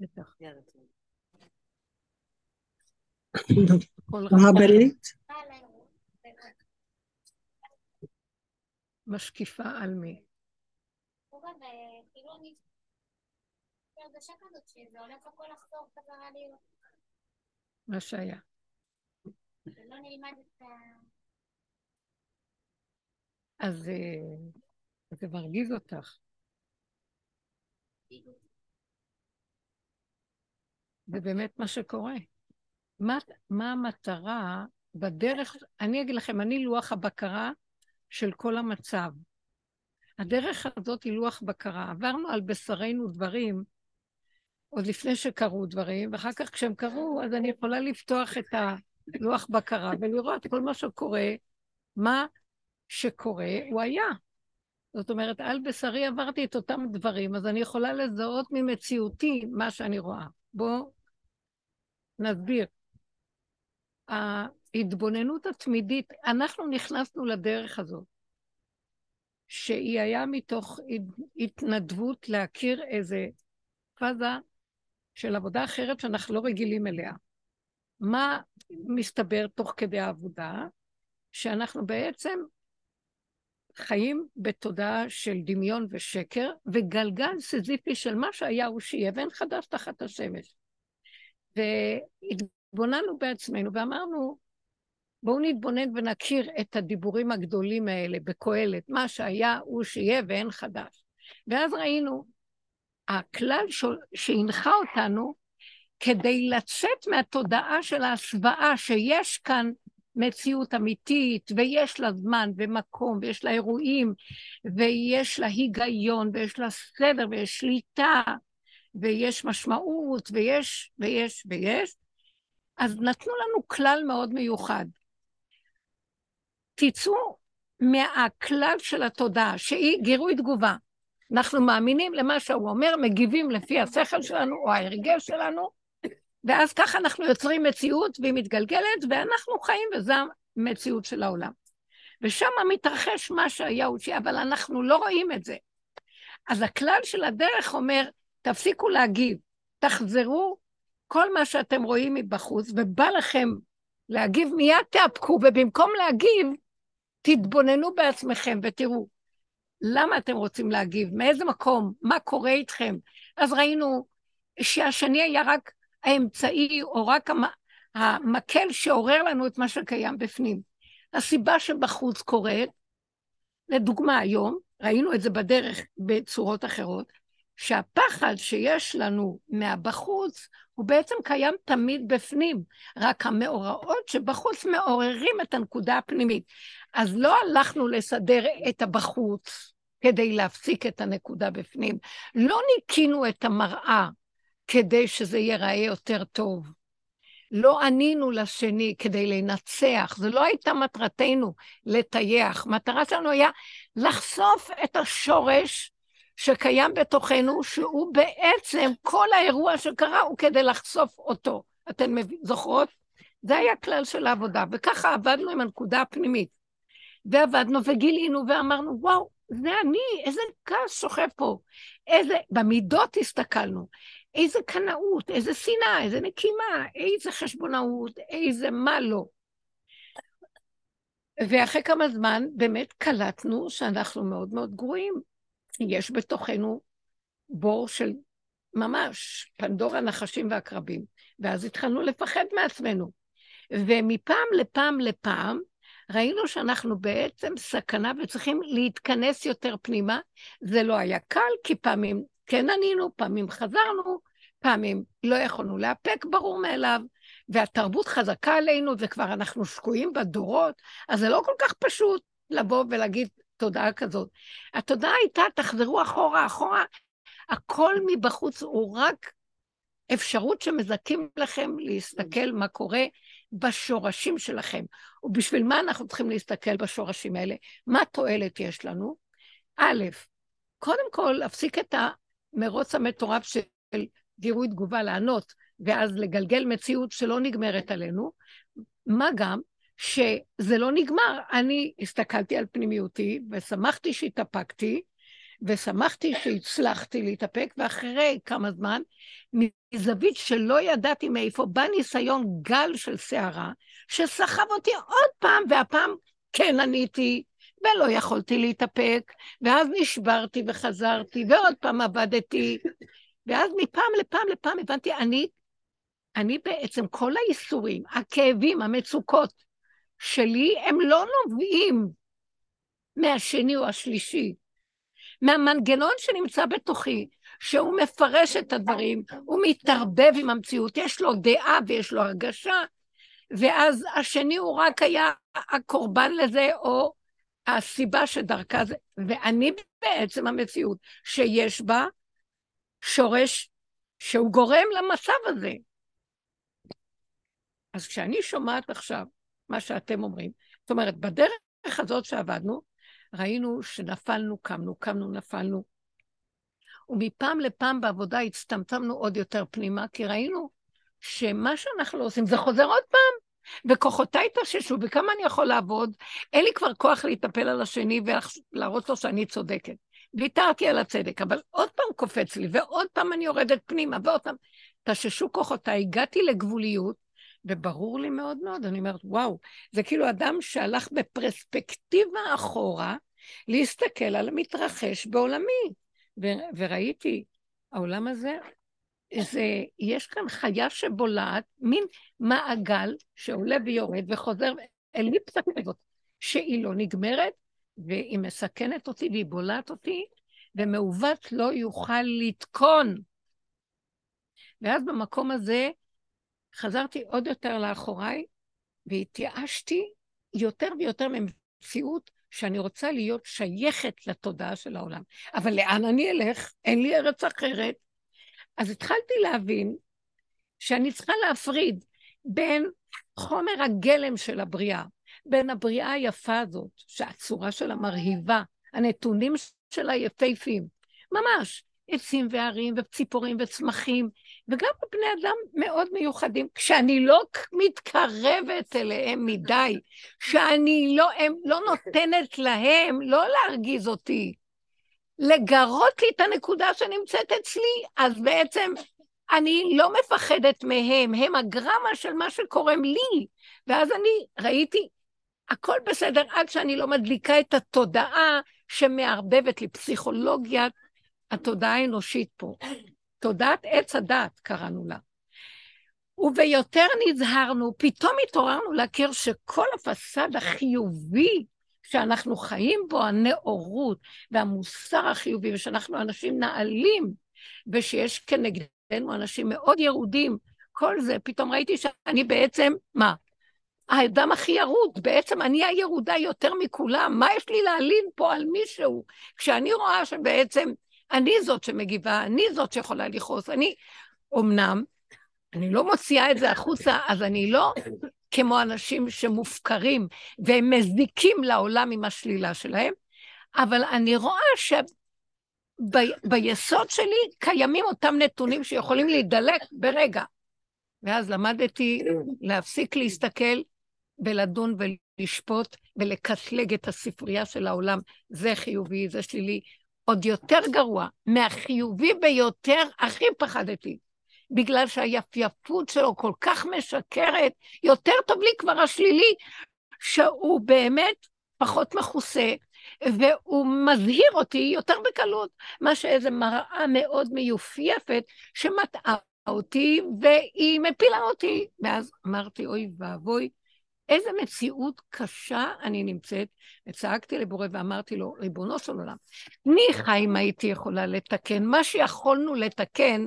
בטח. מה בלית? משקיפה על מי? כאילו אני... הרגשה כזאת שזה הולך הכל לחזור חזרה להיות. מה שהיה. ולא נלמד את ה... אז זה מרגיז אותך. זה באמת מה שקורה. מה המטרה בדרך, אני אגיד לכם, אני לוח הבקרה של כל המצב. הדרך הזאת היא לוח בקרה. עברנו על בשרנו דברים, עוד לפני שקרו דברים, ואחר כך כשהם קרו, אז אני יכולה לפתוח את הלוח בקרה, ולראות כל מה שקורה, מה שקורה הוא היה. זאת אומרת, על בשרי עברתי את אותם דברים, אז אני יכולה לזהות ממציאותי מה שאני רואה. בואו נסביר. ההתבוננות התמידית, אנחנו נכנסנו לדרך הזאת, שהיא היה מתוך התנדבות להכיר איזה פאזה של עבודה אחרת שאנחנו לא רגילים אליה. מה מסתבר תוך כדי העבודה? שאנחנו בעצם חיים בתודעה של דמיון ושקר, וגלגל סזיפי של מה שהיה הוא שיהיה, ואין חדש תחת השמש. והתבוננו בעצמנו ואמרנו, בואו נתבונן ונכיר את הדיבורים הגדולים האלה בקהלת, מה שהיה הוא שיהיה ואין חדש. ואז ראינו, הכלל שהנחה אותנו, כדי לצאת מהתודעה של ההסוואה שיש כאן, מציאות אמיתית, ויש לה זמן ומקום, ויש לה אירועים, ויש לה היגיון, ויש לה סדר, ויש שליטה, ויש משמעות, ויש, ויש, ויש. אז נתנו לנו כלל מאוד מיוחד. תצאו מהכלל של התודעה, שהיא גירוי תגובה. אנחנו מאמינים למה שהוא אומר, מגיבים לפי השכל שלנו, או ההרגש שלנו, ואז ככה אנחנו יוצרים מציאות והיא מתגלגלת, ואנחנו חיים וזה המציאות של העולם. ושם מתרחש מה שהיה הוא שיהיה, אבל אנחנו לא רואים את זה. אז הכלל של הדרך אומר, תפסיקו להגיב, תחזרו כל מה שאתם רואים מבחוץ, ובא לכם להגיב מיד תאפקו, ובמקום להגיב, תתבוננו בעצמכם ותראו, למה אתם רוצים להגיב, מאיזה מקום, מה קורה איתכם. אז ראינו שהשני היה רק, האמצעי או רק המקל שעורר לנו את מה שקיים בפנים. הסיבה שבחוץ קורית, לדוגמה היום, ראינו את זה בדרך בצורות אחרות, שהפחד שיש לנו מהבחוץ הוא בעצם קיים תמיד בפנים, רק המאורעות שבחוץ מעוררים את הנקודה הפנימית. אז לא הלכנו לסדר את הבחוץ כדי להפסיק את הנקודה בפנים, לא ניקינו את המראה, כדי שזה ייראה יותר טוב. לא ענינו לשני כדי לנצח, זה לא הייתה מטרתנו לטייח, מטרה שלנו היה לחשוף את השורש שקיים בתוכנו, שהוא בעצם כל האירוע שקרה הוא כדי לחשוף אותו. אתן זוכרות? זה היה כלל של העבודה, וככה עבדנו עם הנקודה הפנימית. ועבדנו וגילינו ואמרנו, וואו, זה אני, איזה כעס שוכב פה, איזה, במידות הסתכלנו, איזה קנאות, איזה שנאה, איזה נקימה, איזה חשבונאות, איזה מה לא. ואחרי כמה זמן באמת קלטנו שאנחנו מאוד מאוד גרועים. יש בתוכנו בור של ממש פנדור הנחשים והקרבים. ואז התחלנו לפחד מעצמנו. ומפעם לפעם לפעם ראינו שאנחנו בעצם סכנה וצריכים להתכנס יותר פנימה. זה לא היה קל כי פעמים כן ענינו, פעמים חזרנו, פעמים לא יכולנו להפק ברור מאליו, והתרבות חזקה עלינו, וכבר אנחנו שקועים בדורות, אז זה לא כל כך פשוט לבוא ולהגיד תודעה כזאת. התודעה הייתה, תחזרו אחורה, אחורה, הכל מבחוץ הוא רק אפשרות שמזכים לכם להסתכל מה קורה בשורשים שלכם, ובשביל מה אנחנו צריכים להסתכל בשורשים האלה? מה תועלת יש לנו? א', קודם כל, הפסיק את המרוץ המטורף של גירוי תגובה לענות, ואז לגלגל מציאות שלא נגמרת עלינו, מה גם שזה לא נגמר. אני הסתכלתי על פנימיותי, ושמחתי שהתאפקתי, ושמחתי שהצלחתי להתאפק, ואחרי כמה זמן, מזווית שלא ידעתי מאיפה, בא ניסיון גל של שערה, שסחב אותי עוד פעם, והפעם כן עניתי, ולא יכולתי להתאפק, ואז נשברתי וחזרתי, ועוד פעם עבדתי, ואז מפעם לפעם לפעם הבנתי, אני בעצם כל האיסורים, הכאבים, המצוקות שלי, הם לא נובעים מהשני או השלישי, מהמנגנון שנמצא בתוכי, שהוא מפרש את הדברים, הוא מתערבב עם המציאות, יש לו דעה ויש לו הרגשה, ואז השני הוא רק היה הקורבן לזה, או הסיבה שדרכה זה, ואני בעצם המציאות שיש בה שורש שהוא גורם למצב הזה. אז כשאני שומעת עכשיו מה שאתם אומרים, זאת אומרת, בדרך הזאת שעבדנו, ראינו שנפלנו, קמנו, נפלנו, ומפעם לפעם בעבודה הצטמצמנו עוד יותר פנימה, כי ראינו שמה שאנחנו עושים זה חוזר עוד פעם, וכוחותיי תששו, וכמה אני יכול לעבוד, אין לי כבר כוח להתאפל על השני ולהראות לו שאני צודקת. ויתרתי על הצדק, אבל עוד פעם קופץ לי, ועוד פעם אני יורדת פנימה, ועוד פעם תששו כוחותיי, הגעתי לגבוליות, וברור לי מאוד מאוד, אני אומרת, וואו, זה כאילו אדם שהלך בפרספקטיבה אחורה, להסתכל על המתרחש בעולמי, וראיתי, העולם הזה, זה, יש כאן חיה שבולעת, מין מעגל שעולה ויורד וחוזר, אליפסה כזאת, שהיא לא נגמרת, והיא מסכנת אותי והיא בולעת אותי, ומעוות לא יוכל לתקון. ואז במקום הזה, חזרתי עוד יותר לאחוריי, והתייאשתי יותר ויותר ממציאות שאני רוצה להיות שייכת לתודעה של העולם. אבל לאן אני אלך? אין לי ארץ אחרת. אז התחלתי להבין שאני צריכה להפריד בין חומר הגלם של הבריאה, בין הבריאה היפה הזאת, שהצורה שלה מרהיבה, הנתונים שלה יפהפים, ממש. עצים וערים וציפורים וצמחים, וגם בני אדם מאוד מיוחדים, כשאני לא מתקרבת אליהם מדי, שאני לא, לא נותנת להם, לא להרגיז אותי, לגרות לי את הנקודה שנמצאת אצלי, אז בעצם אני לא מפחדת מהם, הם הגרמה של מה שקוראים לי, ואז אני ראיתי, הכל בסדר, עד שאני לא מדליקה את התודעה, שמערבבת לי פסיכולוגיית, התודעה האנושית פה, תודעת עץ הדעת קראנו לה, וביותר נזהרנו, פתאום התעוררנו להכיר שכל הפסד החיובי שאנחנו חיים בו, הנאורות והמוסר החיובי, ושאנחנו אנשים נעלים, ושיש כנגדנו אנשים מאוד ירודים, כל זה, פתאום ראיתי שאני בעצם, מה? האדם הכי ירוד, בעצם אני הירודה יותר מכולם, מה יש לי להעלים פה על מישהו? כשאני רואה שבעצם, אני זאת שמגיבה, אני זאת שיכולה לחוס, אני, אמנם, אני לא מוציאה את זה החוצה, אז אני לא כמו אנשים שמופקרים, והם מזיקים לעולם עם השלילה שלהם, אבל אני רואה שביסוד שלי קיימים אותם נתונים שיכולים להידלק ברגע. ואז למדתי להפסיק להסתכל ולדון ולשפוט ולקטלג את הספרייה של העולם, זה חיובי, זה שלילי, עוד יותר גרוע, מהחיובי ביותר הכי פחדתי, בגלל שהיפייפות שלו כל כך משקרת, יותר טוב לי כבר השלילי, שהוא באמת פחות מכוסה, והוא מזהיר אותי יותר בקלות, מה שאיזה מראה מאוד מיופייפת, שמטעה אותי והיא מפילה אותי, ואז אמרתי, אוי ואבוי, איזה מציאות קשה אני נמצאת, וצעקתי לבורא ואמרתי לו, ריבונו של עולם, ניחא אם הייתי יכולה לתקן, מה שיכולנו לתקן,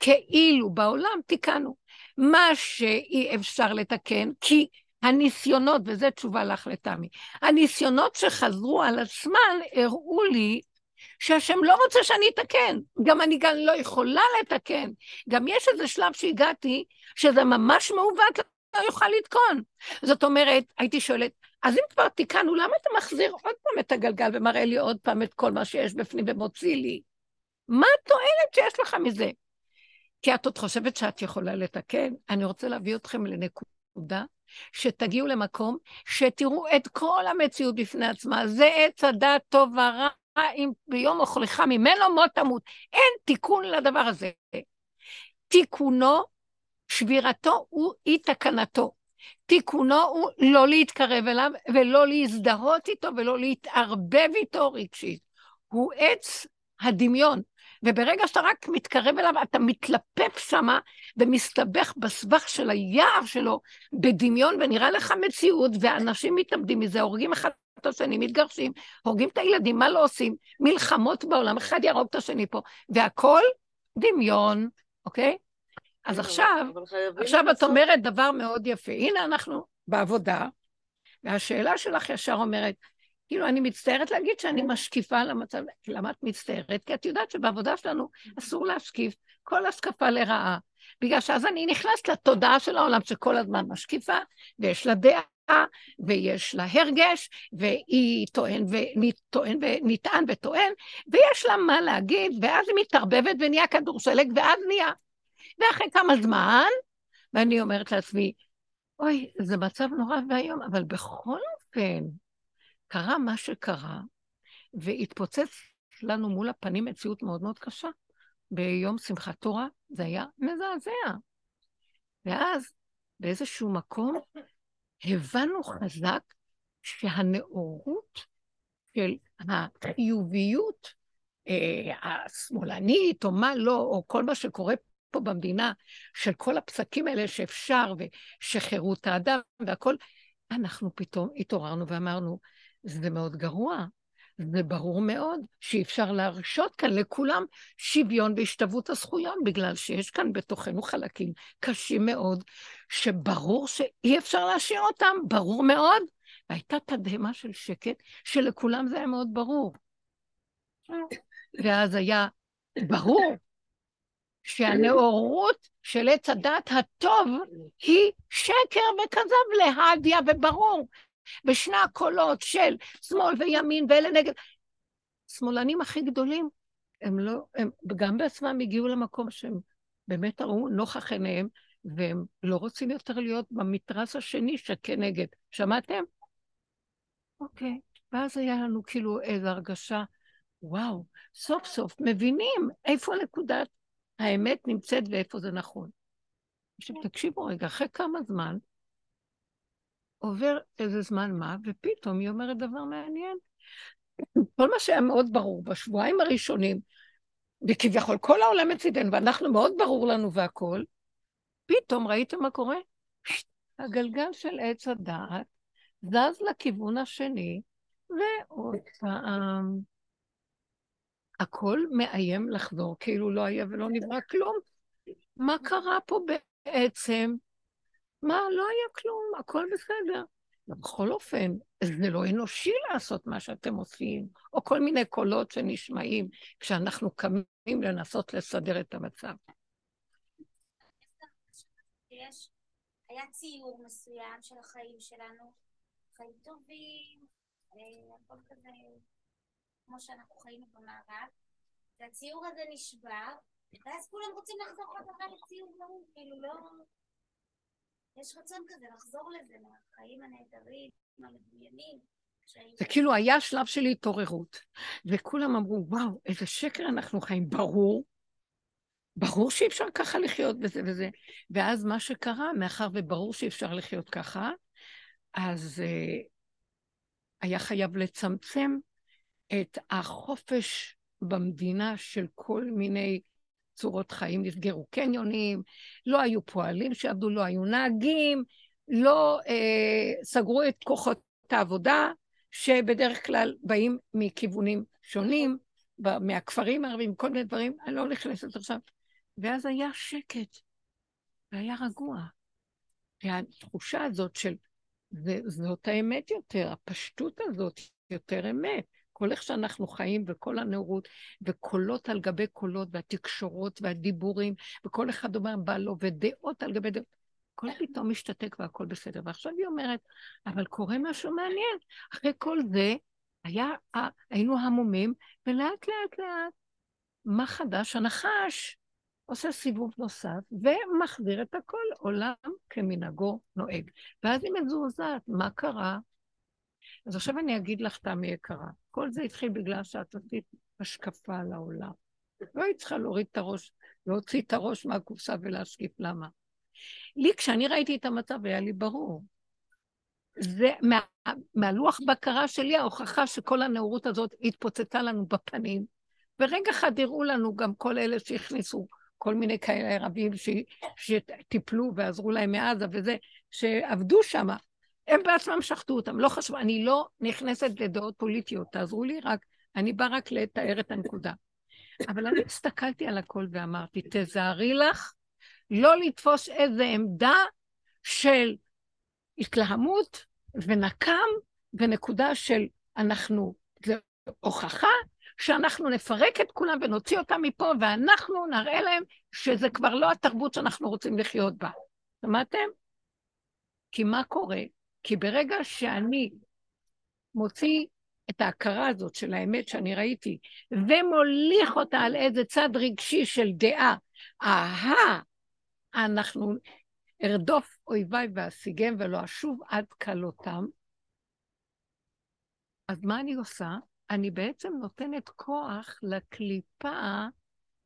כאילו בעולם תיקנו, מה שאי אפשר לתקן, כי הניסיונות, וזה תשובה לך לתמי, הניסיונות שחזרו על עצמן, הראו לי, שהשם לא רוצה שאני אתקן, גם אני גם לא יכולה לתקן, גם יש איזה שלב שהגעתי, שזה ממש מעוות לתקן, לא יוכל לתקון. זאת אומרת, הייתי שואלת, אז אם כבר תיקנו, למה אתה מחזיר עוד פעם את הגלגל, ומראה לי עוד פעם את כל מה שיש בפנים, ומוציא לי? מה התועלת שיש לך מזה? כי את עוד חושבת שאת יכולה לתקן, אני רוצה להביא אתכם לנקודה, שתגיעו למקום, שתראו את כל המציאות בפני עצמה, זה עץ הדעת טוב ורע, ביום אוכלך ממנו מות תמות. אין תיקון לדבר הזה. תיקונו, שבירתו הוא אי תקנתו. תיקונו הוא לא להתקרב אליו, ולא להזדהות איתו, ולא להתערבב איתו רגשית. הוא עץ הדמיון. וברגע שאתה רק מתקרב אליו, אתה מתלפף שמה, ומסתבך בסבך של היער שלו, בדמיון, ונראה לך מציאות, ואנשים מתאבדים מזה, הורגים אחד את השני, מתגרשים, הורגים את הילדים, מה לא עושים? מלחמות בעולם, אחד ירוג את השני פה, והכל דמיון, אוקיי? אז עכשיו את אומרת דבר מאוד יפה, הנה אנחנו בעבודה, והשאלה שלך ישר אומרת, כאילו, אני מצטערת להגיד שאני משקיפה על המצב, למה את מצטערת? כי את יודעת שבעבודה שלנו אסור להשקיף, כל השקפה לרעה, בגלל שאז אני נכנסת לתודעה של העולם שכל הזמן משקיפה, ויש לה דעה, ויש לה הרגש, והיא טוען וטוען, ויש לה מה להגיד, ואז היא מתערבבת ונהיה כדור שלג, ואז נהיה. ואחרי כמה זמן, ואני אומרת לעצמי, אוי, זה מצב נורא והיום, אבל בכל אופן, קרה מה שקרה, והתפוצץ לנו מול הפנים מציאות מאוד מאוד קשה. ביום שמחת תורה, זה היה מזעזע. ואז, באיזשהו מקום, הבנו חזק שהנאורות של החיוביות השמאלנית, או מה לא, או כל מה שקורה פה במדינה, של כל הפסקים האלה שאפשר, ושחררו את האדם והכל, אנחנו פתאום התעוררנו ואמרנו, זה מאוד גרוע, זה ברור מאוד שאי אפשר להרשות כאן לכולם שוויון והשתוות הזכויות, בגלל שיש כאן בתוכנו חלקים קשים מאוד, שברור שאי אפשר להשאיר אותם, ברור מאוד. והייתה תדהמה של שקט, שלכולם זה היה מאוד ברור. ואז היה ברור שהנאורות של עץ הדעת הטוב היא שקר וכזב להדיה וברור. בשני הקולות של שמאל וימין ואלה נגד. שמאלנים הכי גדולים, הם לא, הם גם בעצמם הגיעו למקום שהם באמת ראו נוכח עיניהם, והם לא רוצים יותר להיות במתרס השני שכנגד. שמעתם? אוקיי. ואז היה לנו כאילו איזו הרגשה, וואו, סוף סוף מבינים איפה נקודת האמת נמצאת ואיפה זה נכון. עכשיו תקשיבו רגע, אחרי כמה זמן, עובר איזה זמן מה, ופתאום היא אומרת דבר מעניין. כל מה שהיה מאוד ברור בשבועיים הראשונים, וכביכול כל העולם מצידנו, ואנחנו מאוד ברור לנו והכל, פתאום ראיתם מה קורה? הגלגל של עץ הדעת זז לכיוון השני, ועוד פעם, הכל מאיים לחזור, כאילו לא היה ולא נברא כלום. מה קרה פה בעצם? מה? לא היה כלום, הכל בסדר. בכל אופן, זה לא אנושי לעשות מה שאתם עושים, או כל מיני קולות שנשמעים כשאנחנו קמים לנסות לסדר את המצב. היה ציור מסוים של החיים שלנו, חיים טובים, הכל כזה, כמו שאנחנו חיינו במערב, והציור הזה נשבר, ואז כולם רוצים לחזור חזרה לציור נאום, כאילו לא... יש רצון כזה לחזור לזה, מהחיים הנהדרים, מהמדוינים. זה כאילו היה שלב של התעוררות, וכולם אמרו, וואו, איזה שקר אנחנו חיים, ברור, ברור שאי אפשר ככה לחיות בזה וזה, ואז מה שקרה, מאחר וברור שאי אפשר לחיות ככה, אז היה חייב לצמצם את החופש במדינה של כל מיני, צורות חיים, נסגרו קניונים, לא היו פועלים שעבדו, לא היו נהגים, לא סגרו את כוחות העבודה, שבדרך כלל באים מכיוונים שונים, מהכפרים הערבים, כל מיני דברים, אני לא נכנסת עכשיו. ואז היה שקט, והיה רגוע. והתחושה הזאת של, זאת האמת יותר, הפשטות הזאת יותר אמת, כל איך שאנחנו חיים, וכל הנאורות, וקולות על גבי קולות, והתקשורות, והדיבורים, וכל אחד אומר בא לו, ודעות על גבי דעות, כל פתאום משתתק והכל בסדר. ועכשיו היא אומרת, אבל קורה משהו מעניין. אחרי כל זה, היינו המומים, ולאט לאט לאט, מה חדש? הנחש עושה סיבוב נוסף, ומחזיר את הכל, עולם כמנהגו נוהג. ואז היא מזועזעת, מה קרה? אז עכשיו אני אגיד לך, תמי יקרה, כל זה התחיל בגלל שאת עשית השקפה על העולם. לא היית צריכה להוריד את הראש, להוציא את הראש מהקופסה ולהשקיף, למה? לי, כשאני ראיתי את המצב, היה לי ברור. זה מהלוח בקרה שלי, ההוכחה שכל הנאורות הזאת התפוצצה לנו בפנים, ורגע אחד הראו לנו גם כל אלה שהכניסו, כל מיני כאלה רבים שטיפלו ועזרו להם מעזה וזה, שעבדו שם, הם בעצמם שחטו אותם, לא חשוב, אני לא נכנסת לדעות פוליטיות, תעזרו לי רק, אני בא רק לתאר את הנקודה. אבל אני הסתכלתי על הכל ואמרתי, תזהרי לך, לא לתפוס איזו עמדה של התלהמות ונקם, ונקודה של אנחנו, זו הוכחה, שאנחנו נפרק את כולם ונוציא אותם מפה, ואנחנו נראה להם שזה כבר לא התרבות שאנחנו רוצים לחיות בה. שמעתם? כי מה קורה? כי ברגע שאני מוציא את ההכרה הזאת של האמת שאני ראיתי, ומוליך אותה על איזה צד רגשי של דעה, אנחנו ארדוף אויביי ואשיגם ולא אשוב עד כלותם, אז מה אני עושה? אני בעצם נותנת כוח לקליפה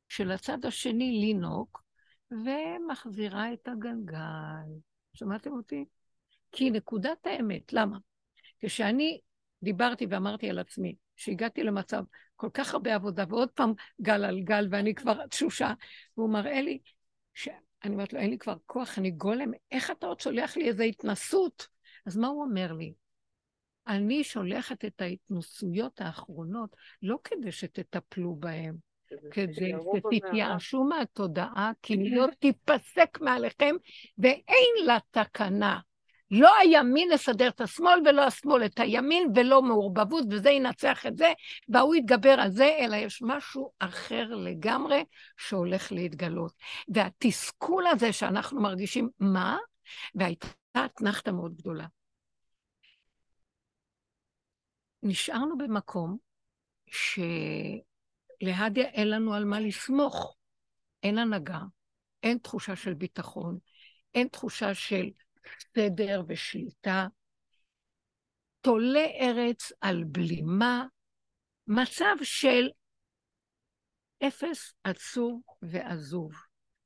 של הצד השני לינוק, ומחזירה את הגלגל. שמעתם אותי? כי נקודת האמת, למה? כשאני דיברתי ואמרתי על עצמי, שהגעתי למצב כל כך הרבה עבודה, ועוד פעם גל על גל, ואני כבר תשושה, והוא מראה לי, אני אומרת לו, אין לי כבר כוח, אני גולם, איך אתה עוד שולח לי איזו התנסות? אז מה הוא אומר לי? אני שולחת את ההתנסויות האחרונות, לא כדי שתטפלו בהן, כדי שתתייאשו מהתודעה, כי לא תיפסק מעליכם, ואין לה תקנה. לא הימין לסדר את השמאל, ולא השמאל את הימין, ולא מעורבבות, וזה ינצח את זה, והוא יתגבר על זה, אלא יש משהו אחר לגמרי, שהולך להתגלות. והתסכול הזה שאנחנו מרגישים, מה? והייתה התנחתה מאוד גדולה. נשארנו במקום שלהדיה אין לנו על מה לסמוך. אין הנהגה, אין תחושה של ביטחון, אין תחושה של סדר ושליטה. תולה ארץ על בלימה, מצב של אפס עצוב ועזוב.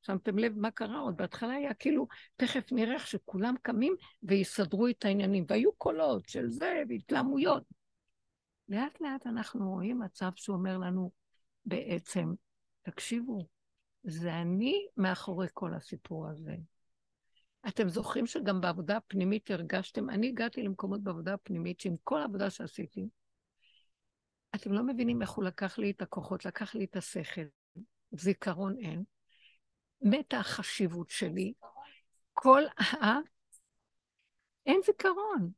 שמתם לב מה קרה? עוד בהתחלה היה כאילו, תכף נראה שכולם קמים ויסדרו את העניינים, והיו קולות של זה והתלמויות. לאט לאט אנחנו רואים מצב שאומר לנו בעצם, תקשיבו, זה אני מאחורי כל הסיפור הזה. אתם זוכרים שגם בעבודה הפנימית הרגשתם, אני הגעתי למקומות בעבודה הפנימית, שעם כל העבודה שעשיתי, אתם לא מבינים איך הוא לקח לי את הכוחות, לקח לי את השכל, זיכרון אין, מתה החשיבות שלי, כל אין זיכרון.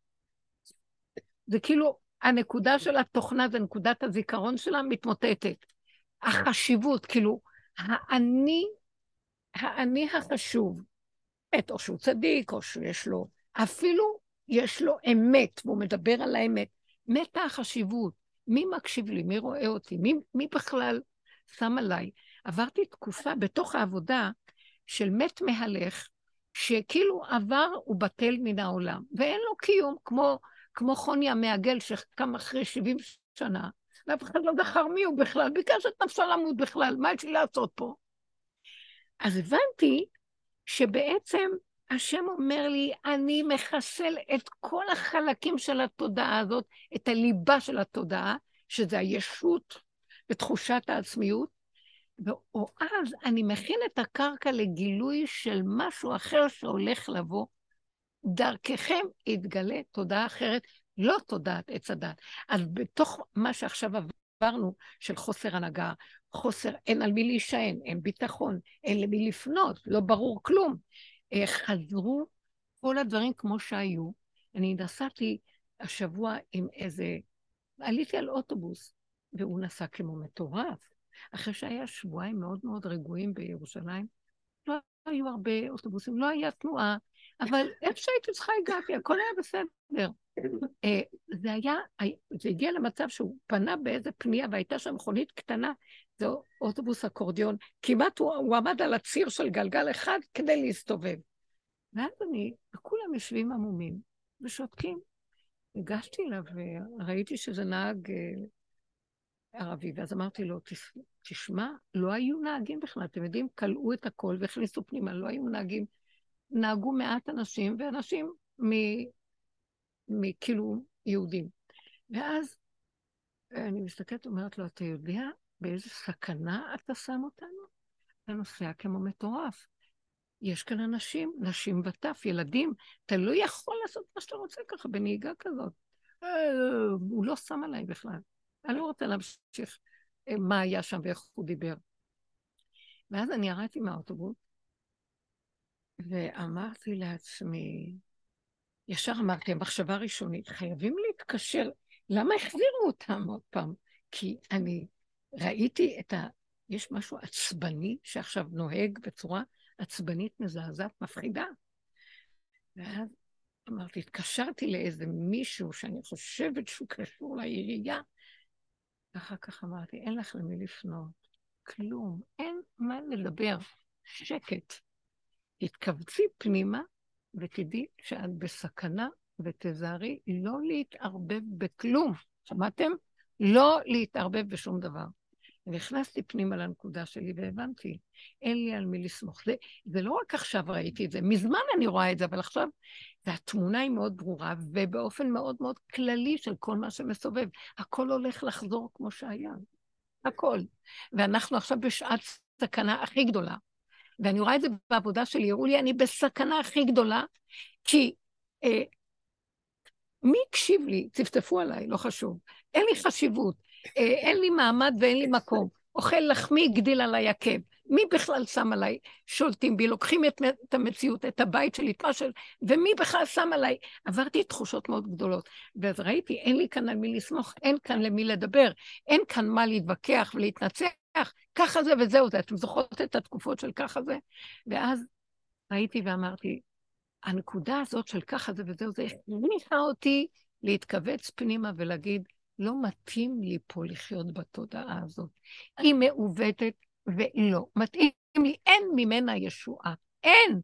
זה כאילו, הנקודה של התוכנה, זה נקודת הזיכרון שלה, מתמוטטת. החשיבות, כאילו, האני החשוב, או שהוא צדיק, או שיש לו, אפילו יש לו אמת, והוא מדבר על האמת. מתה החשיבות, מי מקשיב לי, מי רואה אותי, מי בכלל שם עליי. עברתי תקופה בתוך העבודה של מת מהלך, שכאילו עבר ובטל מן העולם, ואין לו קיום, כמו חוני המעגל שקם אחרי 70 שנה, ואף אחד לא זכר מי הוא בכלל, ביקש את נפשו למות בכלל, מה יש לי לעשות פה? אז הבנתי שבעצם השם אומר לי, אני מחסל את כל החלקים של התודעה הזאת, את הליבה של התודעה, שזה הישות ותחושת העצמיות, ואז אני מכין את הקרקע לגילוי של משהו אחר שהולך לבוא, דרככם יתגלה תודעה אחרת, לא תודעת עץ הדת. אז בתוך מה שעכשיו עברנו של חוסר הנהגה, חוסר, אין על מי להישען, אין ביטחון, אין למי לפנות, לא ברור כלום. חזרו כל הדברים כמו שהיו. אני נסעתי השבוע עם עליתי על אוטובוס, והוא נסע כמו מטורף. אחרי שהיה שבועיים מאוד מאוד רגועים בירושלים, לא היו הרבה אוטובוסים, לא היה תנועה, אבל איפה שהייתי צריכה הגעתי, הכל היה בסדר. זה הגיע למצב שהוא פנה באיזה פנייה, והייתה שם מכונית קטנה, זה אוטובוס אקורדיון, כמעט הוא עמד על הציר של גלגל אחד כדי להסתובב. ואז וכולם יושבים עמומים ושותקים, הגשתי אליו וראיתי שזה נהג ערבי, ואז אמרתי לו, תשמע, לא היו נהגים בכלל, אתם יודעים, קלעו את הכל והכניסו פנימה, לא היו נהגים, נהגו מעט אנשים, ואנשים מכאילו יהודים. ואז אני מסתכלת, אומרת לו, אתה יודע באיזה סכנה אתה שם אותנו? אתה נוסע כמו מטורף. יש כאן אנשים, נשים וטף, ילדים, אתה לא יכול לעשות מה שאתה רוצה ככה בנהיגה כזאת. הוא לא שם עליי בכלל. אני לא רוצה להמשיך מה היה שם ואיך הוא דיבר. ואז אני ירדתי מהאוטובוס, ואמרתי לעצמי, ישר אמרתי, המחשבה ראשונית, חייבים להתקשר. למה החזירו אותם עוד פעם? כי אני ראיתי את ה... יש משהו עצבני שעכשיו נוהג בצורה עצבנית, מזעזעת, מפחידה. ואז אמרתי, התקשרתי לאיזה מישהו שאני חושבת שהוא קשור לעירייה, ואחר כך אמרתי, אין לך למי לפנות, כלום, אין מה לדבר, שקט. התכווצי פנימה ותדעי שאת בסכנה ותזהרי לא להתערבב בכלום. שמעתם? לא להתערבב בשום דבר. והכנסתי פנימה לנקודה שלי והבנתי, אין לי על מי לסמוך. זה לא רק עכשיו ראיתי את זה, מזמן אני רואה את זה, אבל עכשיו התמונה היא מאוד ברורה, ובאופן מאוד מאוד כללי של כל מה שמסובב. הכל הולך לחזור כמו שהיה, הכל. ואנחנו עכשיו בשעת סכנה הכי גדולה. ואני רואה את זה בעבודה שלי, הראו לי, אני בסכנה הכי גדולה, כי מי הקשיב לי? צפצפו עליי, לא חשוב. אין לי חשיבות. אין לי מעמד ואין לי מקום, אוכל לחמי יגדיל על היקב, מי בכלל שם עליי, שולטים בי, לוקחים את המציאות, את הבית שלי, את מה של, ומי בכלל שם עליי, עברתי תחושות מאוד גדולות, ואז ראיתי, אין לי כאן על מי לסמוך, אין כאן למי לדבר, אין כאן מה להתווכח ולהתנצח, ככה זה וזהו זה, אתם זוכרות את התקופות של ככה זה, ואז ראיתי ואמרתי, הנקודה הזאת של ככה זה וזהו זה, הניחה אותי להתכווץ פנימה ולהגיד, לא מתאים לי פה לחיות בתודעה הזאת. היא מעוותת ולא. מתאים לי, אין ממנה ישועה. אין.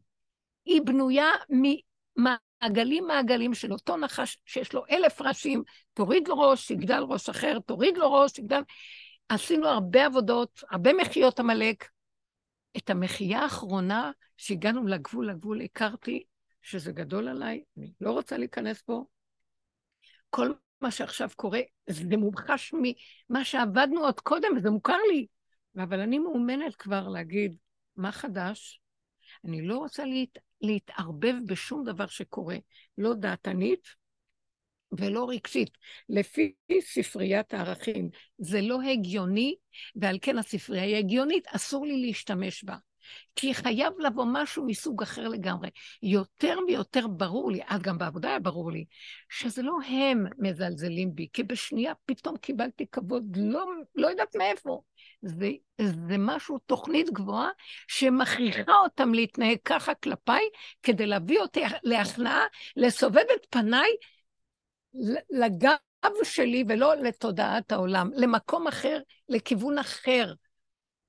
היא בנויה ממעגלים של אותו נחש שיש לו 1,000 ראשים, תוריד לו ראש, יגדל ראש אחר, תוריד לו ראש, יגדל. עשינו הרבה עבודות, הרבה מחיות המלאק. את המחייה האחרונה שהגענו לגבול, הכרתי שזה גדול עליי, אני לא רוצה להיכנס פה. כל מה שעכשיו קורה, זה מומחש ממה שעבדנו עוד קודם, זה מוכר לי. אבל אני מאומנת כבר להגיד, מה חדש? אני לא רוצה להתערבב בשום דבר שקורה, לא דעתנית ולא רגשית. לפי ספריית הערכים, זה לא הגיוני, ועל כן הספרייה היא הגיונית, אסור לי להשתמש בה. כי חייב לבוא משהו מסוג אחר לגמרי. יותר ויותר ברור לי, אז גם בעבודה היה ברור לי, שזה לא הם מזלזלים בי, כי בשנייה פתאום קיבלתי כבוד, לא יודעת מאיפה. זה משהו, תוכנית גבוהה, שמכריחה אותם להתנהג ככה כלפיי, כדי להביא אותי להכנעה, לסובב את פניי לגב שלי, ולא לתודעת העולם, למקום אחר, לכיוון אחר.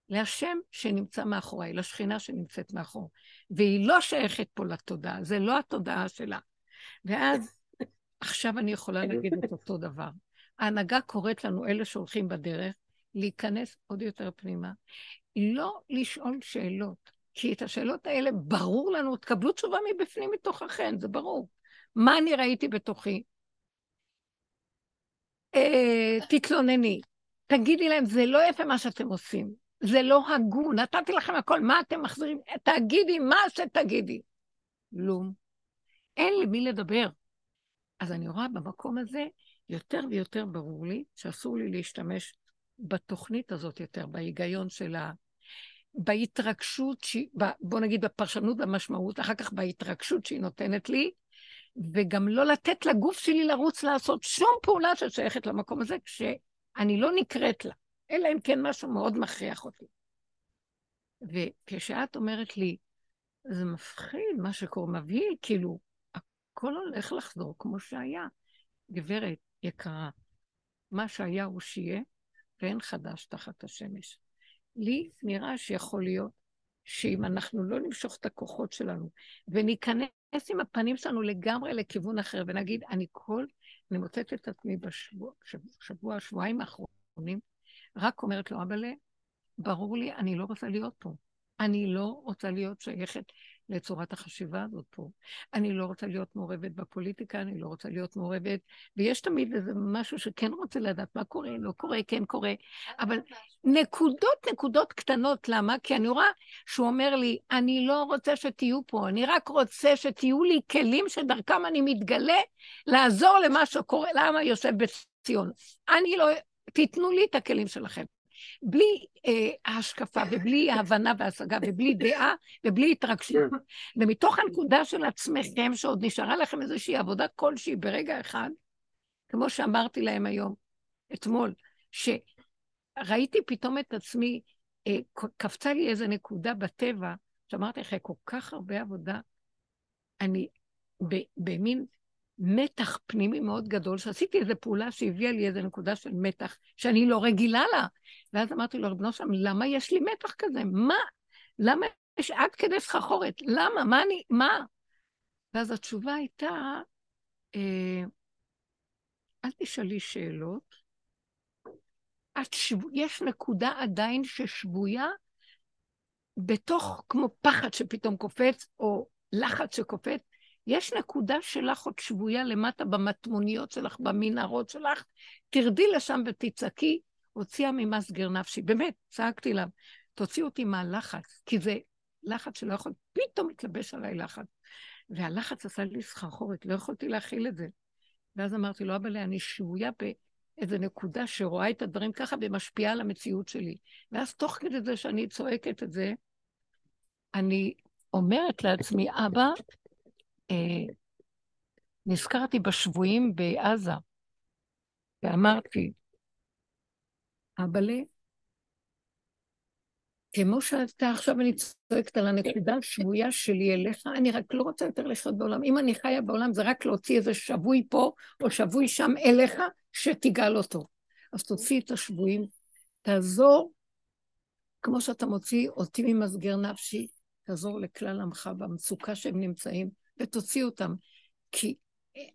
להשם שנמצא מאחוריי, לשכינה שנמצאת מאחור, והיא לא שייכת פה לתודעה, זה לא התודעה שלה. ואז עכשיו אני יכולה להגיד את אותו דבר. ההנהגה קוראת לנו, אלה שהולכים בדרך, להיכנס עוד יותר פנימה, לא לשאול שאלות, כי את השאלות האלה ברור לנו, תקבלו תשובה מבפנים מתוככן, זה ברור. מה אני ראיתי בתוכי? תתלונני, תגידי להם, זה לא יפה מה שאתם עושים. זה לא הגון, נתתי לכם הכל, מה אתם מחזירים? תגידי מה שתגידי. לא, אין לי מי לדבר. אז אני רואה במקום הזה, יותר ויותר ברור לי, שאסור לי להשתמש בתוכנית הזאת יותר, בהיגיון שלה, בהתרגשות, בוא נגיד בפרשנות במשמעות, אחר כך בהתרגשות שהיא נותנת לי, וגם לא לתת לגוף שלי לרוץ לעשות שום פעולה ששייכת למקום הזה, כשאני לא נקראת לה. אלא אם כן משהו מאוד מכריח אותי. וכשאת אומרת לי, זה מפחיד, מה שקורה מבהיל, כאילו, הכל הולך לחזור כמו שהיה. גברת יקרה, מה שהיה הוא שיהיה, ואין חדש תחת השמש. לי נראה שיכול להיות, שאם אנחנו לא נמשוך את הכוחות שלנו, וניכנס עם הפנים שלנו לגמרי לכיוון אחר, ונגיד, אני כל אני מוצאת את עצמי בשבוע, שבועיים האחרונים, רק אומרת לו, אבא, ברור לי, אני לא רוצה להיות פה. אני לא רוצה להיות שייכת לצורת החשיבה הזאת פה. אני לא רוצה להיות מעורבת בפוליטיקה, אני לא רוצה להיות מעורבת, ויש תמיד איזה משהו שכן רוצה לדעת מה קורה, לא קורה, כן קורה, אבל נקודות קטנות, למה? כי אני רואה שהוא אומר לי, אני לא רוצה שתהיו פה, אני רק רוצה שתהיו לי כלים שדרכם אני מתגלה, לעזור למה שקורה, למה יושב בציון. אני לא, תיתנו לי את הכלים שלכם. בלי ההשקפה ובלי ההבנה וההשגה ובלי דעה ובלי התרגשות. ומתוך הנקודה של עצמכם שעוד נשארה לכם איזושהי עבודה כלשהי ברגע אחד, כמו שאמרתי להם היום, אתמול, שראיתי פתאום את עצמי, קפצה לי איזו נקודה בטבע, שאמרתי אחרי כל כך הרבה עבודה, אני במין מתח פנימי מאוד גדול, שעשיתי איזו פעולה שהביאה לי איזו נקודה של מתח, שאני לא רגילה לה. ואז אמרתי לו, רבנו שם, למה יש לי מתח כזה? מה? למה יש עד כדי סחחורת? למה? מה אני? מה? ואז התשובה הייתה, אל תשאלי שאלות, יש נקודה עדיין ששבויה, בתוך כמו פחד שפתאום קופץ, או לחץ שקופץ, יש נקודה שלך עוד שבויה למטה במטמוניות שלך, במנהרות שלך, תרדי לשם ותצעקי, הוציאה ממסגר נפשי. באמת, צעקתי לה, תוציא אותי מהלחץ, כי זה לחץ שלא יכול, פתאום התלבש עליי לחץ. והלחץ עשה לי סחרחורת, לא יכולתי להכיל את זה. ואז אמרתי לו, אבא, אני שבויה באיזו נקודה שרואה את הדברים ככה, ומשפיעה על המציאות שלי. ואז תוך כדי זה שאני צועקת את זה, אני אומרת לעצמי, אבא, נזכרתי בשבויים בעזה, ואמרתי, אבל כמו שאתה עכשיו אני צועקת על הנקודה השבויה שלי אליך, אני רק לא רוצה יותר לחיות בעולם. אם אני חיה בעולם זה רק להוציא איזה שבוי פה או שבוי שם אליך שתיגל אותו. אז תוציא את השבויים, תעזור, כמו שאתה מוציא אותי ממסגר נפשי, תעזור לכלל עמך במצוקה שהם נמצאים, ותוציא אותם, כי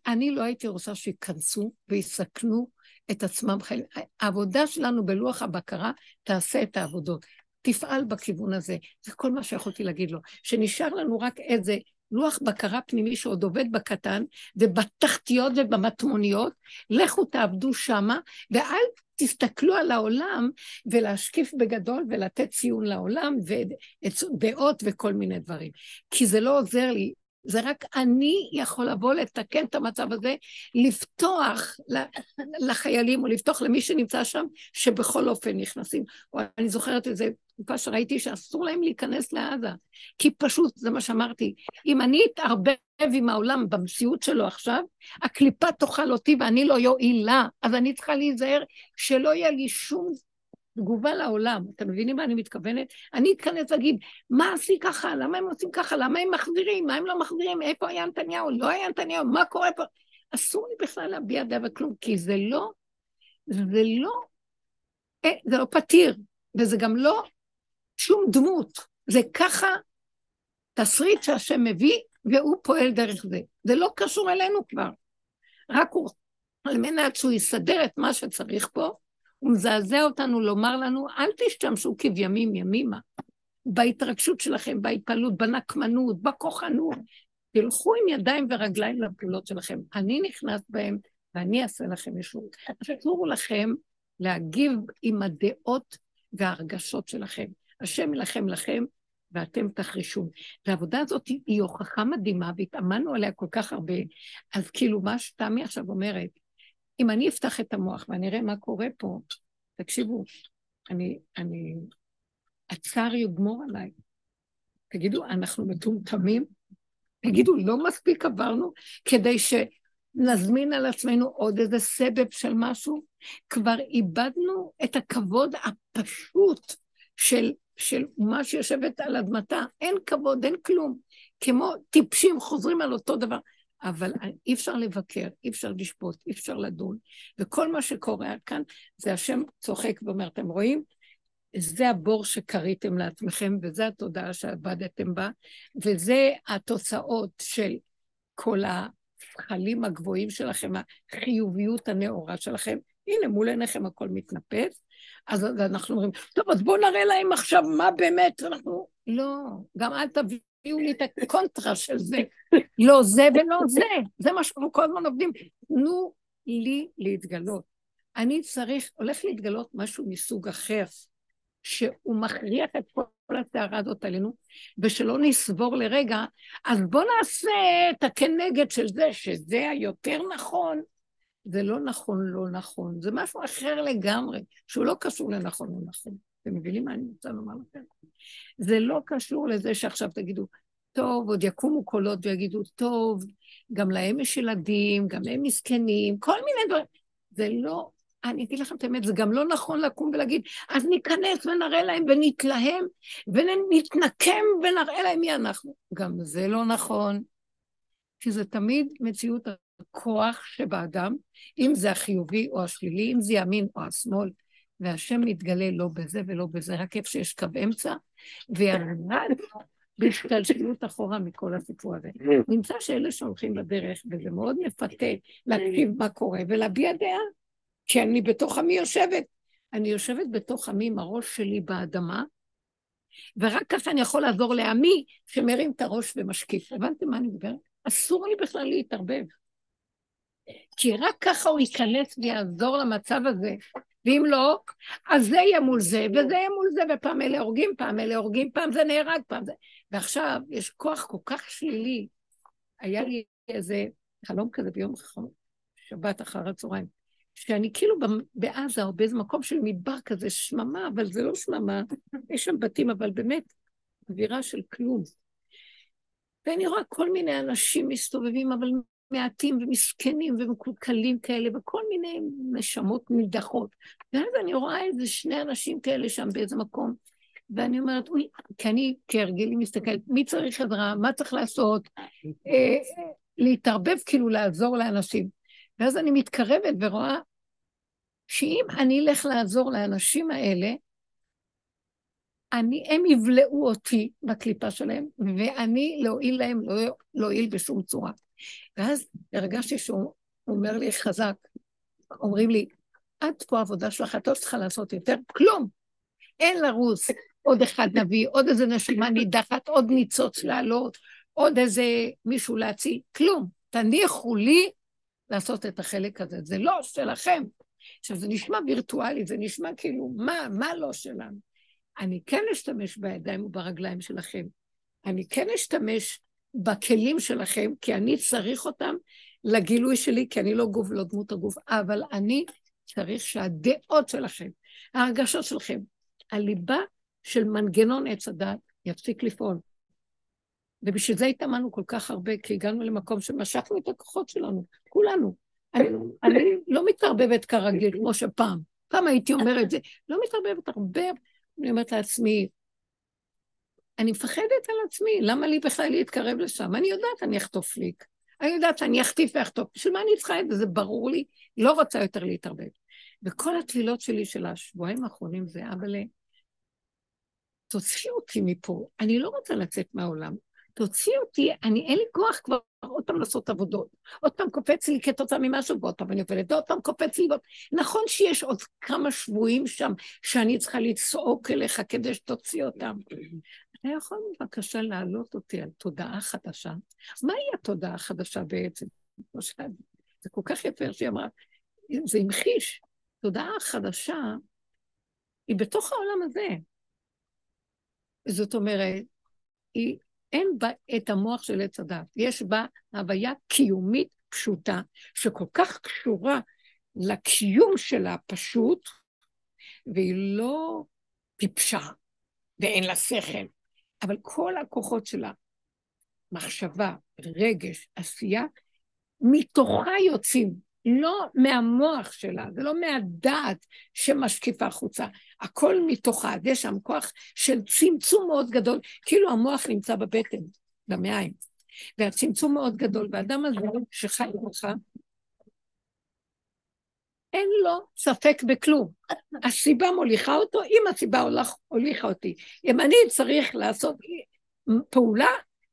אני לא הייתי רוצה שיכנסו ויסכנו את עצמם. העבודה שלנו בלוח הבקרה תעשה את העבודות, תפעל בכיוון הזה, זה כל מה שיכולתי להגיד לו, שנשאר לנו רק איזה לוח בקרה פנימי שעוד עובד בקטן, ובתחתיות ובמטמוניות, לכו תעבדו שמה, ואל תסתכלו על העולם, ולהשקיף בגדול, ולתת ציון לעולם, ודעות וכל מיני דברים, כי זה לא עוזר לי, זה רק אני יכול לבוא לתקן את המצב הזה, לפתוח לחיילים, או לפתוח למי שנמצא שם, שבכל אופן נכנסים. או אני זוכרת את זה, תקופה שראיתי שאסור להם להיכנס לעזה, כי פשוט, זה מה שאמרתי, אם אני אתערבב עם העולם במציאות שלו עכשיו, הקליפה תאכל אותי ואני לא יועילה, אז אני צריכה להיזהר שלא יהיה לי שום תגובה לעולם, אתם מבינים מה אני מתכוונת? אני אתכנס להגיד, מה עשי ככה? למה הם עושים ככה? למה הם מחזירים? מה הם לא מחזירים? איפה היה נתניהו? לא היה נתניהו? מה קורה פה? אסור לי בכלל להביע דעה וכלום, כי זה לא פתיר, וזה גם לא שום דמות, זה ככה תסריט שהשם מביא, והוא פועל דרך זה. זה לא קשור אלינו כבר, רק הוא, על מנת שהוא יסדר את מה שצריך פה, הוא מזעזע אותנו לומר לנו, אל תשתמשו כבימים ימימה, בהתרגשות שלכם, בהתפעלות, בנקמנות, בכוחנות, תלכו עם ידיים ורגליים לפעולות שלכם, אני נכנס בהם ואני אעשה לכם ישות, תתנו לכם להגיב עם הדעות וההרגשות שלכם, השם ילחם לכם ואתם תחרישו, והעבודה הזאת היא הוכחה מדהימה והתאמנו עליה כל כך הרבה, אז כאילו מה שתמי עכשיו אומרת, אם אני אפתח את המוח ואני אראה מה קורה פה, תקשיבו, אני הצער יגמור עליי. תגידו, אנחנו מטומטמים? תגידו, לא מספיק עברנו כדי שנזמין על עצמנו עוד איזה סבב של משהו? כבר איבדנו את הכבוד הפשוט של מה שיושבת על אדמתה. אין כבוד, אין כלום. כמו טיפשים חוזרים על אותו דבר. אבל אי אפשר לבקר, אי אפשר לשפוט, אי אפשר לדון, וכל מה שקורה כאן, זה השם צוחק ואומר, אתם רואים? זה הבור שקריתם לעצמכם, וזה התודעה שעבדתם בה, וזה התוצאות של כל השכלים הגבוהים שלכם, החיוביות הנאורה שלכם, הנה מול עיניכם הכל מתנפץ, אז אנחנו אומרים, טוב, אז בואו נראה להם עכשיו מה באמת, אנחנו, לא, גם אל תביאו לי את הקונטרה של זה, לא זה ולא זה, זה מה שאנחנו כל הזמן עובדים, תנו לי להתגלות, אני צריך, הולך להתגלות משהו מסוג אחר, שהוא מכריח את כל התארה הזאת עלינו, ושלא נסבור לרגע, אז בואו נעשה את הכנגד של זה, שזה היותר נכון, זה לא נכון, לא נכון, זה משהו אחר לגמרי, שהוא לא קשור לנכון, לא נכון. אתם מבינים מה אני רוצה לומר לכם? זה לא קשור לזה שעכשיו תגידו, טוב, עוד יקומו קולות ויגידו, טוב, גם להם יש ילדים, גם להם מסכנים, כל מיני דברים, זה לא, אני אגיד לכם את האמת, זה גם לא נכון לקום ולהגיד, אז ניכנס ונראה להם ונתלהם, ונתנקם ונראה להם מי אנחנו. גם זה לא נכון, כי זה תמיד מציאות הכוח שבאדם, אם זה החיובי או השלילי, אם זה ימין או השמאל, והשם מתגלה לא בזה ולא בזה, רק איפה שיש קו אמצע, וירד בשתלשלות אחורה מכל הסיפור הזה. נמצא שאלה שהולכים בדרך, וזה מאוד מפתה להקשיב מה קורה, ולהביע דעה, כי אני בתוך עמי יושבת. אני יושבת בתוך עמי עם הראש שלי באדמה, ורק ככה אני יכול לעזור לעמי שמרים את הראש ומשקיף. הבנתם מה אני מדברת? אסור לי בכלל להתערבב. כי רק ככה הוא ייכנס ויעזור למצב הזה, ואם לא, אז זה יהיה מול זה, וזה יהיה מול זה, ופעם אלה הורגים, פעם אלה הורגים, פעם זה נהרג, פעם זה... ועכשיו יש כוח כל כך שלילי. היה לי איזה חלום כזה ביום שבת אחר הצהריים, שאני כאילו בעזה או באיזה מקום של מדבר כזה, שממה, אבל זה לא שממה, יש שם בתים, אבל באמת, אווירה של כלום. ואני רואה כל מיני אנשים מסתובבים, אבל... מעטים ומסכנים ומקולקלים כאלה, וכל מיני נשמות נדחות. ואז אני רואה איזה שני אנשים כאלה שם באיזה מקום, ואני אומרת, אוי, כי אני כהרגלי מסתכלת, מי צריך עזרה, מה צריך לעשות, להתערבב כאילו לעזור לאנשים. ואז אני מתקרבת ורואה, שאם אני אלך לעזור לאנשים האלה, הם יבלעו אותי בקליפה שלהם, ואני להועיל להם, לא להועיל בשום צורה. ואז הרגשתי שהוא אומר לי חזק, אומרים לי, עד פה העבודה שלך, את לא צריכה לעשות יותר כלום, אין לרוס, עוד אחד נביא, עוד איזה נשימה נידחת, עוד ניצוץ לעלות, עוד איזה מישהו להציל, כלום, תניחו לי לעשות את החלק הזה, זה לא שלכם, עכשיו זה נשמע וירטואלי, זה נשמע כאילו, מה לא שלנו? אני כן אשתמש בידיים וברגליים שלכם, אני כן אשתמש בכלים שלכם, כי אני צריך אותם לגילוי שלי, כי אני לא גוף, לא דמות הגוף, אבל אני צריך שהדעות שלכם, ההרגשות שלכם, הליבה של מנגנון עץ הדעת, יפסיק לפעול. ובשביל זה התאמנו כל כך הרבה, כי הגענו למקום שמשכנו את הכוחות שלנו, כולנו. אני לא מתערבבת כרגיל, כמו שפעם, פעם הייתי אומרת זה, לא מתערבבת הרבה, אני אומרת לעצמי, אני מפחדת על עצמי, למה לי בכלל להתקרב לשם? אני יודעת, אני אחטוף ליק. אני יודעת, אני אחטיף ואחטוף. של מה אני צריכה את זה? זה ברור לי. לא רוצה יותר להתערבב. וכל התפילות שלי של השבועיים האחרונים זה, אבל תוציא אותי מפה. אני לא רוצה לצאת מהעולם. תוציא אותי, אין לי כוח כבר עוד פעם לעשות עבודות. עוד פעם קופץ לי כתוצאה ממשהו, ועוד פעם אני עובדת, עוד פעם קופץ לי. נכון שיש עוד כמה שבועים שם, שאני צריכה לצעוק אליך כדי שתוציא אותם. אתה יכול בבקשה להעלות אותי על תודעה חדשה. מהי התודעה החדשה בעצם? זה כל כך יפה שהיא אמרה, זה המחיש. תודעה חדשה היא בתוך העולם הזה. זאת אומרת, היא... אין בה את המוח של עץ הדעת, יש בה הוויה קיומית פשוטה, שכל כך קשורה לקיום שלה פשוט, והיא לא טיפשה, ואין לה שכל, אבל כל הכוחות שלה, מחשבה, רגש, עשייה, מתוכה יוצאים, לא מהמוח שלה, זה לא מהדעת שמשקיפה החוצה, הכל מתוכה, יש שם כוח של צמצום מאוד גדול, כאילו המוח נמצא בבטן, במעיים, והצמצום מאוד גדול, והאדם הזה שחי אותך, אין לו ספק בכלום, הסיבה מוליכה אותו, אם הסיבה הוליכה אותי, אם אני צריך לעשות פעולה,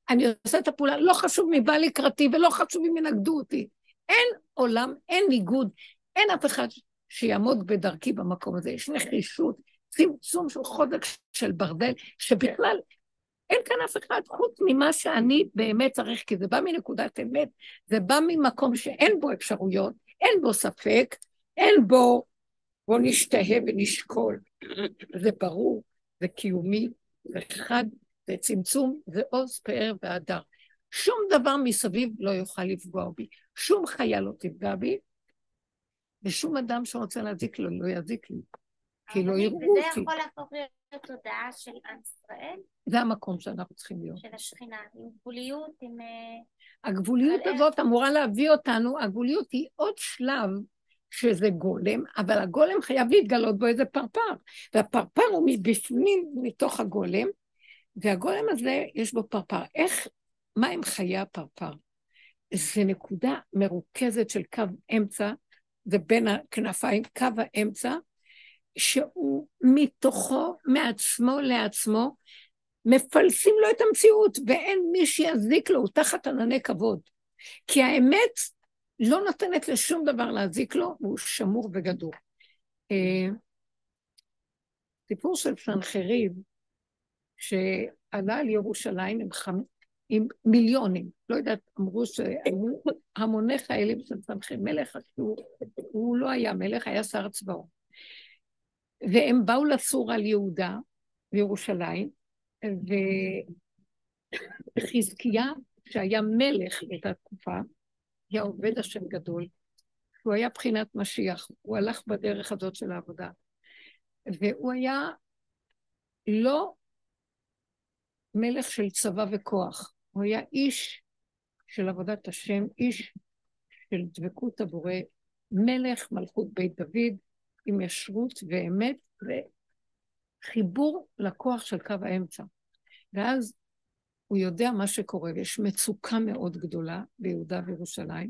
אני עושה את הפעולה, לא חשוב מי בא לקראתי, ולא חשוב אם ינגדו אותי. אין עולם, אין ניגוד, אין אף אחד שיעמוד בדרכי במקום הזה. יש נחישות, צמצום של חודק של ברדל, שבכלל אין כאן אף אחד חוץ ממה שאני באמת צריך, כי זה בא מנקודת אמת, זה בא ממקום שאין בו אפשרויות, אין בו ספק, אין בו, בוא נשתהה ונשקול. זה ברור, זה קיומי, זה חד, זה צמצום, זה עוז פאר והדר. שום דבר מסביב לא יוכל לפגוע בי, שום חיה לא תפגע בי, ושום אדם שרוצה להזיק לו לא יזיק לי, כי לא יראו אותי. וזה יכול להפוך להיות תודעה של עם ישראל? זה המקום שאנחנו צריכים להיות. של השכינה, עם גבוליות, עם... הגבוליות הזאת אמורה להביא אותנו, הגבוליות היא עוד שלב, שזה גולם, אבל הגולם חייב להתגלות בו איזה פרפר, והפרפר הוא מבפנים מתוך הגולם, והגולם הזה יש בו פרפר. איך, מה הם חיי הפרפר? זה נקודה מרוכזת של קו אמצע, זה בין הכנפיים, קו האמצע, שהוא מתוכו, מעצמו לעצמו, מפלסים לו את המציאות, ואין מי שיזיק לו, הוא תחת ענני כבוד. כי האמת לא נותנת לשום דבר להזיק לו, הוא שמור וגדור. סיפור של סנחריב, שעלה על ירושלים עם מיליונים, לא יודעת, אמרו שהמוני חיילים של סנחריב, מלך אשור, הוא לא היה מלך, היה שר צבאו. והם באו לסור על יהודה, בירושלים, וחזקיה, שהיה מלך את התקופה, היה עובד השם גדול, הוא היה בחינת משיח, הוא הלך בדרך הזאת של העבודה, והוא היה לא מלך של צבא וכוח, הוא היה איש של עבודת השם, איש של דבקות הבורא, מלך מלכות בית דוד, עם ישרות ואמת, וחיבור לכוח של קו האמצע. ואז הוא יודע מה שקורה, ויש מצוקה מאוד גדולה ביהודה וירושלים,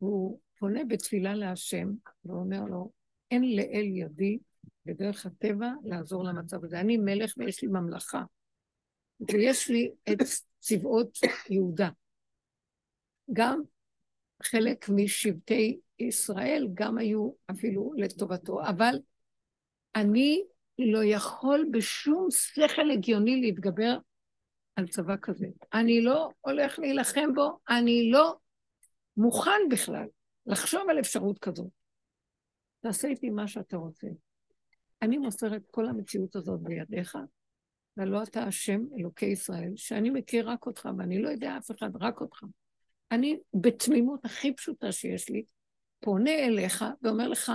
והוא פונה בתפילה להשם, ואומר לו, אין לאל ידי בדרך הטבע לעזור למצב הזה. אני מלך ויש לי ממלכה, ויש לי את צבאות יהודה. גם חלק משבטי ישראל גם היו אפילו לטובתו, אבל אני לא יכול בשום שכל הגיוני להתגבר על צבא כזה. אני לא הולך להילחם בו, אני לא מוכן בכלל לחשוב על אפשרות כזאת. תעשה איתי מה שאתה רוצה. אני מוסר את כל המציאות הזאת בידיך, ולא אתה השם אלוקי ישראל, שאני מכיר רק אותך, ואני לא יודע אף אחד, רק אותך. אני בתמימות הכי פשוטה שיש לי, פונה אליך ואומר לך,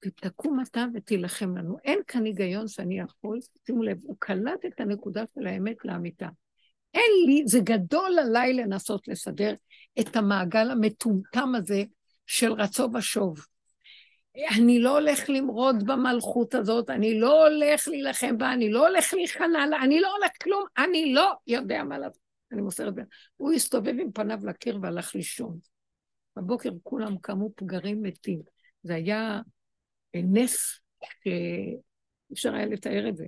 תקום אתה ותילחם לנו. אין כאן היגיון שאני יכול, שימו לב, הוא קלט את הנקודה של האמת לאמיתה. אין לי, זה גדול עליי לנסות לסדר את המעגל המטומטם הזה של רצו ושוב. אני לא הולך למרוד במלכות הזאת, אני לא הולך להילחם בה, אני לא הולך להיכנע לה, אני לא הולך כלום, אני לא יודע מה לעשות. אני מוסר את זה. הוא הסתובב עם פניו לקיר והלך לישון. בבוקר כולם קמו פגרים מתים. זה היה... נס שאפשר היה לתאר את זה.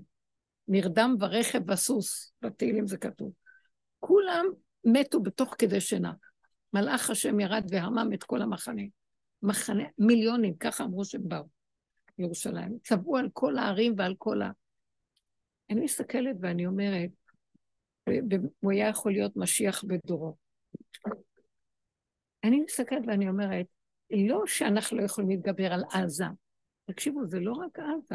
נרדם ברכב וסוס, בתהילים זה כתוב. כולם מתו בתוך כדי שינה. מלאך השם ירד והמם את כל המחנה. מחנה, מיליונים, ככה אמרו שבאו ירושלים. צבעו על כל הערים ועל כל ה... אני מסתכלת ואני אומרת, הוא היה יכול להיות משיח בדורו. אני מסתכלת ואני אומרת, לא שאנחנו לא יכולים להתגבר על עזה. תקשיבו, זה לא רק עזה.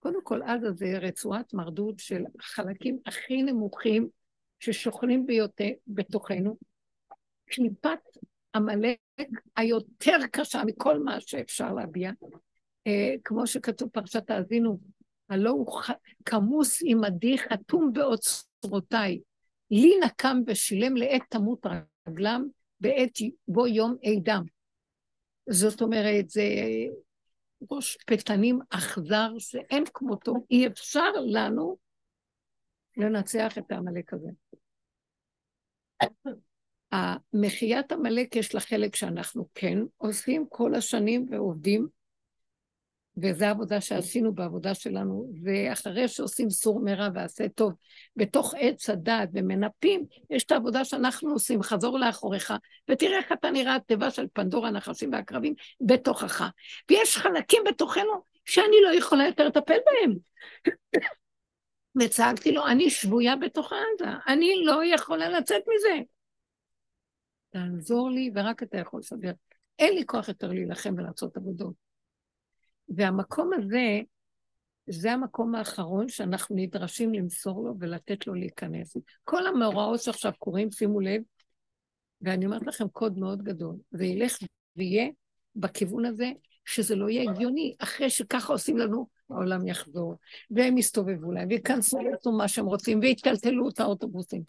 קודם כל, עזה זה רצועת מרדות של חלקים הכי נמוכים ששוכנים בתוכנו. קליפת המלאק היותר קשה מכל מה שאפשר להביע. כמו שכתוב פרשת האזינו, הלא הוא כמוס עמדי חתום באוצרותיי. לי נקם ושילם לעת תמות רגלם בעת בו יום עידם. זאת אומרת, זה ראש פתנים אכזר שאין כמותו, אי אפשר לנו לנצח את המלאק הזה. המחיית המלאק יש לחלק שאנחנו כן עושים כל השנים ועובדים, וזו העבודה שעשינו בעבודה שלנו, ואחרי שעושים סור מרע ועשה טוב, בתוך עץ הדעת ומנפים, יש את העבודה שאנחנו עושים, חזור לאחוריך, ותראה איך אתה נראה הטבע של פנדור הנחשים והקרבים בתוכך. ויש חלקים בתוכנו שאני לא יכולה יותר לטפל בהם. וצעקתי לו, אני שבויה בתוך העזה, אני לא יכולה לצאת מזה. תעזור לי, ורק אתה יכול לסדר. אין לי כוח יותר להילחם ולעשות עבודות. והמקום הזה, זה המקום האחרון שאנחנו נדרשים למסור לו ולתת לו להיכנס. כל המאורעות שעכשיו קוראים, שימו לב, ואני אומרת לכם קוד מאוד גדול, זה ילך ויהיה בכיוון הזה, שזה לא יהיה הגיוני, אחרי שככה עושים לנו, העולם יחזור, והם יסתובבו להם, ויכנסו לעצו מה שהם רוצים, ויתקלטלו את האוטובוסים,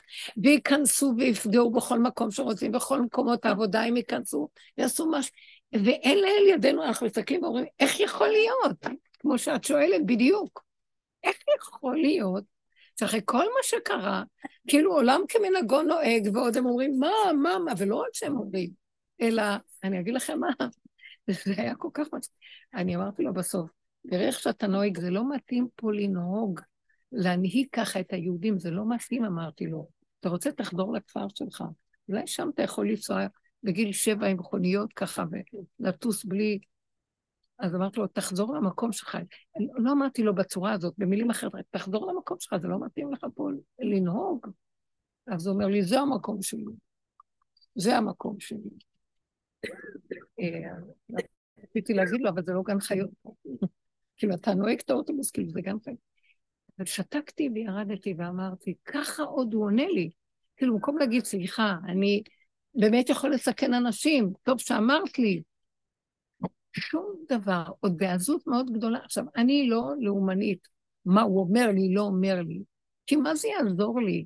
ויכנסו ויפגעו בכל מקום שרוצים, בכל מקומות העבודה הם יכנסו, יעשו משהו, ואלה אל ידינו, אנחנו מסתכלים ואומרים, איך יכול להיות? כמו שאת שואלת בדיוק, איך יכול להיות? שאחרי כל מה שקרה, כאילו עולם כמנהגו נוהג, ועוד הם אומרים, מה, ולא עוד שהם אומרים, אלא, אני אגיד לכם מה, זה היה כל כך מצחיק. אני אמרתי לו בסוף, דרך שאתה נוהג, זה לא מתאים פה לנהוג, להנהיג ככה את היהודים, זה לא מתאים, אמרתי לו, אתה רוצה תחזור לכפר שלך, אולי שם אתה יכול לנסוע, בגיל 7 עם חוניות ככה, ולטוס בלי, אז אמרתי לו, תחזור למקום שלך, לא אמרתי לו בצורה הזאת, במילים אחרת, תחזור למקום שלך, זה לא מתאים לך פה לנהוג, אז הוא אומר לי, זה המקום שלי, זה המקום שלי, רציתי להגיד לו, אבל זה לא גן חיות, כאילו אתה נוהג את האוטובוס, כאילו זה גן חיות, אבל שתקתי וירדתי ואמרתי, ככה עוד הוא עונה לי, כאילו במקום להגיד, סליחה, אני באמת יכול לסכן אנשים, טוב שאמרת לי, שום דבר, עוד בעזות מאוד גדולה, עכשיו אני לא לאומנית, מה הוא אומר לי, לא אומר לי, כי מה זה יעזור לי?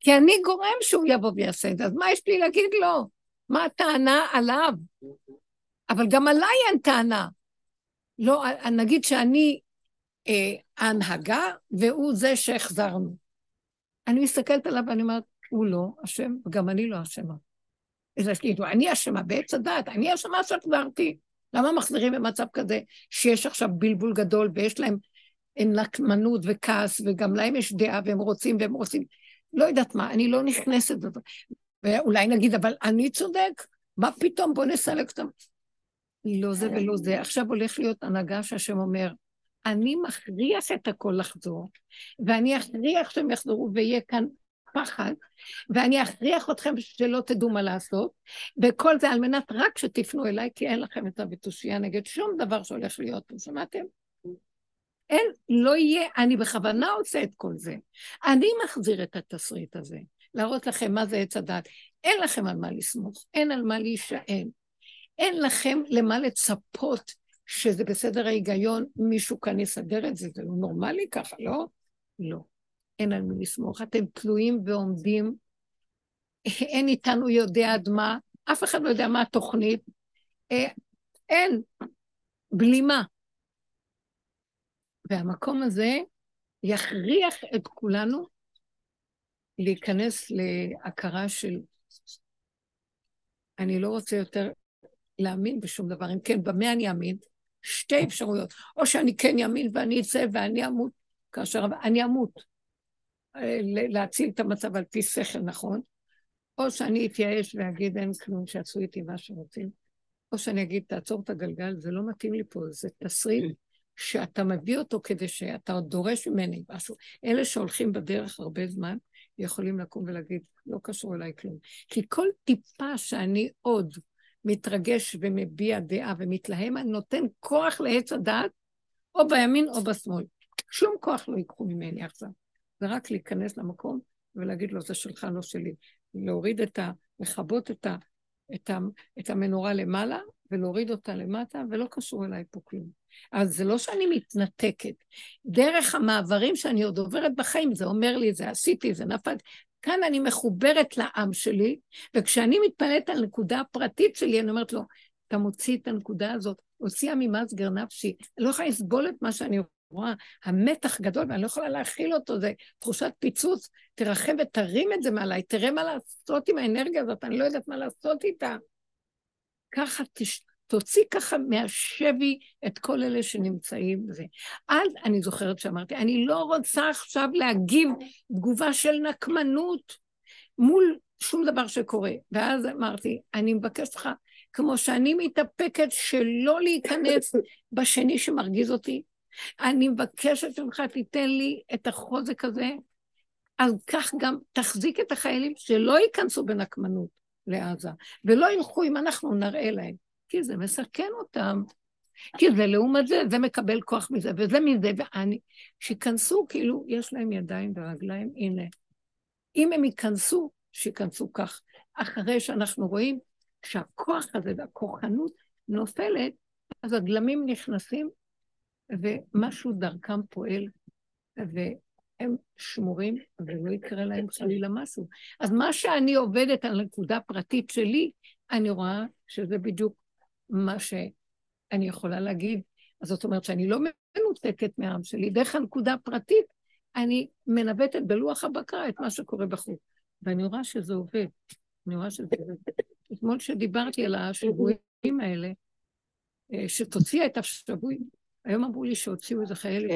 כי אני גורם שהוא יבוא ויעשה את זה, אז מה יש לי להגיד לו? מה הטענה עליו? אבל גם עליי אין טענה, לא, נגיד שאני ההנהגה, והוא זה שהחזרנו, אני מסתכלת עליו ואני אומרת, הוא לא אשם, וגם אני לא אשמה, אז תגידו, אני אשמה בעץ הדעת, אני אשמה שחזרתי. למה מחזירים במצב כזה שיש עכשיו בלבול גדול ויש להם נקמנות וכעס, וגם להם יש דעה והם רוצים, לא יודעת מה, אני לא נכנסת בזה. ואולי נגיד, אבל אני צודק, מה פתאום בוא נסלק אותם? לא זה ולא זה, עכשיו הולך להיות הנהגה שהשם אומר, אני מכריח את הכל לחזור, ואני אכריח שהם יחזרו ויהיה כאן, פחד, ואני אכריח אתכם שלא תדעו מה לעשות, וכל זה על מנת רק שתפנו אליי, כי אין לכם את הביטושייה נגד שום דבר שהולך להיות פה, שמעתם? אין, לא יהיה, אני בכוונה עושה את כל זה, אני מחזיר את התסריט הזה, להראות לכם מה זה עץ הדעת, אין לכם על מה לסמוך, אין על מה להישען, אין לכם למה לצפות שזה בסדר ההיגיון, מישהו כאן יסדר את זה, זה לא נורמלי ככה, לא? לא. אין לנו לסמוך, אתם תלויים ועומדים, אין איתנו יודע עד מה, אף אחד לא יודע מה התוכנית, אין, בלי מה. והמקום הזה יכריח את כולנו להיכנס להכרה של, אני לא רוצה יותר להאמין בשום דבר, אם כן, במה אני אאמין? שתי אפשרויות, או שאני כן יאמין ואני אצא ואני אמות, כאשר אני אמות, להציל את המצב על פי שכל נכון, או שאני אתייאש ואגיד אין כלום שעשו איתי מה שרוצים, או שאני אגיד תעצור את הגלגל, זה לא מתאים לי פה, זה תסריט שאתה מביא אותו כדי שאתה דורש ממני משהו. אלה שהולכים בדרך הרבה זמן יכולים לקום ולהגיד לא קשור אליי כלום, כי כל טיפה שאני עוד מתרגש ומביע דעה ומתלהם, אני נותן כוח לעץ הדעת, או בימין או בשמאל, שום כוח לא ייקחו ממני עכשיו. זה רק להיכנס למקום ולהגיד לו, זה שלך, לא שלי. להוריד לכבות את המנורה למעלה, ולהוריד אותה למטה, ולא קשור אליי פה כלום. אז זה לא שאני מתנתקת. דרך המעברים שאני עוד עוברת בחיים, זה אומר לי, זה עשיתי, זה נפל. כאן אני מחוברת לעם שלי, וכשאני מתפלאת על נקודה הפרטית שלי, אני אומרת לו, אתה מוציא את הנקודה הזאת, הוציאה ממסגר נפשי, לא יכולה לסבול את מה שאני עוברת, וואה, המתח גדול, ואני לא יכולה להכיל אותו, זה תחושת פיצוץ, תרחב ותרים את זה מעליי, תראה מה לעשות עם האנרגיה הזאת, אני לא יודעת מה לעשות איתה. ככה תוציא ככה מהשבי את כל אלה שנמצאים בזה. אז אני זוכרת שאמרתי, אני לא רוצה עכשיו להגיב תגובה של נקמנות מול שום דבר שקורה. ואז אמרתי, אני מבקש לך, כמו שאני מתאפקת שלא להיכנס בשני שמרגיז אותי, אני מבקשת ממך תיתן לי את החוזק הזה, אז כך גם תחזיק את החיילים שלא ייכנסו בנקמנות לעזה, ולא ילכו אם אנחנו נראה להם, כי זה מסכן אותם, כי זה לעומת זה, זה מקבל כוח מזה, וזה מזה, ואני, שיכנסו כאילו, יש להם ידיים ורגליים, הנה, אם הם ייכנסו, שיכנסו כך, אחרי שאנחנו רואים שהכוח הזה והכוחנות נופלת, אז הגלמים נכנסים, ומשהו דרכם פועל, והם שמורים, ולא יקרה להם חלילה משהו. אז מה שאני עובדת על נקודה פרטית שלי, אני רואה שזה בדיוק מה שאני יכולה להגיד. אז זאת אומרת שאני לא מנותקת מהעם שלי, דרך הנקודה הפרטית, אני מנווטת בלוח הבקרה את מה שקורה בחוץ. ואני רואה שזה עובד, אני רואה שזה עובד. אתמול שדיברתי על השבועים האלה, שתוציאה את השבועים, היום אמרו לי שהוציאו איזה חייל,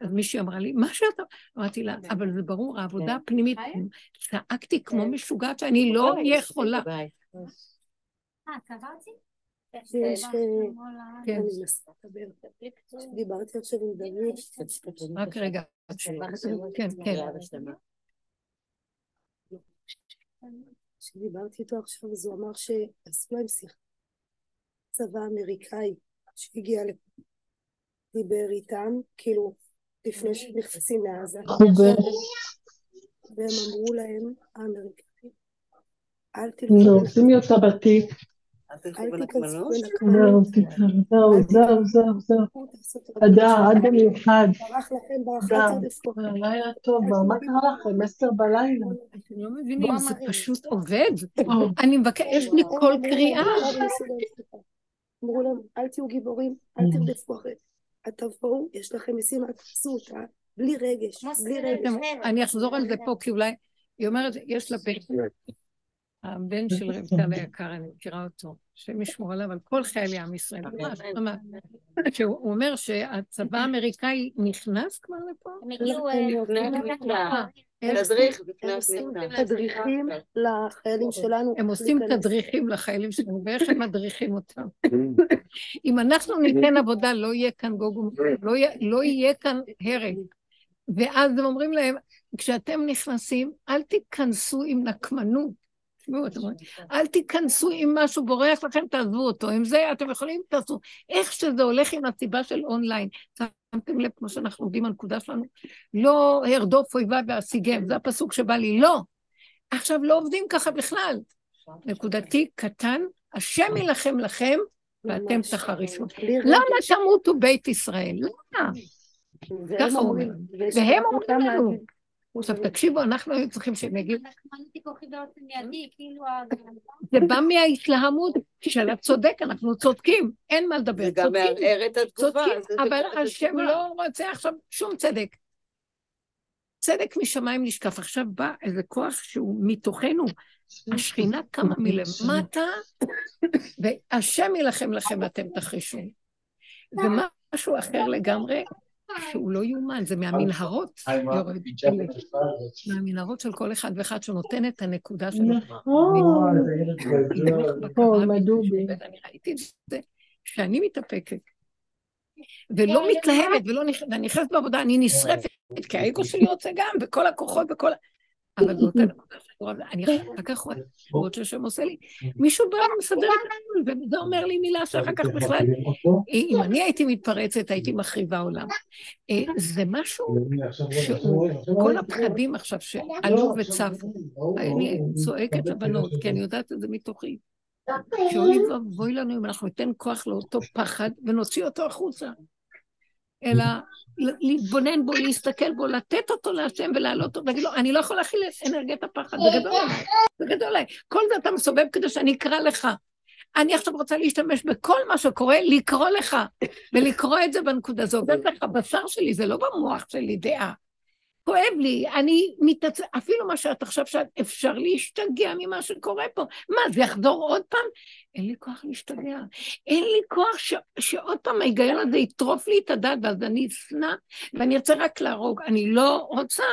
אז מישהי אמרה לי, מה שאתה? אמרתי לה, אבל זה ברור, העבודה הפנימית, צעקתי כמו משוגעת שאני לא יכולה. קברתי? כן. דיברתי עכשיו עם דוד. רק רגע. כן, כן. כשדיברתי איתו עכשיו, אז הוא אמר שעשו להם שיחה. צבא אמריקאי. שהגיע לפה, דיבר איתם, כאילו, לפני שנכנסים לעזה. והם אמרו להם, האמריקאים, אל תלכו בנקמנות. זהו. עד במיוחד. ברח לכם, זה היה טוב, מה קרה לכם? 10 בלילה. אתם לא מבינים, זה פשוט עובד. אני מבקש, יש לי כל קריאה. אמרו להם, אל תהיו גיבורים, אל תרדפו אחרי. התבואו, יש לכם משימה, תעשו אותה, בלי רגש, בלי רגש. אני אחזור על זה פה, כי אולי, היא אומרת, יש לה בן, הבן של רבקה היקר, אני מכירה אותו, שמשמור עליו, על כל חיילי עם ישראל, ממש. שהוא אומר שהצבא האמריקאי נכנס כבר לפה? תדריכים לחיילים שלנו. הם עושים תדריכים לחיילים שלנו, ואיך הם מדריכים אותם. אם אנחנו ניתן עבודה, לא יהיה כאן גוגו, לא יהיה כאן הרג. ואז הם אומרים להם, כשאתם נכנסים, אל תיכנסו עם נקמנות. אל תיכנסו עם משהו בורח לכם, תעזבו אותו. עם זה אתם יכולים, תעשו. איך שזה הולך עם הסיבה של אונליין. שמתם לב, כמו שאנחנו עובדים, הנקודה שלנו, לא הרדוף אויבה והשיגם, זה הפסוק שבא לי, לא. עכשיו לא עובדים ככה בכלל. נקודתי קטן, השם ילחם לכם, ואתם תחרישו. למה תמותו בית ישראל? למה? ככה אומרים. והם אומרים לנו. עכשיו תקשיבו, אנחנו היו צריכים שנגיד. זה בא מההתלהמות של הצודק, אנחנו צודקים, אין מה לדבר. זה גם מערער את התגובה. אבל השם לא רוצה עכשיו שום צדק. צדק משמיים נשקף. עכשיו בא איזה כוח שהוא מתוכנו, השכינה קמה מלמטה, והשם ילחם לכם ואתם תחרישו. זה משהו אחר לגמרי. שהוא לא יומן, זה מהמנהרות יורד, מהמנהרות של כל אחד ואחד שנותן את הנקודה שלו. נכון, נכון, מדובי. ואני ראיתי את זה, שאני מתאפקת, ולא מתלהמת, ואני נכנסת בעבודה, אני נשרפת, כי האגו שלי יוצא גם, וכל הכוחות וכל... אבל זאת הנקודה שלו, אני אחר כך רואה ששם עושה לי, מישהו בא ומסדר את זה, וזה אומר לי מילה שאחר כך בכלל, אם אני הייתי מתפרצת, הייתי מחריבה עולם. זה משהו שכל הפחדים עכשיו שעלו וצפו, אני צועקת לבנות, כי אני יודעת את זה מתוכי, שאולי ובואי לנו אם אנחנו ניתן כוח לאותו פחד, ונוציא אותו החוצה. אלא להתבונן בו, להסתכל בו, לתת אותו להשם ולהעלות אותו, ולהגיד לו, אני לא יכול להכיל אנרגיית הפחד, זה גדול עליי, זה גדול עליי. כל זה אתה מסובב כדי שאני אקרא לך. אני עכשיו רוצה להשתמש בכל מה שקורה, לקרוא לך, ולקרוא את זה בנקודה, זה עובד לך, בשר שלי, זה לא במוח שלי, דעה. כואב לי, אני מתעצ... אפילו מה שאת עכשיו שאת אפשר להשתגע ממה שקורה פה, מה, זה יחדור עוד פעם? אין לי כוח להשתגע, אין לי כוח שעוד פעם ההיגיון הזה יטרוף לי את הדעת, ואז אני אסנה, ואני ארצה רק להרוג, אני לא רוצה,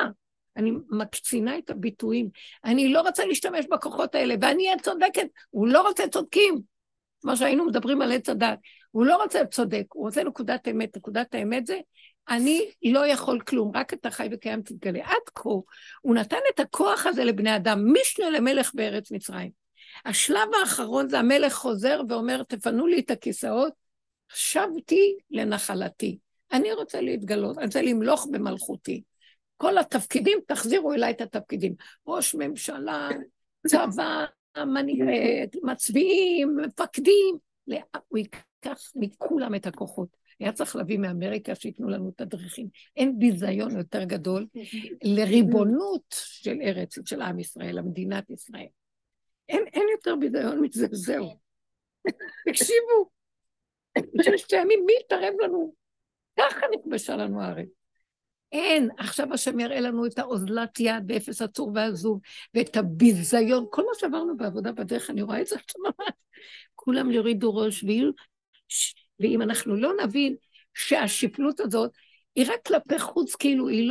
אני מקצינה את הביטויים, אני לא רוצה להשתמש בכוחות האלה, ואני אהיה צודקת, הוא לא רוצה צודקים, מה שהיינו מדברים על עץ הדעת, הוא לא רוצה צודק, הוא רוצה נקודת אמת, נקודת האמת זה, אני לא יכול כלום, רק אתה חי וקיים תתגלה. עד כה, הוא נתן את הכוח הזה לבני אדם, משנה למלך בארץ מצרים. השלב האחרון זה המלך חוזר ואומר, תפנו לי את הכיסאות, שבתי לנחלתי. אני רוצה להתגלות, אני רוצה למלוך במלכותי. כל התפקידים, תחזירו אליי את התפקידים. ראש ממשלה, צבא, מצביעים, מפקדים. הוא ייקח מכולם את הכוחות. היה צריך להביא מאמריקה שיתנו לנו תדריכים. אין ביזיון יותר גדול לריבונות של ארץ, של עם ישראל, המדינת ישראל. אין יותר ביזיון מזה, זהו. תקשיבו, ששתי ימים, מי יתערב לנו? ככה נכבשה לנו הארץ. אין, עכשיו השם יראה לנו את האוזלת יד באפס הצור והזוב, ואת הביזיון, כל מה שעברנו בעבודה בדרך, אני רואה את זה, כולם יורידו ראש ויהיו, ואם אנחנו לא נבין שהשיפלות הזאת היא רק כלפי חוץ, כאילו היא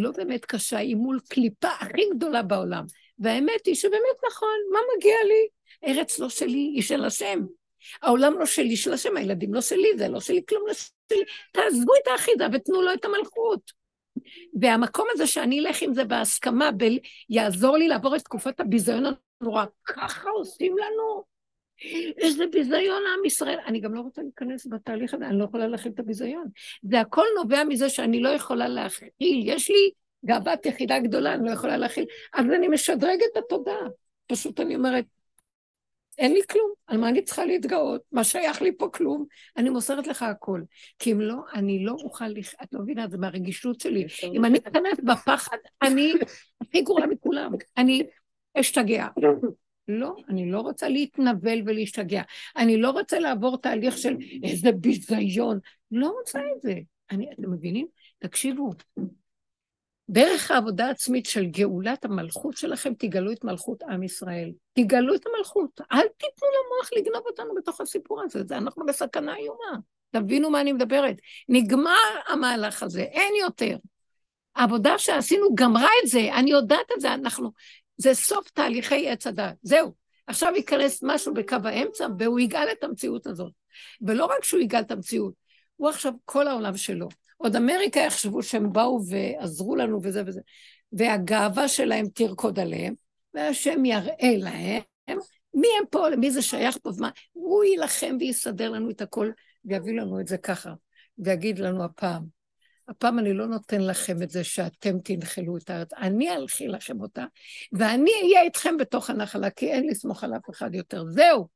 לא באמת קשה, היא מול קליפה הכי גדולה בעולם. והאמת היא שבאמת נכון, מה מגיע לי? ארץ לא שלי, היא של השם. העולם לא שלי, של השם, הילדים לא שלי, זה לא שלי, כלום לא שלי. תעזבו את האחיזה ותנו לו את המלכות. והמקום הזה שאני אלך עם זה בהסכמה, יעזור לי לעבור את תקופת הביזיון הנורא. ככה עושים לנו. איזה ביזיון עם ישראל, אני גם לא רוצה להיכנס בתהליך הזה, אני לא יכולה להכיל את הביזיון, זה הכל נובע מזה שאני לא יכולה להכיל, יש לי גאוות יחידה גדולה, אני לא יכולה להכיל, אז אני משדרגת את התודעה, פשוט אני אומרת, אין לי כלום, על מה אני צריכה להתגאות, מה שייך לי פה כלום, אני מוסרת לך הכל, כי אם לא, אני לא אוכל, את לא מבינה, זה מהרגישות שלי, אם אני אכנס בפחד, אני הכי גרוע מכולם, אני אשתגע, לא, אני לא רוצה להתנבל ולהשתגע, אני לא רוצה לעבור תהליך של איזה ביזיון, לא רוצה את זה, אתם מבינים? תקשיבו, דרך העבודה העצמית של גאולת המלכות שלכם, תגלו את מלכות עם ישראל, תגלו את המלכות, אל תיתנו למוח לגנוב אותנו בתוך הסיפור הזה, זה אנחנו בסכנה איומה, תבינו מה אני מדברת, נגמר המהלך הזה, אין יותר, העבודה שעשינו גמרה את זה, אני יודעת את זה, אנחנו... זה סוף תהליכי עץ הדעת, זהו. עכשיו ייכנס משהו בקו האמצע, והוא יגאל את המציאות הזאת. ולא רק שהוא יגאל את המציאות, הוא עכשיו כל העולם שלו. עוד אמריקה יחשבו שהם באו ועזרו לנו וזה וזה, והגאווה שלהם תרקוד עליהם, והשם יראה להם, מי הם פה, למי זה שייך פה, ומה, הוא ילחם ויסדר לנו את הכל, ויביא לנו את זה ככה, ויגיד לנו הפעם אני לא נותן לכם את זה שאתם תנחלו את הארץ, אני אלחי לכם אותה, ואני אהיה איתכם בתוך הנחלה, כי אין לסמוך על אף אחד יותר, זהו,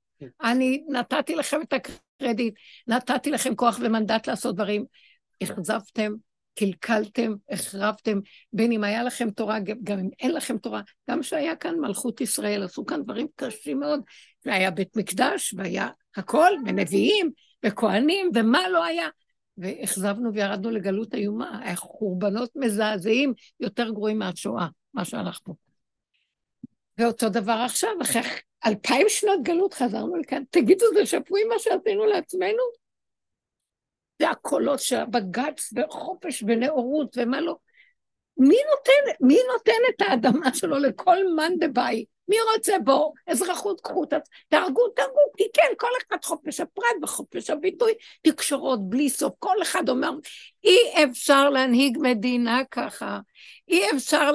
אני נתתי לכם את הקרדיט, נתתי לכם כוח ומנדט לעשות דברים, החזבתם, קלקלתם, החרבתם, בין אם היה לכם תורה, גם אם אין לכם תורה, גם שהיה כאן מלכות ישראל, עשו כאן דברים קשים מאוד, והיה בית מקדש, והיה הכל, ונביאים, וכהנים, ומה לא היה, והחזבנו וירדנו לגלות איומה, החורבנות מזעזעים יותר גרועים מהשואה, מה שהלך פה. ואותו דבר עכשיו, אחרי 2000 שנות גלות חזרנו לכאן, תגידו, זה שפוי מה שעשינו לעצמנו? זה הקולות של הבגץ וחופש ונאורות ומה לא. מי נותן את האדמה שלו לכל מן דבאי? מי רוצה בו? אזרחות, קחו, תרגו, כי כן, כל אחד חופש הפרט וחופש הביטוי, תקשורות בלי סוף, כל אחד אומר, אי אפשר להנהיג מדינה ככה, אי אפשר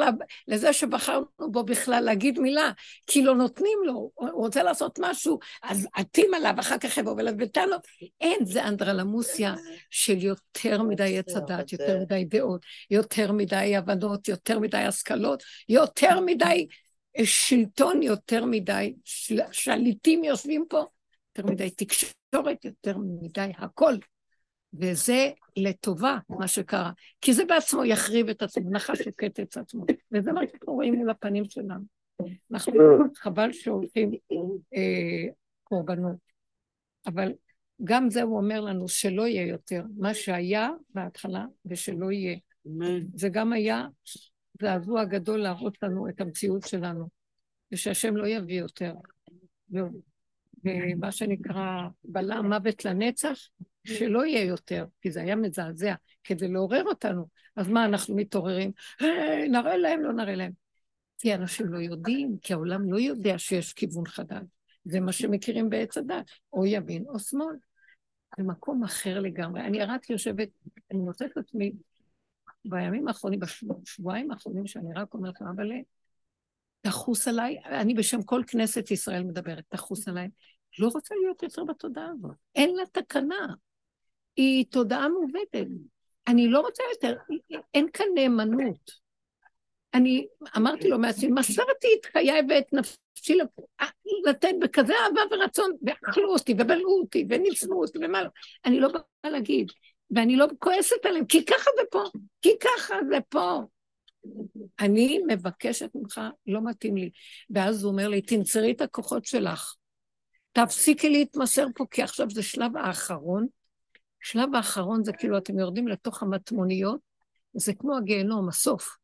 לזה שבחרנו בו בכלל להגיד מילה, כי לא נותנים לו, הוא רוצה לעשות משהו, אז עטים עליו, אחר כך יבוא ולבטנו, אין, זה אנדרלמוסיה של יותר מדי הצדת, יותר מדי דעות, יותר מדי הבנות, יותר מדי השכלות, יותר מדי... שלטון יותר מדי, שליטים יושבים פה, יותר מדי תקשורת, יותר מדי הכל, וזה לטובה מה שקרה, כי זה בעצמו יחריב את עצמו, נחש שוקט את עצמו, וזה מה שאנחנו רואים מול הפנים שלנו, אנחנו חבל שהולכים קורבנות, אבל גם זה הוא אומר לנו שלא יהיה יותר, מה שהיה בהתחלה ושלא יהיה, זה גם היה זעזוע גדול להראות לנו את המציאות שלנו, ושהשם לא יביא יותר. ומה שנקרא בלע מוות לנצח, שלא יהיה יותר, כי זה היה מזעזע, כדי לעורר אותנו. אז מה אנחנו מתעוררים? נראה להם, לא נראה להם. כי אנשים לא יודעים, כי העולם לא יודע שיש כיוון חדש. זה מה שמכירים בעץ הדת, או ימין או שמאל. זה מקום אחר לגמרי. אני רק יושבת, אני מוצאת את עצמי, בימים האחרונים, בשבועיים האחרונים, שאני רק אומרת, אבל תחוס עליי, אני בשם כל כנסת ישראל מדברת, תחוס עליי, לא רוצה להיות יותר בתודעה הזאת, אין לה תקנה, היא תודעה מעובדת, אני לא רוצה יותר, אין כאן נאמנות. אני אמרתי לו מעצמי, מסרתי את חיי ואת נפשי לתת בכזה אהבה ורצון, ואכלו אותי ובלעו אותי ונלסמו אותי ומה לא, אני לא באה להגיד, ואני לא כועסת עליהם, כי ככה זה פה, כי ככה זה פה. אני מבקשת ממך, לא מתאים לי. ואז הוא אומר לי, תנצרי את הכוחות שלך, תפסיקי להתמסר פה, כי עכשיו זה שלב האחרון. שלב האחרון זה כאילו אתם יורדים לתוך המטמוניות, זה כמו הגיהנום, הסוף.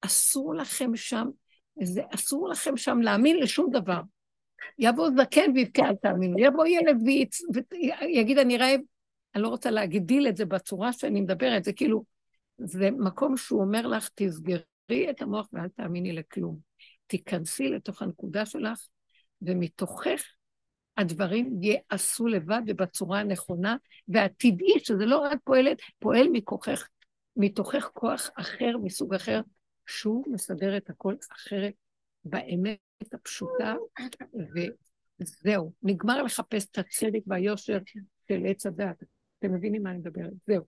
אסור לכם שם להאמין לשום דבר. יבוא זקן ויבכה, אל תאמינו. יבוא ילד ויגיד, אני רעב, אני לא רוצה להגדיל את זה בצורה שאני מדברת, זה כאילו, זה מקום שהוא אומר לך, תסגרי את המוח ואל תאמיני לכלום. תיכנסי לתוך הנקודה שלך, ומתוכך הדברים יעשו לבד ובצורה הנכונה, והתדעי שזה לא רק פועלת, פועל מכוחך, מתוכך כוח אחר, מסוג אחר, שהוא מסדר את הכל אחרת, באמת הפשוטה, וזהו. נגמר לחפש את הצדק והיושר של עץ הדת. אתם מבינים מה אני מדברת? זהו.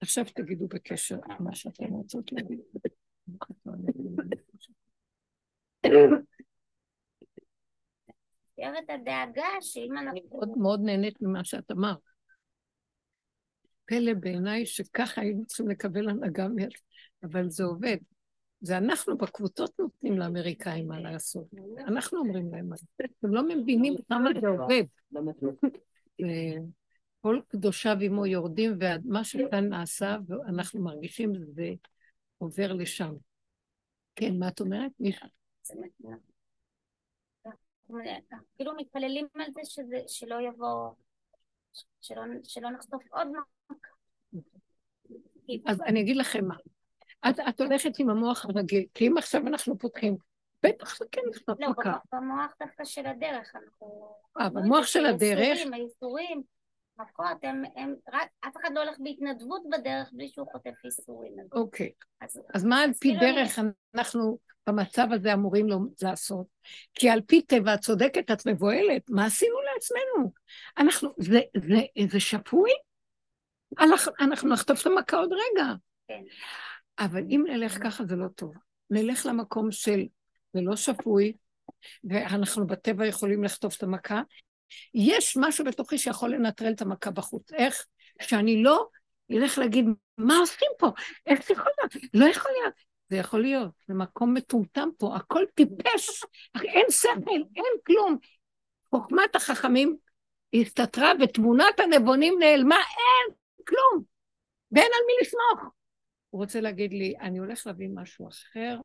עכשיו תגידו בקשר מה שאתם רוצות להגיד. אני מאוד נהנית ממה שאת אמרת. פלא בעיניי שככה היינו צריכים לקבל הנהגה, אבל זה עובד. זה אנחנו בקבוצות נותנים לאמריקאים מה לעשות. אנחנו אומרים להם מה. אתם לא מבינים כמה זה עובד. כל קדושה ועמו יורדים, ומה שכאן נעשה, ואנחנו מרגישים זה עובר לשם. כן, מה את אומרת? מיכה. כאילו מתפללים על זה שלא יבוא, שלא נחשוף עוד מק. אז אני אגיד לכם מה. את הולכת עם המוח הרגיל, כי אם עכשיו אנחנו פותחים, בטח שכן נחשוף מכה. לא, במוח דווקא של הדרך. במוח של הדרך. היסורים. מכות, אף אחד לא הולך בהתנדבות בדרך בלי שהוא חוטף איסורים. אוקיי, אז מה על פי דרך אנחנו במצב הזה אמורים לעשות? כי על פי טבע צודקת את מבועלת, מה עשינו לעצמנו? זה שפוי? אנחנו נחטוף את המכה עוד רגע. אבל אם נלך ככה זה לא טוב. נלך למקום של זה לא שפוי, ואנחנו בטבע יכולים לחטוף את המכה, יש משהו בתוכי שיכול לנטרל את המכה בחוץ. איך? שאני לא ילך להגיד, מה עושים פה? איך זה יכול להיות? לא יכול להיות. זה יכול להיות. זה מקום מטומטם פה. הכל טיפש. אין סבל, אין כלום. חוכמת החכמים הסתתרה ותמונת הנבונים נעלמה. אין כלום. ואין על מי לסמוך. הוא רוצה להגיד לי, אני הולך להביא משהו אחר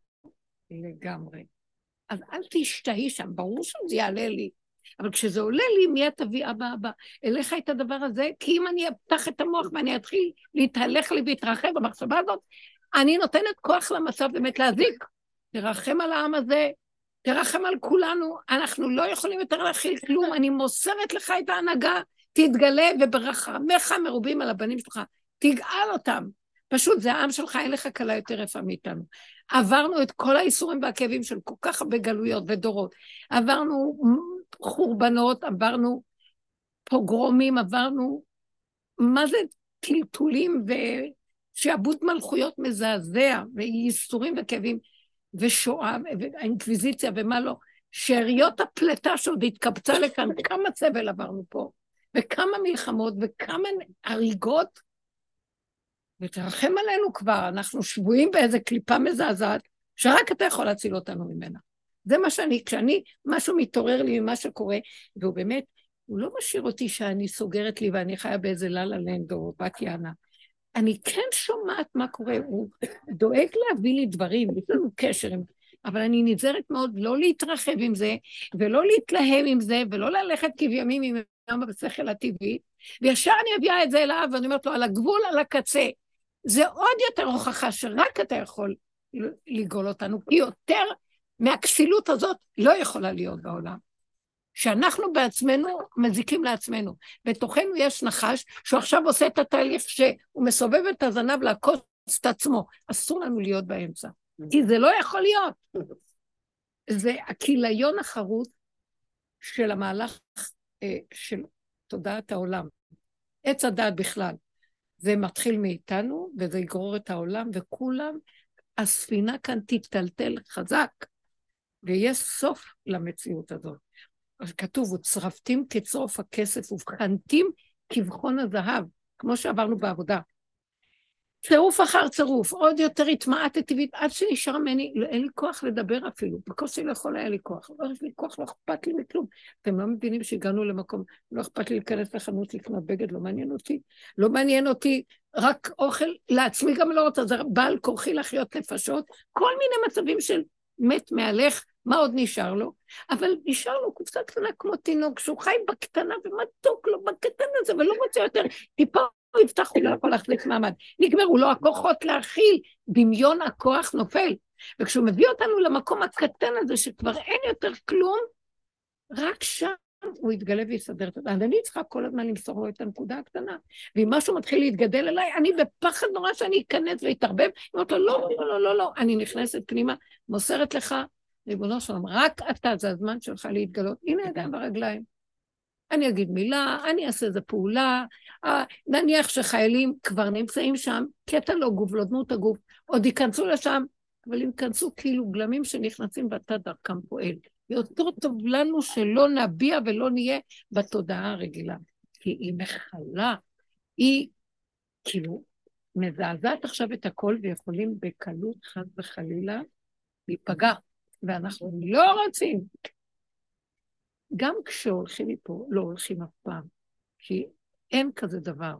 לגמרי. אז אל תשתהי שם. ברור שזה יעלה לי. אבל כשזה עולה לי, מיד תביא אבא, אליך את הדבר הזה, כי אם אני אפתח את המוח ואני אתחיל להתהלך לי והתרחב במחשבה הזאת, אני נותנת כוח למצב באמת להזיק. תרחם על העם הזה, תרחם על כולנו, אנחנו לא יכולים יותר להכיל כלום, אני מוסרת לך את ההנהגה, תתגלה וברחמך מרובים על הבנים שלך, תגאל אותם. פשוט זה העם שלך, אין לך קלה יותר יפה מאיתנו. עברנו את כל האיסורים והכאבים של כל כך הרבה גלויות ודורות, עברנו חורבנות, עברנו פוגרומים, עברנו מה זה טלטולים ושעבוד מלכויות מזעזע וייסורים וכאבים ושואה ואינקוויזיציה ומה לא, שאריות הפלטה שעוד התקבצה לכאן, כמה סבל עברנו פה וכמה מלחמות וכמה הריגות, ותרחם עלינו כבר, אנחנו שבויים באיזה קליפה מזעזעת שרק אתה יכול להציל אותנו ממנה. זה מה שאני, כשאני, משהו מתעורר לי ממה שקורה, והוא באמת, הוא לא משאיר אותי שאני סוגרת לי, ואני חיה באיזה ללה לנד או בת יענה, אני כן שומעת מה קורה, הוא דואג להביא לי דברים, יש לנו קשר, אבל אני נזהרת מאוד לא להתרחב עם זה, ולא להתלהם עם זה, ולא ללכת כבימים עם אמא בשכל הטבעי, וישר אני אביאה את זה אליו, ואני אומרת לו, על הגבול, על הקצה, זה עוד יותר הוכחה שרק אתה יכול לגאול אותנו, כי יותר מהכסילות הזאת לא יכולה להיות בעולם. שאנחנו בעצמנו מזיקים לעצמנו. בתוכנו יש נחש, שהוא עכשיו עושה את התהליך שהוא מסובב את הזנב לעקוץ את עצמו. אסור לנו להיות באמצע. כי זה לא יכול להיות. זה הכיליון החרוץ של המהלך של תודעת העולם. עץ הדעת בכלל. זה מתחיל מאיתנו, וזה יגרור את העולם, וכולם, הספינה כאן תטלטל חזק, ויש סוף למציאות הזאת. כתוב, וצרפתים כצרוף הכסף, ובחנתים כבחון הזהב, כמו שעברנו בעבודה. צירוף אחר צירוף, עוד יותר התמעט הטבעית, עד שנשאר מני, אין לי כוח לדבר אפילו, בקושי לא יכול היה לי כוח, לא יש לי כוח, לא אכפת לי מכלום. אתם לא מבינים שהגענו למקום, לא אכפת לי להיכנס לחנות, לקנות בגד, לא מעניין אותי, לא מעניין אותי, רק אוכל, לעצמי גם לא רוצה, זה בעל כורחי לחיות נפשות, כל מיני מצבים של מת מהלך, מה עוד נשאר לו? אבל נשאר לו קופסה קטנה כמו תינוק, שהוא חי בקטנה ומתוק לו בקטן הזה, ולא רוצה יותר, טיפה הוא יפתח, הוא לא יכול להחליף מעמד. נגמרו לו הכוחות להכיל, דמיון הכוח נופל. וכשהוא מביא אותנו למקום הקטן הזה, שכבר אין יותר כלום, רק שם הוא יתגלה ויסדר את זה. אני צריכה כל הזמן למסור לו את הנקודה הקטנה, ואם משהו מתחיל להתגדל אליי, אני בפחד נורא שאני אכנס והתערבב, ואומרת לו, לא, לא, לא, לא, לא, אני נכנסת פנימה, מוסרת לך, ריבונו שלום, רק אתה, זה הזמן שלך להתגלות, הנה ידיים ברגליים. אני אגיד מילה, אני אעשה איזו פעולה, נניח שחיילים כבר נמצאים שם, קטע לא גוב, לא דמות הגוב, עוד ייכנסו לשם, אבל אם ייכנסו כאילו גלמים שנכנסים ואתה דרכם פועל. יותר טוב לנו שלא נביע ולא נהיה בתודעה הרגילה, כי היא מחלה, היא כאילו מזעזעת עכשיו את הכל, ויכולים בקלות חד וחלילה להיפגע. ואנחנו לא רוצים. גם כשהולכים מפה, לא הולכים אף פעם, כי אין כזה דבר.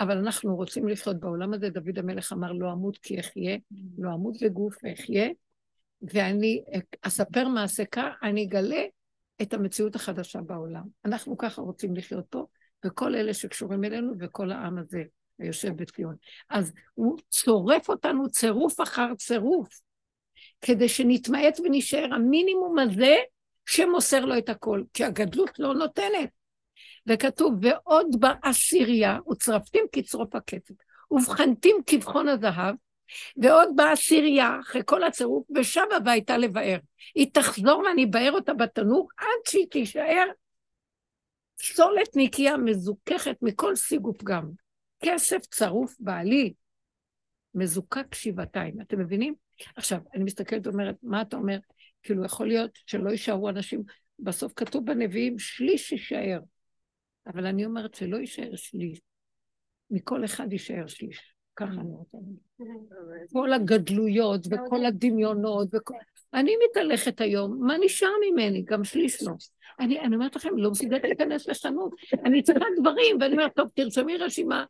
אבל אנחנו רוצים לחיות בעולם הזה, דוד המלך אמר, לא אמות כי אחיה, לא אמות בגוף ואחיה, ואני אספר מעסקה, אני אגלה את המציאות החדשה בעולם. אנחנו ככה רוצים לחיות פה, וכל אלה שקשורים אלינו, וכל העם הזה, היושב בתקיון. אז הוא צורף אותנו צירוף אחר צירוף, כדי שנתמעט ונשאר המינימום הזה שמוסר לו את הכל, כי הגדלות לא נותנת. וכתוב, ועוד בעשירייה, וצרפתים כצרוף הכסף, ובחנתים כבחון הזהב, ועוד בעשירייה, אחרי כל הצירוף, ושבה הביתה לבאר. היא תחזור ואני באר אותה בתנוך, עד שהיא תישאר סולת נקייה מזוכחת מכל סיג ופגם. כסף צרוף בעלי, מזוכק שבעתיים. אתם מבינים? עכשיו, אני מסתכלת ואומרת, מה אתה אומר? כאילו, יכול להיות שלא יישארו אנשים, בסוף כתוב בנביאים, שליש יישאר. אבל אני אומרת שלא יישאר שליש, מכל אחד יישאר שליש. ככה אני רוצה. כל הגדלויות וכל הדמיונות, אני מתהלכת היום, מה נשאר ממני? גם שליש לא. אני אומרת לכם, לא מסוגלת להיכנס לחנות, אני צריכה דברים, ואני אומרת, טוב, תרשמי רשימה,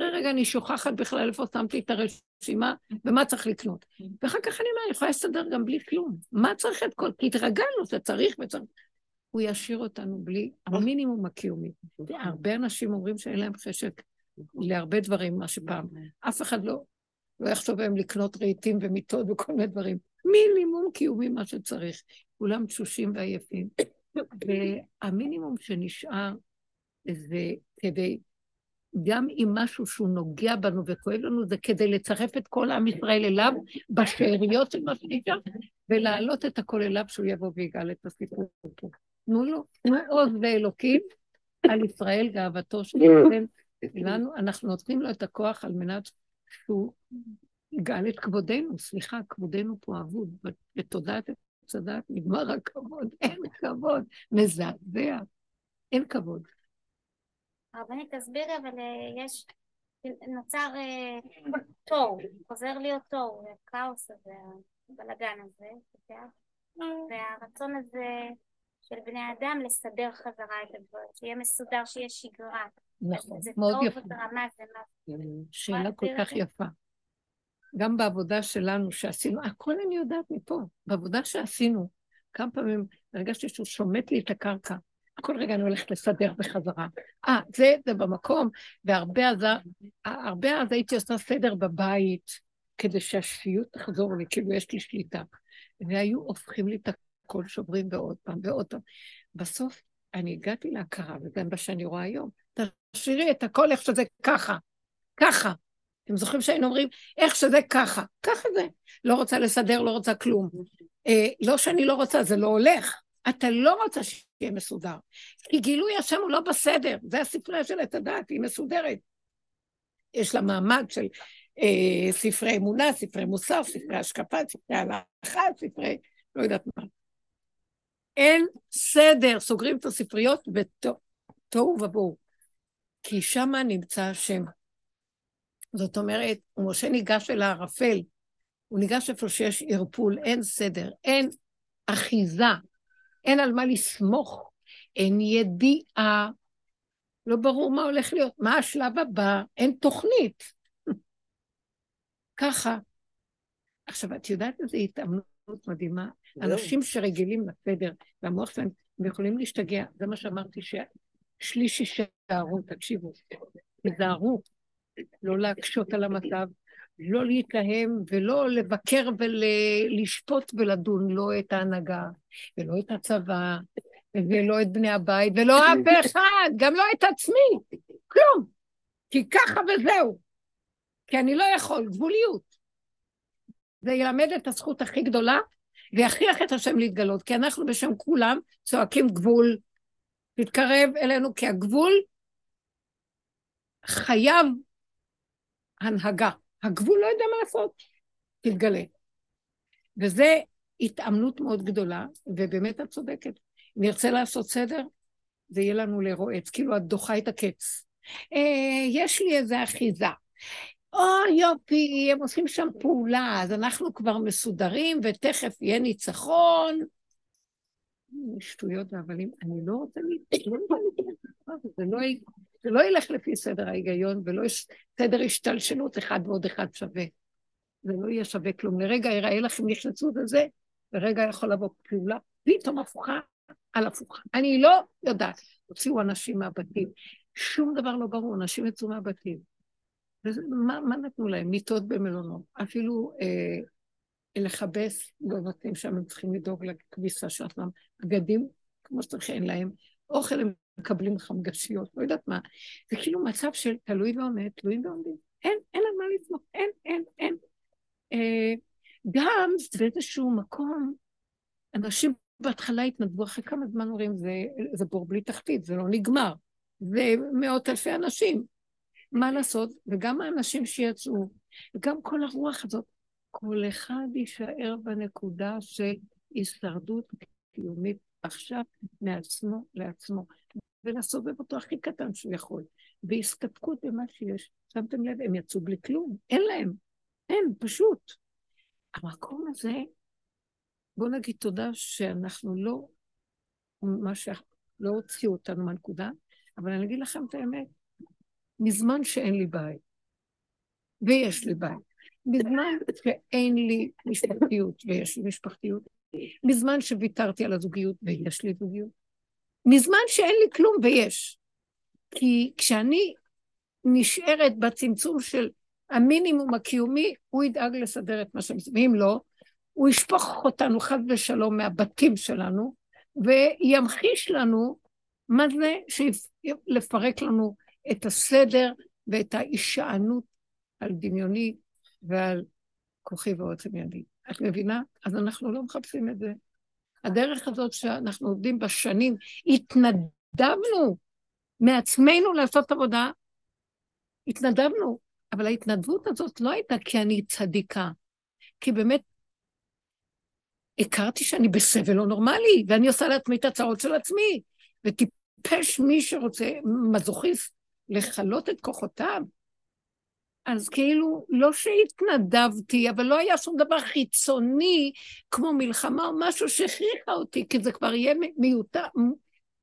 רגע, אני שוכחת בכלל איפה שמתי את הרשימה, ומה צריך לקנות. ואחר כך אני אומר, אני יכולה לסדר גם בלי כלום. מה צריך את כל? כי התרגלנו, זה צריך וצריך. הוא ישאיר אותנו בלי המינימום הקיומי. הרבה אנשים אומרים שאין להם חשק להרבה דברים, מה שפעם. אף אחד לא יחשוב הם לקנות רהיטים ומיטות וכל מיני דברים. מינימום קיומי מה שצריך. כולם תשושים ועייפים. והמינימום שנשאר זה כדי... גם אם משהו שהוא נוגע בנו וכואב לנו, זה כדי לצרף את כל עם ישראל אליו, בשאריות של מה שנשאר, ולהעלות את הכל אליו שהוא יבוא ויגאל את הסיפור פה. תנו לו, עוז ואלוקים, על ישראל גאוותו שנתן לנו, אנחנו נותנים לו את הכוח על מנת שהוא יגאל את כבודנו, סליחה, כבודנו פה אבוד, בתודעת את צדק, נגמר הכבוד, אין כבוד, מזעזע, אין כבוד. הרבנית, תסבירי, אבל יש, נוצר תור, עוזר להיות תור, הקאוס הזה, הבלגן הזה, והרצון הזה של בני האדם לסדר חזרה את הדברים, שיהיה מסודר, שיהיה שגרה, נכון, מאוד יפה. שאלה כל כך יפה. גם בעבודה שלנו שעשינו, הכל אני יודעת מפה, בעבודה שעשינו, כמה פעמים הרגשתי שהוא שומט לי את הקרקע, כל רגע אני הולכת לסדר בחזרה. זה במקום, והרבה אז הייתי עושה סדר בבית, כדי שהשפיות תחזור לי, כאילו יש לי שליטה. והיו הופכים לי את הכל, שוברים ועוד פעם, ועוד פעם. בסוף אני הגעתי להכרה, וזה מה שאני רואה היום, תשאירי את הכל איך שזה ככה, ככה. אתם זוכרים שהיינו אומרים, איך שזה ככה, ככה זה. לא רוצה לסדר, לא רוצה כלום. לא שאני לא רוצה, זה לא הולך. אתה לא רוצה שיהיה מסודר. כי גילוי השם הוא לא בסדר, זה הספרייה של את הדעת, היא מסודרת. יש לה מעמד של ספרי אמונה, ספרי מוסר, ספרי השקפה, ספרי הלכה, ספרי, לא יודעת מה. אין סדר, סוגרים את הספריות ותוהו ובוהו. כי שם נמצא השם. זאת אומרת, משה ניגש אל הערפל, הוא ניגש איפה שיש ערפול, אין סדר, אין אחיזה, אין על מה לסמוך, אין ידיעה, לא ברור מה הולך להיות, מה השלב הבא, אין תוכנית. ככה. עכשיו, את יודעת איזו התאמנות מדהימה? אנשים שרגילים לסדר, והמוח שלהם, הם יכולים להשתגע, זה מה שאמרתי, שליש יישארו, תקשיבו, ייזהרו, לא להקשות על המצב, לא להתלהם ולא לבקר ולשפוט ולדון, לא את ההנהגה, ולא את הצבא, ולא את בני הבית, ולא אף אחד, גם לא את עצמי, כלום, כי ככה וזהו, כי אני לא יכול, גבוליות. זה ילמד את הזכות הכי גדולה, ויכריח את השם להתגלות, כי אנחנו בשם כולם צועקים גבול, להתקרב אלינו, כי הגבול חייב הנהגה, הגבול לא יודע מה לעשות, תתגלה. וזה התאמנות מאוד גדולה, ובאמת את צודקת. אם נרצה לעשות סדר, זה יהיה לנו לרועץ, כאילו את דוחה את הקץ. יש לי איזה אחיזה. יופי, הם עושים שם פעולה, אז אנחנו כבר מסודרים, ותכף יהיה ניצחון. שטויות והבלים, אני לא רוצה להתאמנות, זה לא יגע. זה לא ילך לפי סדר ההיגיון, ולא סדר השתלשלות, אחד ועוד אחד שווה. זה לא יהיה שווה כלום. לרגע יראה לכם נכנסות לזה, לרגע יכול לבוא פעולה, פתאום הפוכה על הפוכה. אני לא יודעת. הוציאו אנשים מהבתים. שום דבר לא ברור, אנשים יצאו מהבתים. מה נתנו להם? מיטות במלונות. אפילו לחבס, לא נותנים שם, הם צריכים לדאוג לכביסה שלהם. בגדים, כמו שצריך, אין להם. אוכל הם מקבלים חמגשיות, לא יודעת מה. זה כאילו מצב של תלוי ועומד, תלויים ועומדים. אין על מה לצמוך, אין. גם באיזשהו מקום, אנשים בהתחלה התנדבו, אחרי כמה זמן אומרים, זה בור בלי תחתית, זה לא נגמר. זה מאות אלפי אנשים. מה לעשות? וגם האנשים שיצאו, וגם כל הרוח הזאת, כל אחד יישאר בנקודה של הישרדות קיומית, עכשיו מעצמו לעצמו, ולסובב אותו הכי קטן שהוא יכול, והסתפקות במה שיש, שמתם לב, הם יצאו בלי כלום, אין להם, אין, פשוט. המקום הזה, בוא נגיד תודה שאנחנו לא, מה שלא הוציאו אותנו מהנקודה, אבל אני אגיד לכם את האמת, מזמן שאין לי בית, ויש לי בית, בזמן שאין לי משפחתיות, ויש לי משפחתיות, מזמן שוויתרתי על הזוגיות ויש לי זוגיות, מזמן שאין לי כלום ויש, כי כשאני נשארת בצמצום של המינימום הקיומי, הוא ידאג לסדר את מה שמסביב, ואם לא, הוא ישפוך אותנו חד ושלום מהבתים שלנו, וימחיש לנו מה זה שלפרק לנו את הסדר ואת ההישענות על דמיוני ועל כוחי ועוצם ידי. את מבינה? אז אנחנו לא מחפשים את זה. הדרך הזאת שאנחנו עובדים בשנים, התנדבנו מעצמנו לעשות עבודה, התנדבנו, אבל ההתנדבות הזאת לא הייתה כי אני צדיקה, כי באמת הכרתי שאני בסבל לא נורמלי, ואני עושה לעצמי את הצעות של עצמי, וטיפש מי שרוצה, מזוכיס, לחלות את כוחותיו, אז כאילו, לא שהתנדבתי, אבל לא היה שום דבר חיצוני, כמו מלחמה או משהו שכריחה אותי, כי זה כבר יהיה מיותר,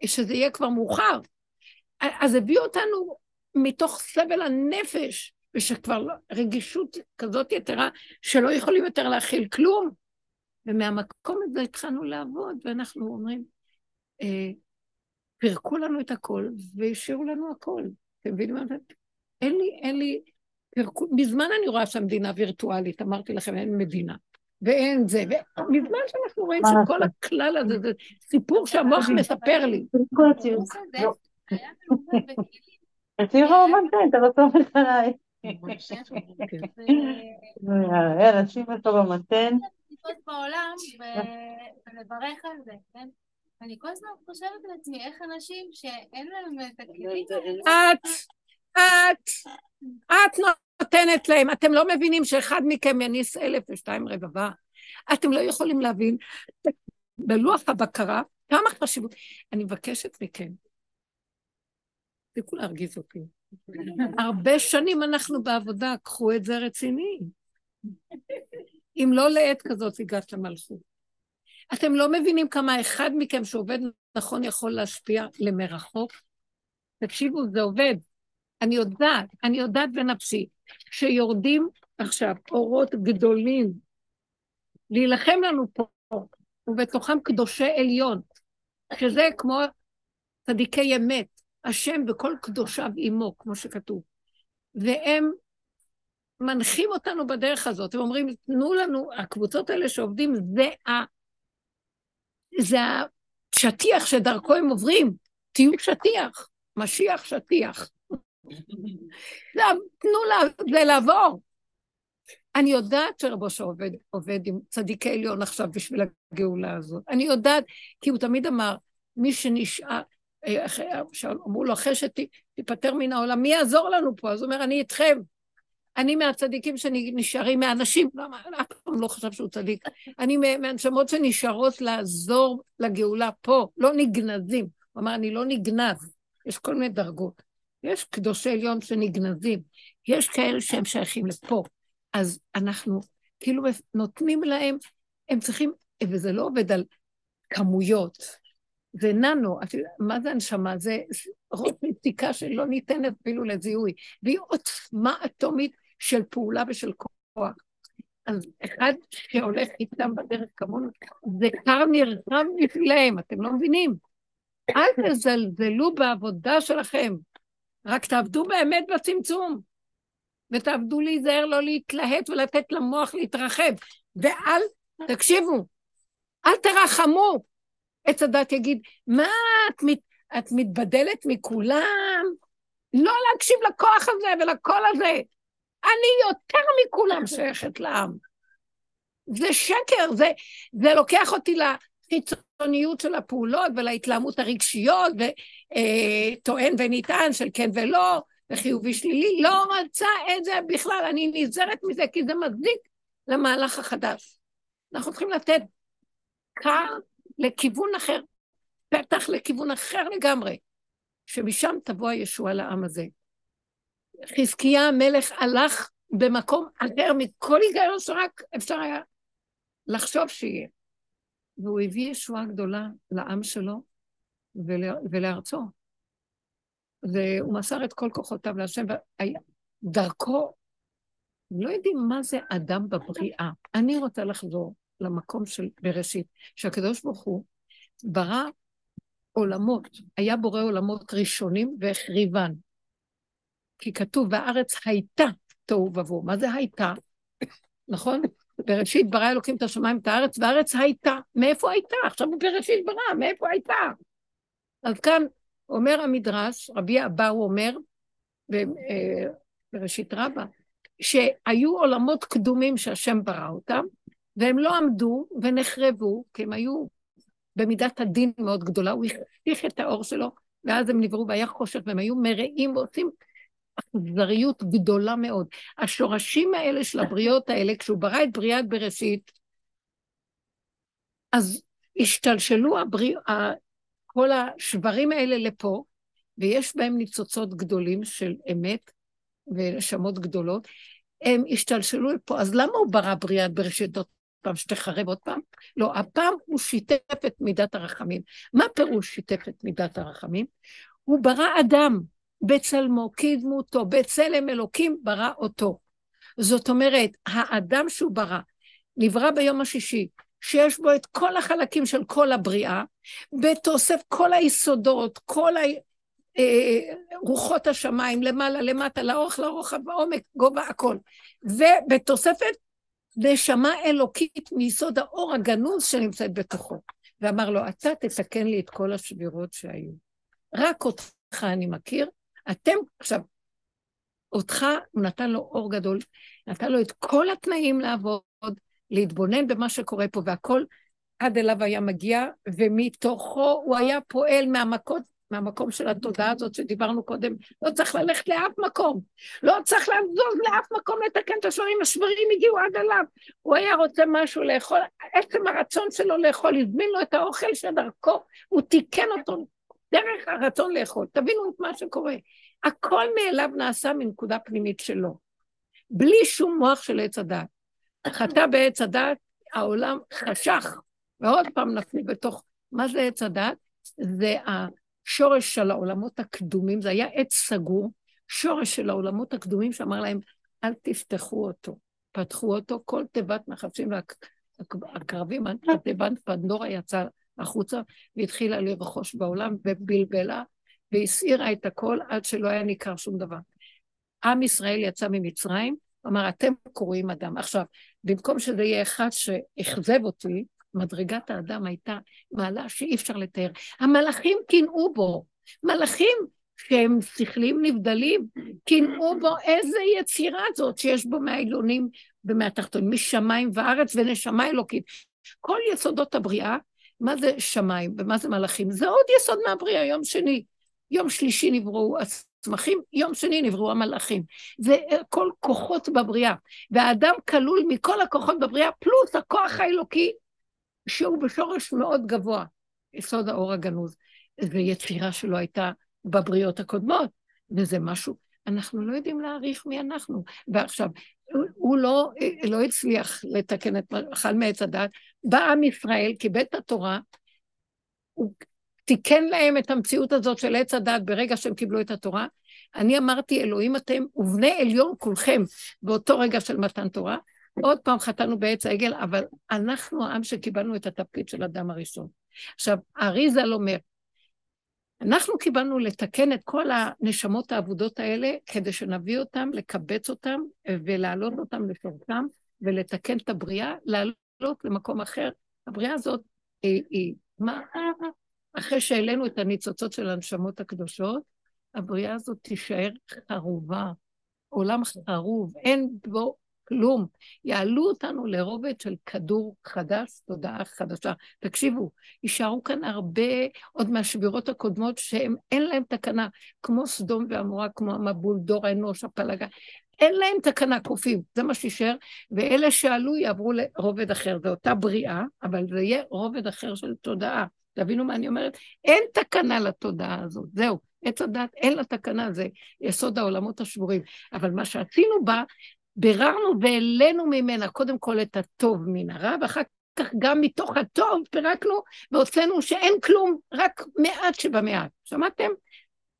שזה יהיה כבר מאוחר. אז הביאו אותנו מתוך סבל הנפש, ושכבר רגישות כזאת יתרה, שלא יכולים יותר להכיל כלום. ומהמקום הזה התחלנו לעבוד, ואנחנו אומרים, פרקו לנו את הכל, והשאירו לנו הכל. אתם מבינים מה זה? אין לי, פרקו, בזמן אני רואה שהמדינה וירטואלית, אמרתי לכם, אין מדינה. ואין זה, ומזמן שאנחנו רואים שכל הכלל הזה, זה סיפור שהמוח מספר לי. הציור האומנטי, אתה לא תומך עליי. אנשים איפה במתן. לצפות בעולם ולברך על זה, כן? אני כל הזמן חושבת על עצמי, איך אנשים שאין להם את הכלים. את נותנת להם, אתם לא מבינים שאחד מכם יניס 1,002 רבבה, אתם לא יכולים להבין, בלוח הבקרה, כמה חשיבות, אני מבקשת מכם, תפסיקו להרגיז אותי, הרבה שנים אנחנו בעבודה, קחו את זה רציני, אם לא לעת כזאת הגעת למלכות, אתם לא מבינים כמה אחד מכם שעובד נכון יכול להשפיע למרחוק, תקשיבו, זה עובד, אני יודעת בנפשי, שיורדים עכשיו אורות גדולים, להילחם לנו פה, ובתוכם קדושי עליון, שזה כמו צדיקי אמת, השם וכל קדושיו עמו, כמו שכתוב, והם מנחים אותנו בדרך הזאת, הם אומרים, תנו לנו, הקבוצות האלה שעובדים, זה השטיח שדרכו הם עוברים, תהיו שטיח, משיח שטיח, תנו זה לעבור. אני יודעת שרבושה עובד עם צדיקי עליון עכשיו בשביל הגאולה הזאת, אני יודעת, כי הוא תמיד אמר, מי שנשאר, אמרו לו אחרי שתיפטר מן העולם, מי יעזור לנו פה? אז הוא אומר, אני איתכם, אני מהצדיקים שנשארים, מהאנשים, אף פעם לא חשב שהוא צדיק, אני מהנשמות שנשארות לעזור לגאולה פה, לא נגנזים, הוא אמר, אני לא נגנז, יש כל מיני דרגות, יש קדושי עליון שנגנזים, יש כאלה שהם שייכים לפה, אז אנחנו כאילו נותנים להם, הם צריכים, וזה לא עובד על כמויות, זה ננו, מה זה הנשמה? זה ראש נתיקה שלא ניתנת אפילו לזיהוי, והיא עוצמה אטומית של פעולה ושל כוח. אז אחד שהולך איתם בדרך כמונו, זה קר נרחב בשבילהם, אתם לא מבינים? אל תזלזלו בעבודה שלכם, רק תעבדו באמת בצמצום, ותעבדו להיזהר, לא להתלהט ולתת למוח להתרחב, ואל, תקשיבו, אל תרחמו, עץ הדת יגיד, מה, את מתבדלת מכולם? לא להקשיב לכוח הזה ולקול הזה, אני יותר מכולם שייכת לעם, זה שקר, זה לוקח אותי לחיצוניות של הפעולות, ולהתלהמות הרגשיות, וטוען וניתן של כן ולא, וחיובי שלילי, לא רצה את זה בכלל, אני נזהרת מזה, כי זה מזיק למהלך החדש, אנחנו צריכים לתת קר, לכיוון אחר, פתח לכיוון אחר לגמרי, שמשם תבוא הישוע לעם הזה. חזקיה המלך הלך במקום אחר מכל היגיון שרק אפשר היה לחשוב שיהיה, והוא הביא ישועה גדולה לעם שלו ולארצו, והוא מסר את כל כוחותיו להשם, דרכו, לא יודעים מה זה אדם בבריאה, אני רוצה לחזור, למקום של בראשית, שהקדוש ברוך הוא ברא עולמות, היה בורא עולמות ראשונים והחריבן, כי כתוב, והארץ הייתה תוהו ובוהו, מה זה הייתה? נכון? בראשית ברא אלוקים את השמיים את הארץ, והארץ הייתה, מאיפה הייתה? עכשיו הוא בראשית ברא, מאיפה הייתה? אז כאן אומר המדרש, רבי אבא הוא אומר, בראשית רבה, שהיו עולמות קדומים שהשם ברא אותם, והם לא עמדו ונחרבו, כי הם היו במידת הדין מאוד גדולה, הוא השפיך את האור שלו, ואז הם נבראו והיה חושך, והם היו מראים ועושים אכזריות גדולה מאוד. השורשים האלה של הבריאות האלה, כשהוא ברא את בריאת בראשית, אז השתלשלו כל השברים האלה לפה, ויש בהם ניצוצות גדולים של אמת, ונשמות גדולות, הם השתלשלו לפה, אז למה הוא ברא בריאת בראשית? פעם שתחרב עוד פעם? לא, הפעם הוא שיתף את מידת הרחמים. מה פירוש שיתף את מידת הרחמים? הוא ברא אדם, בצלמו, כדמותו, בצלם אלוקים ברא אותו. זאת אומרת, האדם שהוא ברא, נברא ביום השישי, שיש בו את כל החלקים של כל הבריאה, בתוסף כל היסודות, כל רוחות השמיים, למעלה, למטה, לאורך, לרוחב, בעומק, גובה, הכל. ובתוספת, נשמה אלוקית מיסוד האור הגנוז שנמצאת בתוכו. ואמר לו, אתה תתקן לי את כל השבירות שהיו. רק אותך אני מכיר. אתם, עכשיו, אותך הוא נתן לו אור גדול, נתן לו את כל התנאים לעבוד, להתבונן במה שקורה פה, והכל עד אליו היה מגיע, ומתוכו הוא היה פועל מהמקום של התודעה הזאת שדיברנו קודם. לא צריך ללכת לאף מקום, לא צריך לעזוב לאף מקום לתקן את השברים, השברים הגיעו עד אליו. הוא היה רוצה משהו לאכול, עצם הרצון שלו לאכול, הזמין לו את האוכל שדרכו, הוא תיקן אותו דרך הרצון לאכול. תבינו את מה שקורה, הכל מאליו נעשה מנקודה פנימית שלו, בלי שום מוח של עץ הדעת. חטא בעץ הדעת, העולם חשך, ועוד פעם נפלו בתוך, מה זה עץ הדעת? זה השורש של העולמות הקדומים, זה היה עץ סגור, שורש של העולמות הקדומים שאמר להם, אל תפתחו אותו, פתחו אותו, כל תיבת נחשים והקרבים, תיבת פנדורה יצאה החוצה, והתחילה לרחוש בעולם, ובלבלה, והסעירה את הכל, עד שלא היה ניכר שום דבר. עם ישראל יצא ממצרים, אמר, אתם קוראים אדם. עכשיו, במקום שזה יהיה אחד שהחזב אותי, מדרגת האדם הייתה מעלה שאי אפשר לתאר. המלאכים קינאו בו, מלאכים שהם שכלים נבדלים, קינאו בו. איזה יצירה זאת שיש בו מהעליונים ומהתחתונים, משמיים וארץ ונשמה אלוקית. כל יסודות הבריאה, מה זה שמיים ומה זה מלאכים? זה עוד יסוד מהבריאה, יום שני. יום שלישי נבראו הצמחים, יום שני נבראו המלאכים. זה כל כוחות בבריאה, והאדם כלול מכל הכוחות בבריאה, פלוס הכוח האלוקי, שהוא בשורש מאוד גבוה, יסוד האור הגנוז. ויצירה שלו הייתה בבריאות הקודמות, וזה משהו, אנחנו לא יודעים להעריך מי אנחנו. ועכשיו, הוא לא הצליח לתקן את אכל מעץ הדעת, בא עם ישראל, קיבל את התורה, הוא תיקן להם את המציאות הזאת של עץ הדעת ברגע שהם קיבלו את התורה. אני אמרתי, אלוהים אתם ובני עליון כולכם, באותו רגע של מתן תורה. עוד פעם חטאנו בעץ העגל, אבל אנחנו העם שקיבלנו את התפקיד של אדם הראשון. עכשיו, אריזה אומר, אנחנו קיבלנו לתקן את כל הנשמות העבודות האלה, כדי שנביא אותם, לקבץ אותם, ולעלות אותם לשורתם, ולתקן את הבריאה, לעלות למקום אחר. הבריאה הזאת היא מה? אחרי שהעלינו את הניצוצות של הנשמות הקדושות, הבריאה הזאת תישאר חרובה, עולם חרוב, אין בו כלום. יעלו אותנו לרובד של כדור חדש, תודעה חדשה. תקשיבו, יישארו כאן הרבה עוד מהשבירות הקודמות, שאין להם תקנה, כמו סדום ועמורה, כמו המבול, דור האנוש, הפלגה, אין להם תקנה, קופים, זה מה שישאר, ואלה שעלו יעברו לרובד אחר, זה אותה בריאה, אבל זה יהיה רובד אחר של תודעה. תבינו מה אני אומרת? אין תקנה לתודעה הזאת, זהו, עץ הדעת, אין לה תקנה, זה יסוד העולמות השבורים. אבל מה שעשינו בה, ביררנו ואלינו ממנה, קודם כל את הטוב מן הרע, ואחר כך גם מתוך הטוב פירקנו, והוצאנו שאין כלום, רק מעט שבמעט. שמעתם?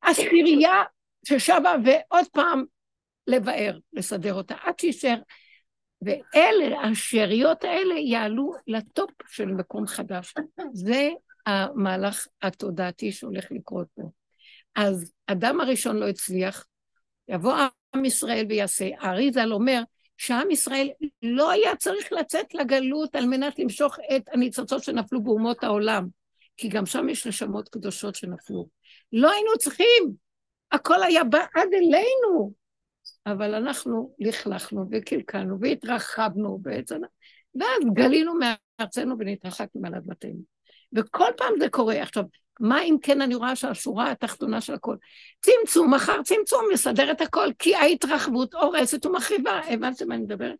עשירייה ששבה ועוד פעם לבאר, לסדר אותה, עד שישר, ואלה, השאריות האלה יעלו לטופ של מקום חדש. זה המהלך התודעתי שהולך לקרות פה. אז אדם הראשון לא הצליח, יבוא עם ישראל ויעשה. האריז"ל אומר שעם ישראל לא היה צריך לצאת לגלות על מנת למשוך את הניצוצות שנפלו באומות העולם, כי גם שם יש נשמות קדושות שנפלו. לא היינו צריכים, הכל היה בא עד אלינו, אבל אנחנו לכלכנו וקלקלנו והתרחבנו בעצם, ואז גלינו מארצנו ונתרחקנו על אדמתנו. וכל פעם זה קורה. עכשיו, מה אם כן אני רואה שהשורה התחתונה של הכל? צמצום, מחר צמצום, מסדר את הכל, כי ההתרחבות הורסת ומחריבה. הבנתם מה אני מדברת?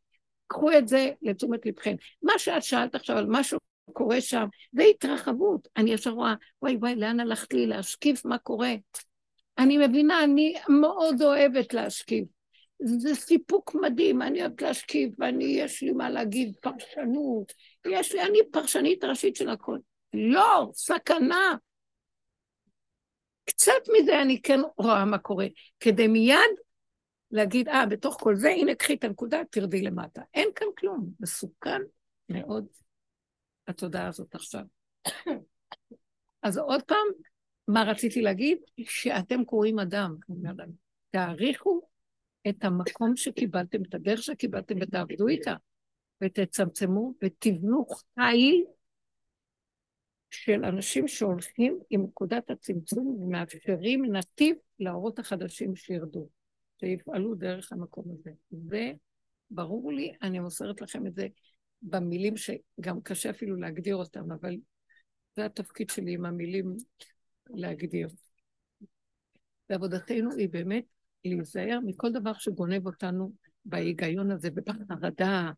קחו את זה לתשומת לבכם. מה שאת שאלת עכשיו על משהו קורה שם, זה התרחבות. אני ישר רואה, וואי וואי, לאן הלכת לי להשקיף מה קורה? אני מבינה, אני מאוד אוהבת להשקיף. זה סיפוק מדהים, אני אוהבת להשקיף, ואני, יש לי מה להגיד, פרשנות, אני פרשנית ראשית של הכל. לא, סכנה. קצת מדי אני כן רואה מה קורה, כדי מיד להגיד, בתוך כל זה, הנה קחי את הנקודה, תרדי למטה. אין כאן כלום, מסוכן מאוד התודעה הזאת עכשיו. אז עוד פעם, מה רציתי להגיד? שאתם קוראים אדם, תעריכו את המקום שקיבלתם, את הדרך שקיבלתם, ותעבדו איתה, ותצמצמו, ותבנו חיל של אנשים שהולכים עם נקודת הצמצום, ומאפשרים נתיב לאורות החדשים שירדו, שיפעלו דרך המקום הזה. זה ברור לי, אני מוסרת לכם את זה במילים שגם קשה אפילו להגדיר אותם, אבל זה התפקיד שלי עם המילים להגדיר. ועבודתנו היא באמת להיזהר מכל דבר שגונב אותנו בהיגיון הזה, ובחרדה,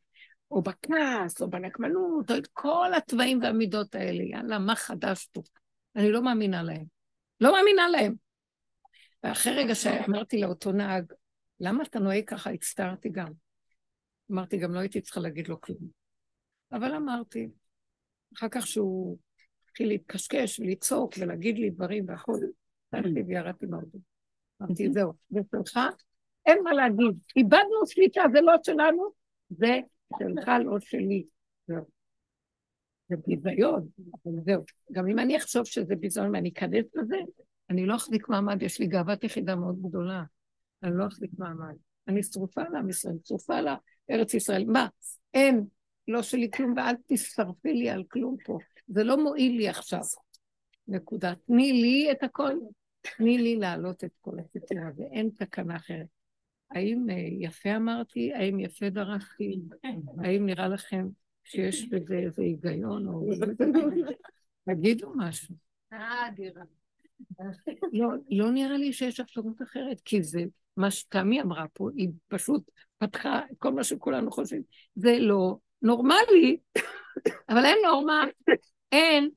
או בכנס, או בנקמנות, או את כל הטבעים והמידות האלה. יאללה, מה חדש פה? אני לא מאמינה להם. לא מאמינה להם. ואחרי רגע שאמרתי לאותו נהג, למה אתה נוהג ככה? הצטערתי גם. אמרתי, גם לא הייתי צריכה להגיד לו כלום. אבל אמרתי, אחר כך שהוא התחיל להתקשקש וליצוק ולהגיד לי דברים והכל, תלתי וירדתי מאוד. אמרתי, זהו, וסלחה, אין מה להגיד, איבדנו שליטה, זה לא שלנו, זה שלך לא שלי. זהו. זה ביזיון, אבל זהו. גם אם אני אחשוב שזה ביזיון ואני אכנס לזה, אני לא אחזיק מעמד, יש לי גאוות יחידה מאוד גדולה. אני לא אחזיק מעמד. אני שרופה לה, ישראל, שרופה לה, ארץ ישראל. מה? אין, לא שלי כלום, ואל תשרפי לי על כלום פה. זה לא מועיל לי עכשיו. נקודה. תני לי את הכל. תני לי להעלות את כל הסיפור הזה. אין תקנה אחרת. האם יפה אמרתי? האם יפה דרכתי? האם נראה לכם שיש בזה איזה היגיון? תגידו משהו. אדירה. לא נראה לי שיש אפשרות אחרת, כי זה מה שתמי אמרה פה, היא פשוט פתחה את כל מה שכולנו חושבים. זה לא נורמלי, אבל אין נורמה, אין.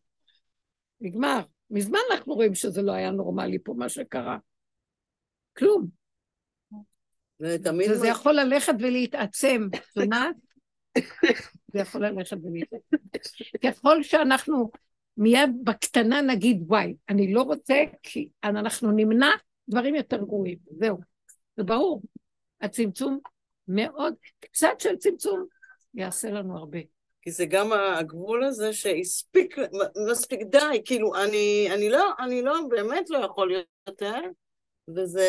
נגמר. מזמן אנחנו רואים שזה לא היה נורמלי פה, מה שקרה. כלום. וזה יכול ללכת ולהתעצם. זאת אומרת, זה יכול ללכת ולהתעצם. ככל שאנחנו מיד בקטנה נגיד, וואי, אני לא רוצה, כי אנחנו נמנע דברים יותר גרועים. זהו. זה ברור. הצמצום מאוד, קצת של צמצום, יעשה לנו הרבה. כי זה גם הגבול הזה שהספיק, מספיק די, כאילו, אני לא, באמת לא יכול יותר, וזה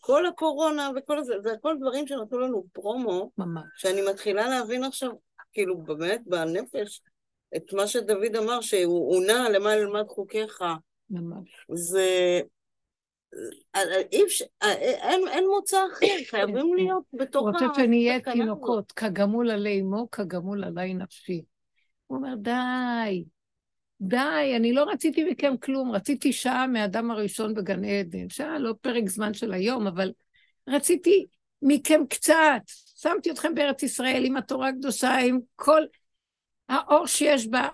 כל הקורונה וכל זה, זה כל דברים שנתנו לנו פרומו, ממש. שאני מתחילה להבין עכשיו, כאילו, באמת, בנפש, את מה שדוד אמר, שהוא עונה למה ללמד חוקיך. ממש. זה... אין מוצא אחר, חייבים להיות בתוכה. הוא רוצה שנהיה תינוקות, כגמול עלי אמו, כגמול עלי נפשי. הוא אומר, די, אני לא רציתי מכם כלום, רציתי שעה מהאדם הראשון בגן עדן, שעה לא פרק זמן של היום, אבל רציתי מכם קצת, שמתי אתכם בארץ ישראל עם התורה הקדושה, עם כל... האור שיש בה,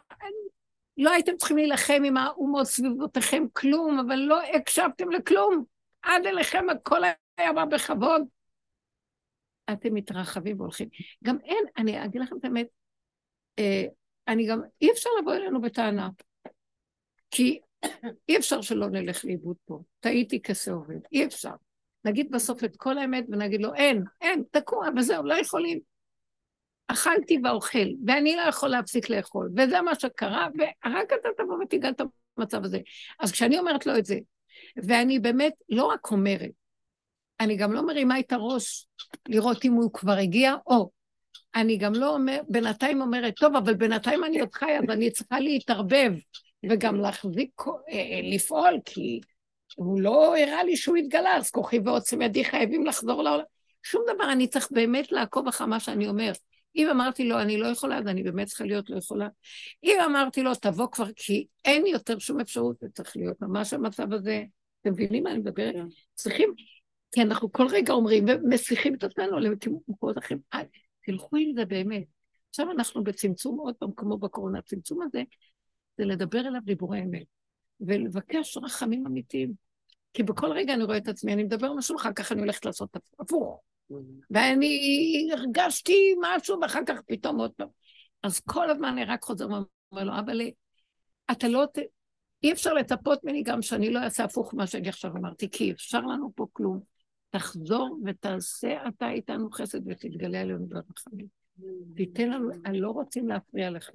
לא הייתם צריכים להילחם עם האומות סביבותיכם כלום, אבל לא הקשבתם לכלום, עד אליכם הכל היה בא בכבוד. אתם מתרחבים והולכים. גם אין, אני אגיד לכם את האמת, אי אפשר לבוא אלינו בטענה, כי אי אפשר שלא נלך לאיבוד פה, טעיתי כסעובד, אי אפשר. נגיד בסוף את כל האמת ונגיד לו, אין, תקוע, וזהו, לא יכולים. אכלתי ואוכל, ואני לא יכול להפסיק לאכול, וזה מה שקרה, ורק אתה תבוא ותיגל את המצב הזה. אז כשאני אומרת לו את זה, ואני באמת לא רק אומרת, אני גם לא מרימה את הראש לראות אם הוא כבר הגיע, או אני גם לא אומרת, בינתיים אומרת, טוב, אבל בינתיים אני עוד חי, אז אני צריכה להתערבב, וגם להחזיק, לפעול, כי הוא לא הראה לי שהוא התגלה, אז כוחי ועוצם ידי חייבים לחזור לעולם. שום דבר, אני צריך באמת לעקוב אחר מה שאני אומרת. אם אמרתי לו, אני לא יכולה, אז אני באמת צריכה להיות לא יכולה. אם אמרתי לו, תבוא כבר, כי אין יותר שום אפשרות, זה צריך להיות ממש המצב הזה. אתם מבינים מה אני מדברת? צריכים, כי אנחנו כל רגע אומרים, ומסיכים את עצמנו, למקומות אחרים, תלכו עם זה באמת. עכשיו אנחנו בצמצום, עוד פעם, כמו בקורונה, הצמצום הזה, זה לדבר אליו דיבורי אמת, ולבקש רחמים אמיתיים. כי בכל רגע אני רואה את עצמי, אני מדבר משהו, אחר כך אני הולכת לעשות הפוך. ואני הרגשתי משהו, ואחר כך פתאום עוד פעם. אז כל הזמן אני רק חוזר ואומר לו, אבל אתה לא אי אפשר לצפות ממני גם שאני לא אעשה הפוך מה שאני עכשיו אמרתי, כי אפשר לנו פה כלום. תחזור ותעשה אתה איתנו חסד ותתגלה עלינו ברחמים. תיתן לנו, אני לא רוצים להפריע לך.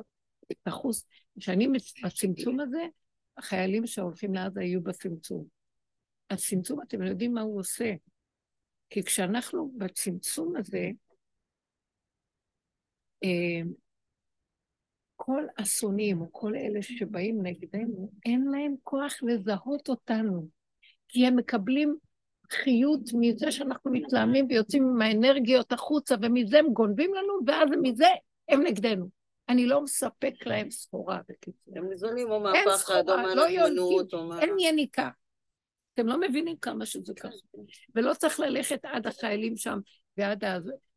תחוס, כשאני בצמצום הזה, החיילים שהולכים לעזה יהיו בצמצום. הצמצום, אתם יודעים מה הוא עושה. כי כשאנחנו בצמצום הזה, כל אסונים או כל אלה שבאים נגדנו, אין להם כוח לזהות אותנו, כי הם מקבלים חיות מזה שאנחנו מתלהמים ויוצאים עם האנרגיות החוצה, ומזה הם גונבים לנו, ואז מזה הם נגדנו. אני לא מספק להם סחורה. הם ניזונים או מהפך האדומה, לא יונקים, אין יניקה. אתם לא מבינים כמה שזה ככה. ולא צריך ללכת עד החיילים שם, ועד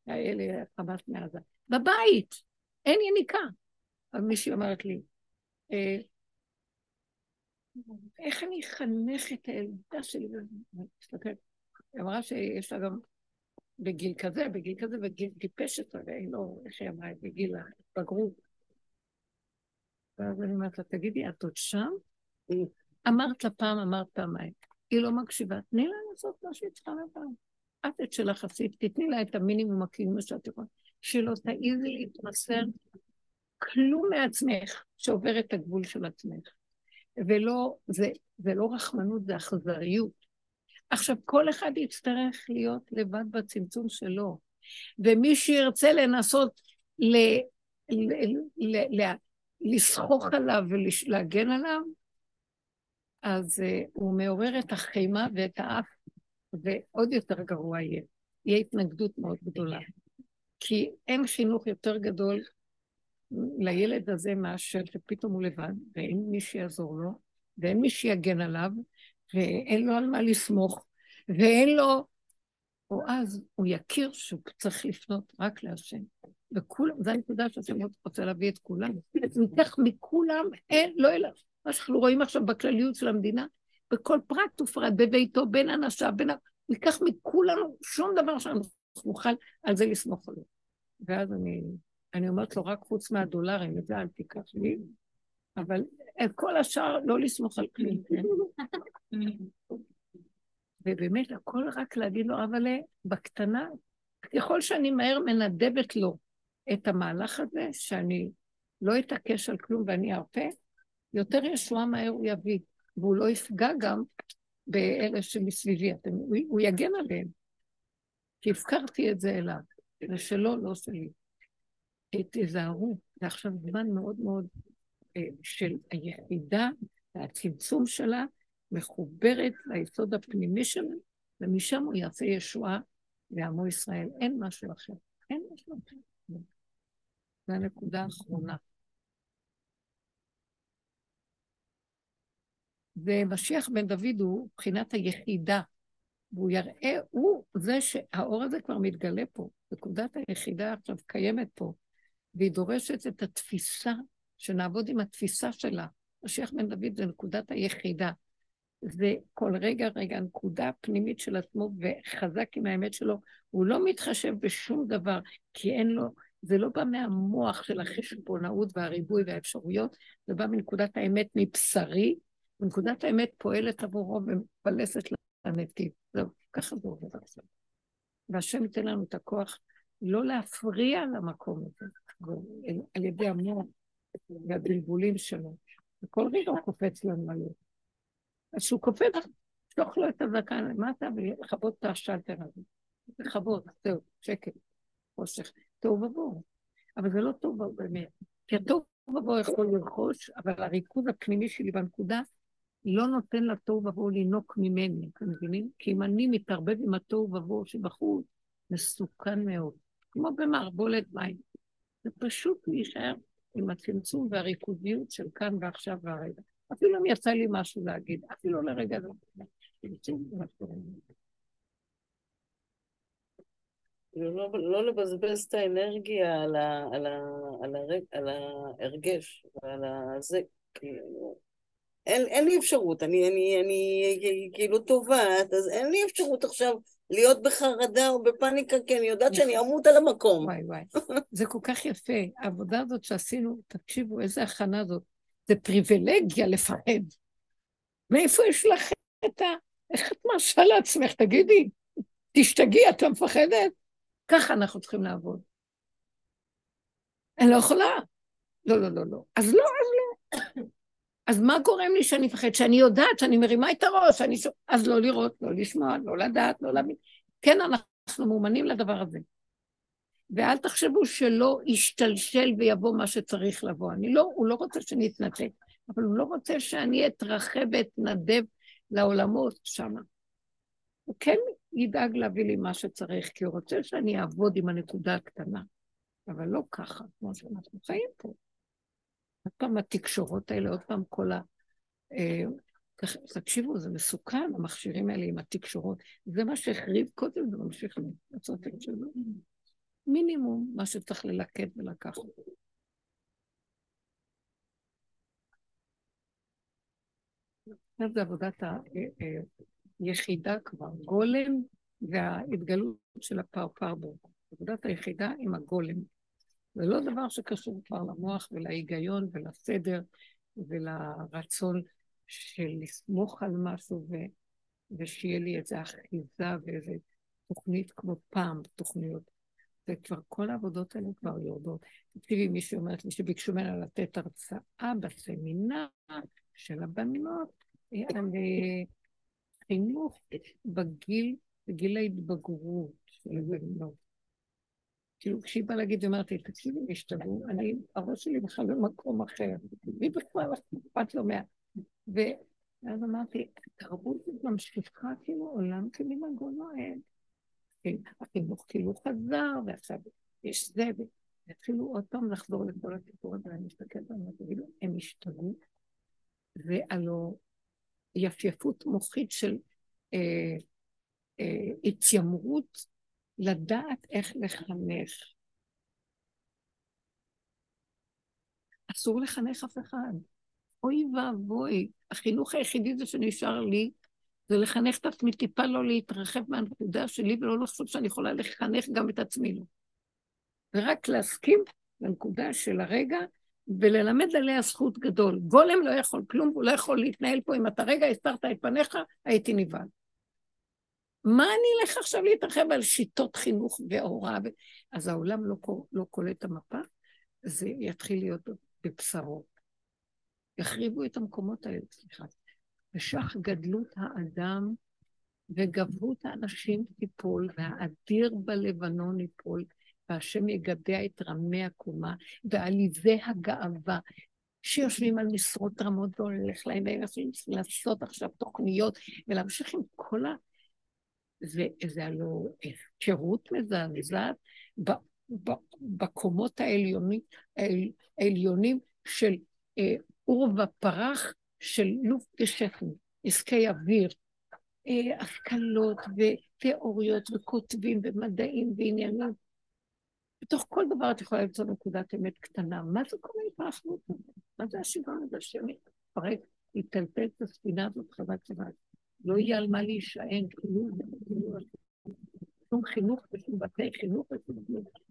האלה חמאס מעזה. בבית, אין יניקה. אבל מישהי אומרת לי, איך אני אחנך את הילדה שלי? היא אמרה שיש לה גם בגיל כזה, בגיל כזה, בגיל טיפשת, והיא לא, איך היא אמרה, בגיל ההתבגרות. ואז אני אומרת לה, תגידי, את עוד שם? אמרת לה פעם, אמרת פעמיים. היא לא מקשיבה, תני לה לעשות מה שהיא צריכה לפעם. את את שלך עשית, תתני לה את המינימום הקיום שאת יכולה, שלא תעיזי להתמסר כלום מעצמך שעובר את הגבול של עצמך. ולא, זה לא רחמנות, זה אכזריות. עכשיו, כל אחד יצטרך להיות לבד בצמצום שלו, ומי שירצה לנסות לסחוך עליו ולהגן עליו, אז הוא מעורר את החימה ואת האף, ועוד יותר גרוע יהיה. יהיה התנגדות מאוד גדולה. כי אין חינוך יותר גדול לילד הזה מאשר שפתאום הוא לבד, ואין מי שיעזור לו, ואין מי שיגן עליו, ואין לו על מה לסמוך, ואין לו, או אז הוא יכיר שהוא צריך לפנות רק להשם. וכולם, זו הנקודה שהשם רוצה להביא את כולם. ניקח מכולם, אין, לא אליו. מה שאנחנו רואים עכשיו בכלליות של המדינה, בכל פרט ופרט, בביתו, בין אנשיו, ניקח מכולנו שום דבר שאנחנו נוכל על זה לסמוך עליו. ואז אני אומרת לו, רק חוץ מהדולרים, את זה אל תיקח לי, אבל את כל השאר לא לסמוך על כלי. ובאמת, הכל רק להגיד לו, אבל בקטנה, ככל שאני מהר מנדבת לו את המהלך הזה, שאני לא אתעקש על כלום ואני ארפה, יותר ישועה מהר הוא יביא, והוא לא יפגע גם באלה שמסביבי, הוא יגן עליהם, כי הפקרתי את זה אליו, זה שלו, לא שלי. תזהרו, זה עכשיו זמן מאוד מאוד של היחידה, והצמצום שלה מחוברת ליסוד הפנימי שלה, ומשם הוא יעשה ישועה לעמו ישראל. אין משהו אחר, אין משהו אחר. זו הנקודה האחרונה. ומשיח בן דוד הוא בחינת היחידה, והוא יראה, הוא זה שהאור הזה כבר מתגלה פה, נקודת היחידה עכשיו קיימת פה, והיא דורשת את התפיסה, שנעבוד עם התפיסה שלה. משיח בן דוד זה נקודת היחידה, זה כל רגע, הנקודה הפנימית של עצמו, וחזק עם האמת שלו, הוא לא מתחשב בשום דבר, כי אין לו, זה לא בא מהמוח של החשבונאות והריבוי והאפשרויות, זה בא מנקודת האמת מבשרי, ונקודת האמת פועלת עבורו ומפלסת לנתיב. זהו, ככה זה עובד עכשיו. והשם ייתן לנו את הכוח לא להפריע למקום הזה, על ידי המוח והבלבולים שלו. וכל רגע הוא קופץ לנו עליו. אז שהוא קופץ, שלוח לו את הזקן למטה ולחבות את השלטר הזה. לחבות, זהו, שקט, חושך. טוב עבור. אבל זה לא טוב עבור באמת. כי הטוב עבור יכול לרכוש, אבל הריכוז הפנימי שלי בנקודה, לא נותן לתוהו ובוהו לינוק ממני, אתם מבינים? כי אם אני מתערבב עם התוהו ובוהו שבחוץ, מסוכן מאוד. כמו במערבולת מים. זה פשוט להישאר עם הצמצום והריכוזיות של כאן ועכשיו והרגע. אפילו אם יצא לי משהו להגיד, אפילו לרגע זה. לא לבזבז את האנרגיה על ההרגש ועל הזה, כאילו. אין לי אפשרות, אני כאילו טובעת, אז אין לי אפשרות עכשיו להיות בחרדה או בפניקה, כי אני יודעת שאני אמות על המקום. וואי וואי, זה כל כך יפה, העבודה הזאת שעשינו, תקשיבו איזה הכנה זאת, זה פריבילגיה לפעד, מאיפה יש לך את ה... איך את מעשה לעצמך? תגידי, תשתגעי, את לא מפחדת? ככה אנחנו צריכים לעבוד. אני לא יכולה. לא, לא, לא, לא. אז לא, אז לא. אז מה גורם לי שאני מפחד? שאני יודעת, שאני מרימה את הראש, אז לא לראות, לא לשמוע, לא לדעת, לא להבין. כן, אנחנו מאומנים לדבר הזה. ואל תחשבו שלא ישתלשל ויבוא מה שצריך לבוא. הוא לא רוצה שאני אתנתק, אבל הוא לא רוצה שאני אתרחב ואתנדב לעולמות שם. הוא כן ידאג להביא לי מה שצריך, כי הוא רוצה שאני אעבוד עם הנקודה הקטנה. אבל לא ככה, כמו שאנחנו חיים פה. עוד פעם התקשורות האלה, עוד פעם כל ה... תקשיבו, זה מסוכן, המכשירים האלה עם התקשורות. זה מה שהחריב קודם, זה ממשיך לעשות את שלו. מינימום מה שצריך ללקט ולקחת. זה עבודת היחידה כבר, גולם וההתגלות של הפרפר בו. עבודת היחידה עם הגולם. זה לא דבר שקשור כבר למוח ולהיגיון ולסדר ולרצון של לסמוך על משהו ושיהיה לי איזו אחיזה ואיזו תוכנית כמו פעם תוכניות. וכבר כל העבודות האלה כבר יורדות. תקשיבי, מישהו אומרת לי שביקשו ממנה לתת הרצאה בסמינר של הבנות על חינוך בגיל ההתבגרות של הבנות. כאילו, כשהיא באה להגיד, אמרתי, תקשיבי, משתגעו, הראש שלי בכלל במקום אחר, מי בכלל אכפת לו מה... ואז אמרתי, התרבות ממשיכה כאילו עולם כמנהגו נוהג. החינוך כאילו חזר, ועכשיו יש זה, והתחילו עוד פעם לחזור לכל הסיפור הזה, ואני מסתכלת על זה, ואילו הם השתגעו, ועלו יפייפות מוחית של התיימרות לדעת איך לחנך. אסור לחנך אף אחד. אוי ואבוי, החינוך היחידי זה שנשאר לי, זה לחנך את עצמי, טיפה לא להתרחב מהנקודה שלי, ולא לחשוב שאני יכולה לחנך גם את עצמי לו. ורק להסכים לנקודה של הרגע, וללמד עליה זכות גדול. גולם לא יכול כלום, הוא לא יכול להתנהל פה. אם אתה רגע הסתרת את פניך, הייתי נבהל. מה אני אלך עכשיו להתרחב על שיטות חינוך והוראה? אז העולם לא קולט את המפה, זה יתחיל להיות בבשרו. יחריבו את המקומות האלה, סליחה. ושך גדלות האדם וגברות האנשים תיפול, והאדיר בלבנון ייפול, והשם יגדע את רמי הקומה, ועליזה הגאווה, שיושבים על משרות רמות והולך להם, והם עושים לעשות עכשיו תוכניות, ולהמשיך עם כל ה... זה הלא שירות מזעזעת, בקומות העליונים של אור ופרח, של לוף ושפן, עסקי אוויר, השכלות ותיאוריות וכותבים ומדעים ועניינים. בתוך כל דבר את יכולה למצוא נקודת אמת קטנה. מה זה כל ההתפרחנות הזה? מה זה השוויון הזה שמתפרק, יטלטל את הספינה הזאת חזק לבד? לא יהיה על מה להישען, שום חינוך ושום בתי חינוך ושום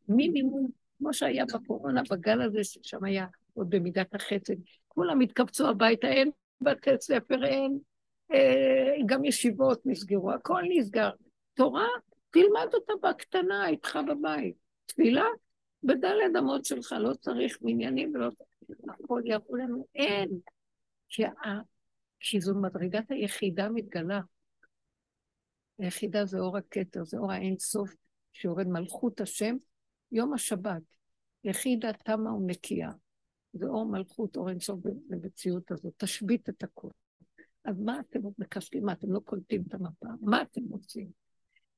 מינימום, כמו שהיה בקורונה, בגל הזה ששם היה עוד במידת החצב. כולם התקבצו הביתה, אין בתי ספר, אין, גם ישיבות נסגרו, הכל נסגר. תורה, תלמד אותה בקטנה, איתך בבית. תפילה, בדלת אמות שלך, לא צריך מניינים ולא צריך הכל, יראו לנו, אין. כי זו מדרגת היחידה מתגלה. היחידה זה אור הכתר, זה אור האין סוף, שיורד מלכות השם, יום השבת. יחידה תמה ונקייה. זה אור מלכות, אור אין סוף במציאות הזאת, תשבית את הכל. אז מה אתם עוד מקשבים? מה, אתם לא קולטים את המפה? מה אתם עושים?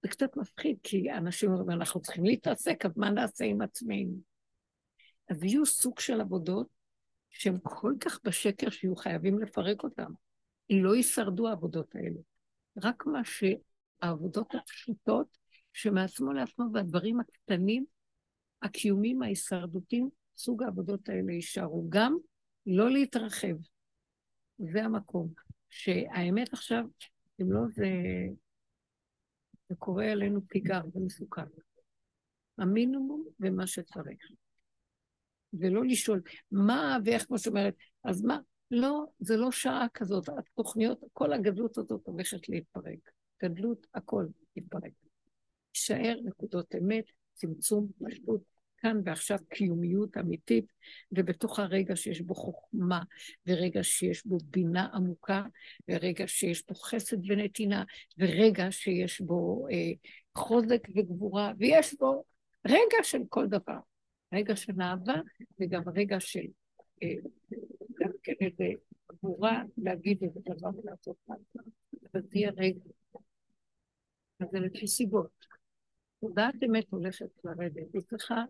זה קצת מפחיד, כי אנשים אומרים, אנחנו צריכים להתעסק, אז מה נעשה עם עצמנו? אז יהיו סוג של עבודות, שהם כל כך בשקר שיהיו חייבים לפרק אותם. לא יישרדו העבודות האלה. רק מה שהעבודות הפשוטות, שמעצמו לעצמו והדברים הקטנים, הקיומים, ההישרדותים, סוג העבודות האלה יישארו גם לא להתרחב. זה המקום. שהאמת עכשיו, אם לא זה קורא עלינו פיגר ומסוכן. המינימום ומה שצריך. ולא לשאול מה ואיך, כמו שאומרת, אז מה? לא, זה לא שעה כזאת, התוכניות, כל הגדלות הזאת הולכת להתפרק. גדלות, הכל יתפרק. תישאר נקודות אמת, צמצום, משלות, כאן ועכשיו קיומיות אמיתית, ובתוך הרגע שיש בו חוכמה, ורגע שיש בו בינה עמוקה, ורגע שיש בו חסד ונתינה, ורגע שיש בו חוזק וגבורה, ויש בו רגע של כל דבר. רגע של אהבה, וגם רגע של גם כן איזה גבורה, להגיד איזה דבר ולעשות כאן. אבל תהיה רגע. אז זה לפי סיבות. תודעת אמת הולכת לרדת. וצריכה,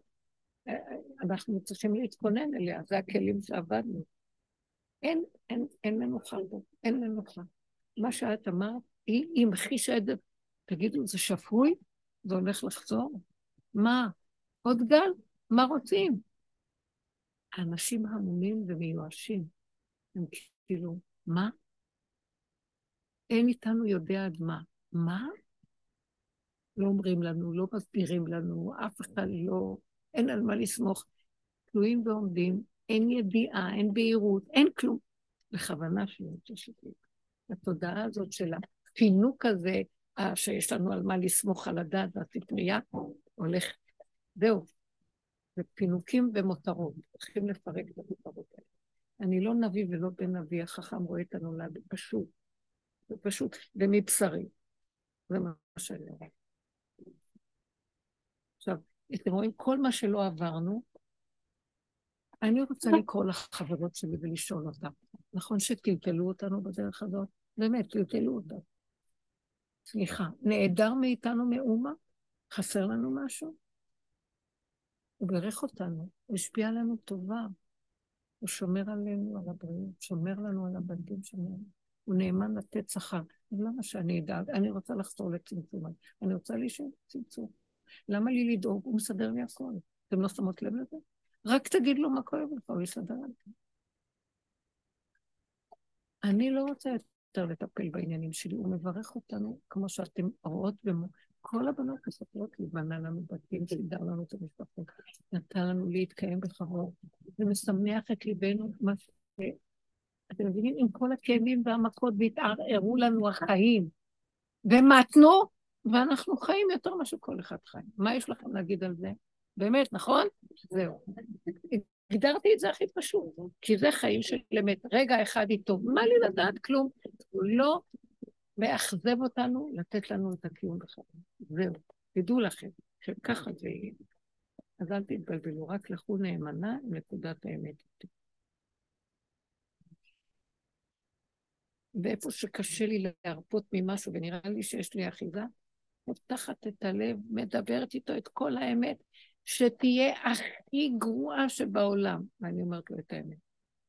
אנחנו צריכים להתכונן אליה, זה הכלים שעבדנו. אין מנוחה בו, אין מנוחה. מה שאת אמרת, היא המחישה את זה. תגידו, זה שפוי? זה הולך לחזור? מה? עוד גל? מה רוצים? האנשים המומים ומיואשים. הם כאילו, מה? אין איתנו יודע עד מה. מה? לא אומרים לנו, לא מסבירים לנו, אף אחד לא, אין על מה לסמוך. תלויים ועומדים, אין ידיעה, אין בהירות, אין כלום. בכוונה שלנו, התודעה הזאת של הפינוק הזה, שיש לנו על מה לסמוך על הדעת והספרייה, הולך, זהו. זה פינוקים ומותרות, צריכים לפרק את המותרות האלה. אני לא נביא ולא בן נביא, החכם רואה את הנולד, פשוט, זה פשוט, ומבשרי. זה מה שאני רואה. עכשיו, אתם רואים, כל מה שלא עברנו, אני רוצה לקרוא לחברות שלי ולשאול אותם. נכון שטלטלו אותנו בדרך הזאת? באמת, טלטלו אותנו. סליחה, נעדר מאיתנו מאומה? חסר לנו משהו? הוא ברך אותנו, הוא השפיע לנו טובה, הוא שומר עלינו, על הבריאות, שומר לנו על הבנדים שלנו, הוא נאמן לתת שכר. למה שאני אדאג? אני רוצה לחזור לצמצום, אני רוצה להישאר לצמצום. למה לי לדאוג? הוא מסדר לי הכל. אתם לא שמות לב לזה? רק תגיד לו מה כואב לך, הוא יסדר עליכם. אני לא רוצה יותר לטפל בעניינים שלי, הוא מברך אותנו, כמו שאתם רואות כל הבנות מספרות לי, בנה לנו בתים, שידר לנו את המשפחות, נתן לנו להתקיים בכבוד, ומשמח את ליבנו, מה ש... אתם מבינים, עם כל הכאבים והמכות, והתערערו לנו החיים, ומתנו, ואנחנו חיים יותר מה שכל אחד חי. מה יש לכם להגיד על זה? באמת, נכון? זהו. הגדרתי את זה הכי פשוט, כי זה חיים של אמת. רגע אחד איתו, מה לי לדעת כלום? הוא לא מאכזב אותנו לתת לנו את הקיום בכלל. זהו. תדעו לכם שככה זה יהיה. אז אל תתבלבלו, רק לכו נאמנה עם נקודת האמת. ואיפה שקשה לי להרפות ממשהו, ונראה לי שיש לי אחיזה, פותחת את הלב, מדברת איתו את כל האמת, שתהיה הכי גרועה שבעולם, ואני אומרת לו את האמת.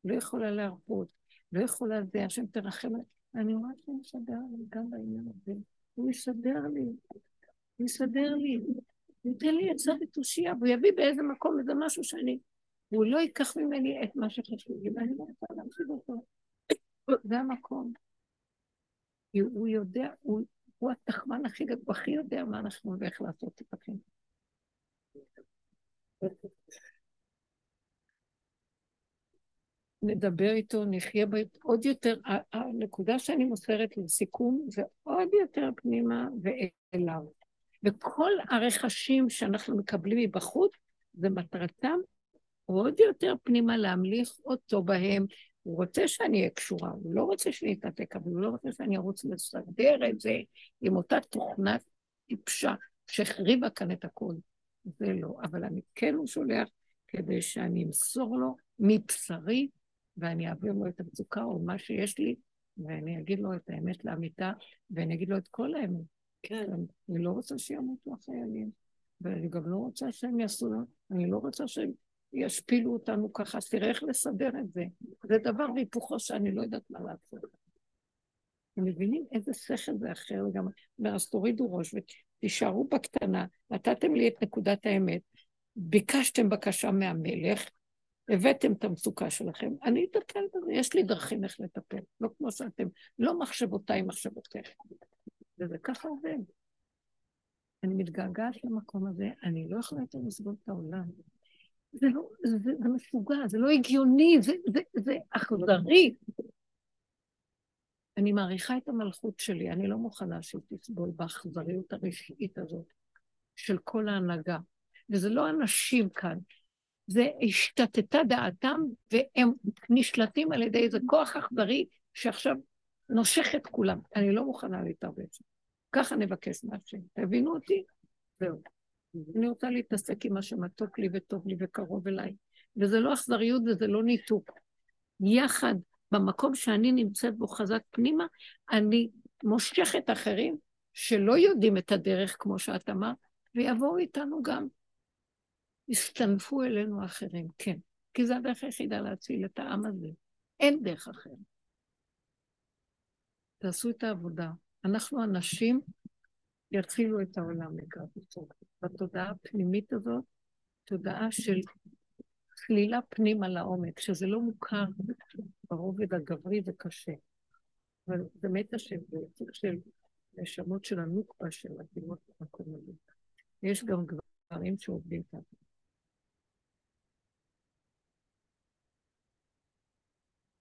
לא יכולה להרפות, לא יכולה זה, השם תרחם. אני אומרת לי, הוא יסדר לי גם בעניין הזה. הוא יסדר לי. ייתן לי את סרט תושייה, והוא יביא באיזה מקום איזה משהו שאני... והוא לא ייקח ממני את מה שחשוב לי, ואני לא רוצה להמשיך אותו. זה המקום. הוא יודע, הוא התחמן הכי גדול, הוא הכי יודע מה אנחנו ואיך לעשות את הכי. נדבר איתו, נחיה בית עוד יותר, הנקודה שאני מוסרת לסיכום, זה עוד יותר פנימה ואליו. וכל הרכשים שאנחנו מקבלים מבחוץ, זה מטרתם, עוד יותר פנימה להמליך אותו בהם. הוא רוצה שאני אהיה קשורה, הוא לא רוצה שאני אתעתק, אבל הוא לא רוצה שאני ארוץ לסדר את זה עם אותה תוכנת טיפשה שהחריבה כאן את הכל. זה לא, אבל אני כן הוא שולח כדי שאני אמסור לו מבשרי, ואני אעביר לו את המצוקה או מה שיש לי, ואני אגיד לו את האמת לאמיתה, ואני אגיד לו את כל האמת. כן. אני לא רוצה שימותו החיילים, ואני גם לא רוצה שהם יעשו לנו, אני לא רוצה שהם ישפילו אותנו ככה, תראה איך לסדר את זה. זה דבר והיפוכו שאני לא יודעת מה לעשות. אתם מבינים איזה שכל זה אחר, גם אז תורידו ראש ותישארו בקטנה, נתתם לי את נקודת האמת, ביקשתם בקשה מהמלך, הבאתם את המצוקה שלכם, אני אתקל בזה, יש לי דרכים איך לטפל, לא כמו שאתם, לא מחשבותיי מחשבותיך. וזה ככה עובד. אני מתגעגעת למקום הזה, אני לא יכולה יותר לסגור את העולם. זה לא, זה משוגע, זה לא הגיוני, זה אכזרי. אני מעריכה את המלכות שלי, אני לא מוכנה שתסבול באכזריות הרשעית הזאת של כל ההנהגה. וזה לא אנשים כאן, זה השתתתה דעתם, והם נשלטים על ידי איזה כוח אכזרי שעכשיו נושך את כולם. אני לא מוכנה להתערבץ. ככה נבקש מהשם, תבינו אותי? זהו. אני רוצה להתעסק עם מה שמתוק לי וטוב לי וקרוב אליי. וזה לא אכזריות וזה לא ניתוק. יחד, במקום שאני נמצאת בו חזק פנימה, אני מושכת אחרים שלא יודעים את הדרך כמו שאת אמרת, ויבואו איתנו גם. הסתנפו אלינו אחרים, כן. כי זה הדרך היחידה להציל את העם הזה. אין דרך אחרת. תעשו את העבודה. אנחנו אנשים יצילו את העולם לקראת אותו. בתודעה הפנימית הזאת, תודעה של סלילה פנימה לעומק, שזה לא מוכר ברובד הגברי וקשה. אבל באמת השם, זה יצור של נשמות של הנוקבה של הדימות במקום הזה. יש גם גברים שעובדים כאן.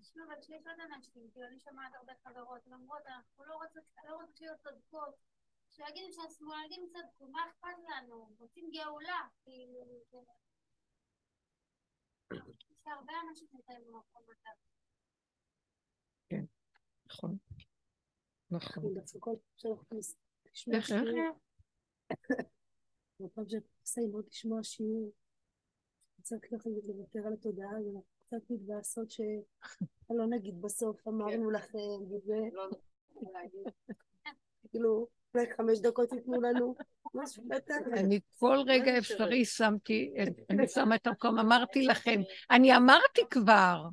תשמע, אבל שיש עוד אנשים, כי אני שמעת הרבה חברות, למרות, אנחנו לא רוצים להיות צדקות, שיגידים שהשמאלגים צדקו, מה אכפת לנו? רוצים גאולה, כאילו, יש הרבה אנשים נתאים במקום הזה. כן, נכון. נכון. איך? בפעם שתסיים עוד לשמוע שיעור, קצת ככה לוותר על התודעה, קצת מתבאסות שלא נגיד בסוף, אמרנו לכם, כאילו, אולי 5 דקות יתנו לנו, משהו בטח. אני כל רגע אפשרי שמתי, אני שמה את המקום, אמרתי לכם, אני אמרתי כבר.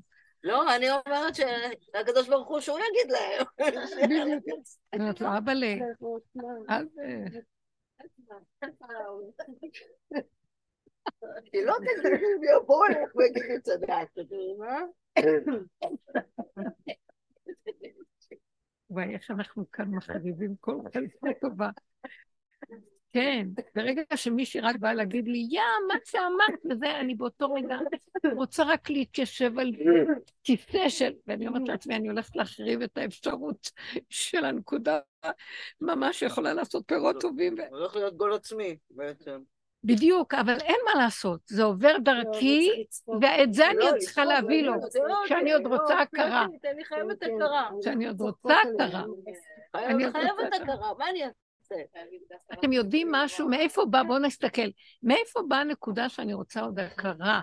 לא, אני אומרת שהקדוש ברוך הוא שהוא נגיד להם. אומרת לו, אבא לי. היא לא תגידי לי בוא לך וגידי צדק, תגידי מה? וואי, איך אנחנו כאן מחריבים כל חלפה טובה. כן, ברגע שמישהי רק באה להגיד לי, יא, מה שאמרת וזה, אני באותו רגע רוצה רק להתיישב על כיסא של, ואני אומרת לעצמי, אני הולכת להחריב את האפשרות של הנקודה, ממש יכולה לעשות פירות טובים. הולך להיות גול עצמי, בעצם. בדיוק, אבל אין מה לעשות, זה עובר דרכי, ואת זה אני צריכה להביא לו, שאני עוד רוצה הכרה. אני חייבת הכרה. שאני עוד רוצה הכרה. אני חייבת הכרה, מה אני אעשה? אתם יודעים משהו, מאיפה בא, בואו נסתכל, מאיפה באה הנקודה שאני רוצה עוד הכרה,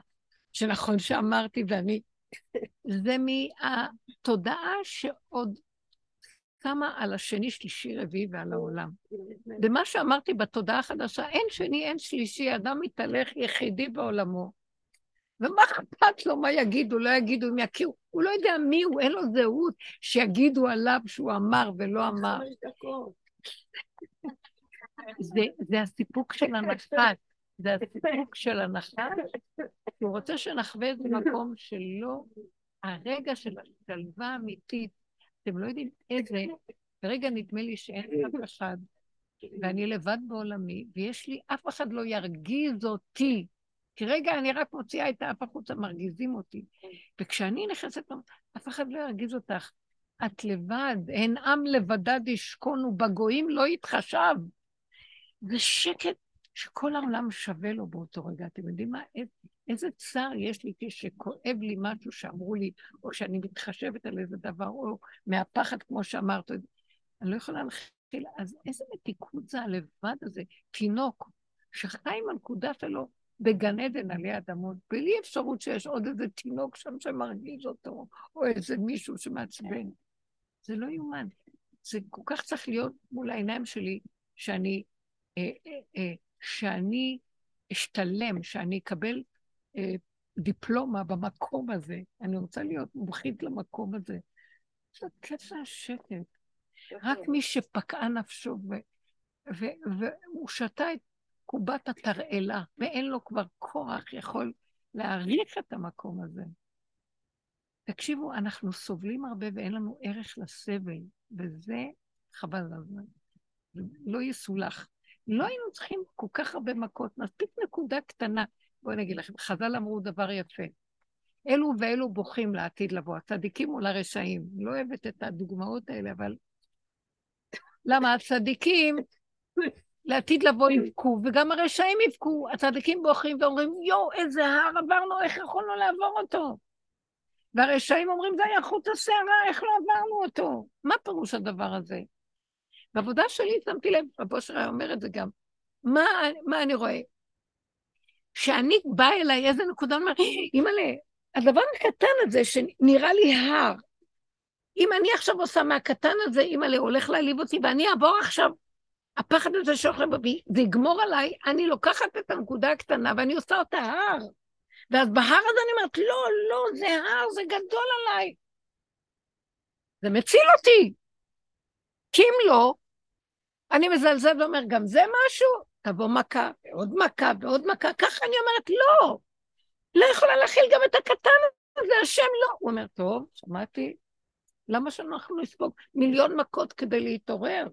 שנכון שאמרתי ואני, זה מהתודעה שעוד קמה על השני, שלישי, רביעי ועל העולם. ומה שאמרתי בתודעה החדשה, אין שני, אין שלישי, אדם מתהלך יחידי בעולמו. ומה אכפת לו, מה יגידו, לא יגידו, אם יכירו, הוא לא יודע מי הוא, אין לו זהות, שיגידו עליו שהוא אמר ולא אמר. 5 דקות. זה הסיפוק של הנחת, זה הסיפוק של הנחת, הוא רוצה שנחווה את מקום שלא, הרגע של השלווה האמיתית, אתם לא יודעים איזה, ברגע נדמה לי שאין אף אחד, ואני לבד בעולמי, ויש לי, אף אחד לא ירגיז אותי, כי רגע אני רק מוציאה את האף החוצה, מרגיזים אותי, וכשאני נכנסת, אף אחד לא ירגיז אותך, את לבד, הן עם לבדד ישכונו, בגויים לא יתחשב. זה שקט שכל העולם שווה לו באותו רגע. אתם יודעים מה? איזה צער יש לי כשכואב לי משהו שאמרו לי, או שאני מתחשבת על איזה דבר, או מהפחד כמו שאמרת. אני לא יכולה להכיל. אז איזה מתיקות זה הלבד הזה? תינוק, שחי עם הנקודה שלו בגן עדן עלי אדמות, בלי אפשרות שיש עוד איזה תינוק שם שמרגיז אותו, או איזה מישהו שמעצבן. זה לא יומן. זה כל כך צריך להיות מול העיניים שלי, שאני אשתלם, שאני אקבל דיפלומה במקום הזה, אני רוצה להיות מומחית למקום הזה. זה קטע שקט. רק מי שפקעה נפשו, והוא שתה את קובת התרעלה, ואין לו כבר כוח יכול להעריך את המקום הזה. תקשיבו, אנחנו סובלים הרבה ואין לנו ערך לסבל, וזה חבל הזמן. לא יסולח. לא היינו צריכים כל כך הרבה מכות, מספיק נקודה קטנה. בואו נגיד לכם, חז"ל אמרו דבר יפה. אלו ואלו בוכים לעתיד לבוא, הצדיקים מול הרשעים. לא אוהבת את הדוגמאות האלה, אבל למה הצדיקים לעתיד לבוא יבכו, וגם הרשעים יבכו. הצדיקים בוכים ואומרים, יו, איזה הר עברנו, איך יכולנו לעבור אותו? והרשעים אומרים, זה היה חוט השערה, איך לא עברנו אותו? מה פירוש הדבר הזה? בעבודה שלי שמתי לב, הבושר אומר את זה גם, מה אני רואה? שאני בא אליי איזה נקודה, אני אומר, אימא'לה, הדבר הקטן הזה שנראה לי הר, אם אני עכשיו עושה מהקטן הזה, אימא'לה, הולך להליב אותי, ואני אעבור עכשיו, הפחד הזה שאוכל בבי, זה יגמור עליי, אני לוקחת את הנקודה הקטנה, ואני עושה אותה הר, ואז בהר הזה אני אומרת, לא, לא, זה הר, זה גדול עליי, זה מציל אותי, כי אם לא, אני מזלזל ואומר, גם זה משהו, תבוא מכה, ועוד מכה, ועוד מכה, ככה אני אומרת, לא, לא יכולה להכיל גם את הקטן הזה, השם לא. הוא אומר, טוב, שמעתי, למה שאנחנו נספוג מיליון מכות כדי להתעורר?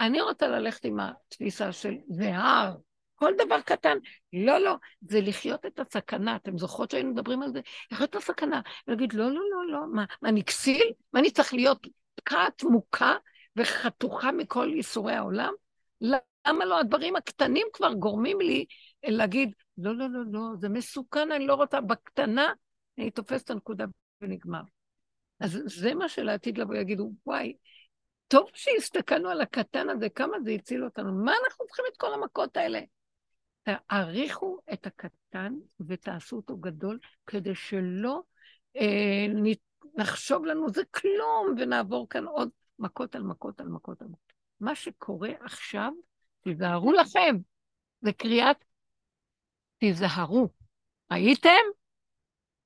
אני רוצה ללכת עם התפיסה של זה הר, כל דבר קטן, לא, לא, זה לחיות את הסכנה, אתם זוכרות שהיינו מדברים על זה, לחיות את הסכנה, ולהגיד, לא, לא, לא, לא, מה אני כסיל? מה אני צריך להיות פקעת מוכה וחתוכה מכל ייסורי העולם? למה לא? הדברים הקטנים כבר גורמים לי להגיד, לא, לא, לא, לא, זה מסוכן, אני לא רוצה, בקטנה, אני תופס את הנקודה ונגמר. אז זה מה שלעתיד לבוא יגידו, וואי, טוב שהסתכלנו על הקטן הזה, כמה זה הציל אותנו, מה אנחנו צריכים את כל המכות האלה? תעריכו את הקטן ותעשו אותו גדול, כדי שלא נחשוב לנו, זה כלום, ונעבור כאן עוד מכות על מכות על מכות על מכות. מה שקורה עכשיו, תיזהרו לכם, זה קריאת, תיזהרו, ראיתם?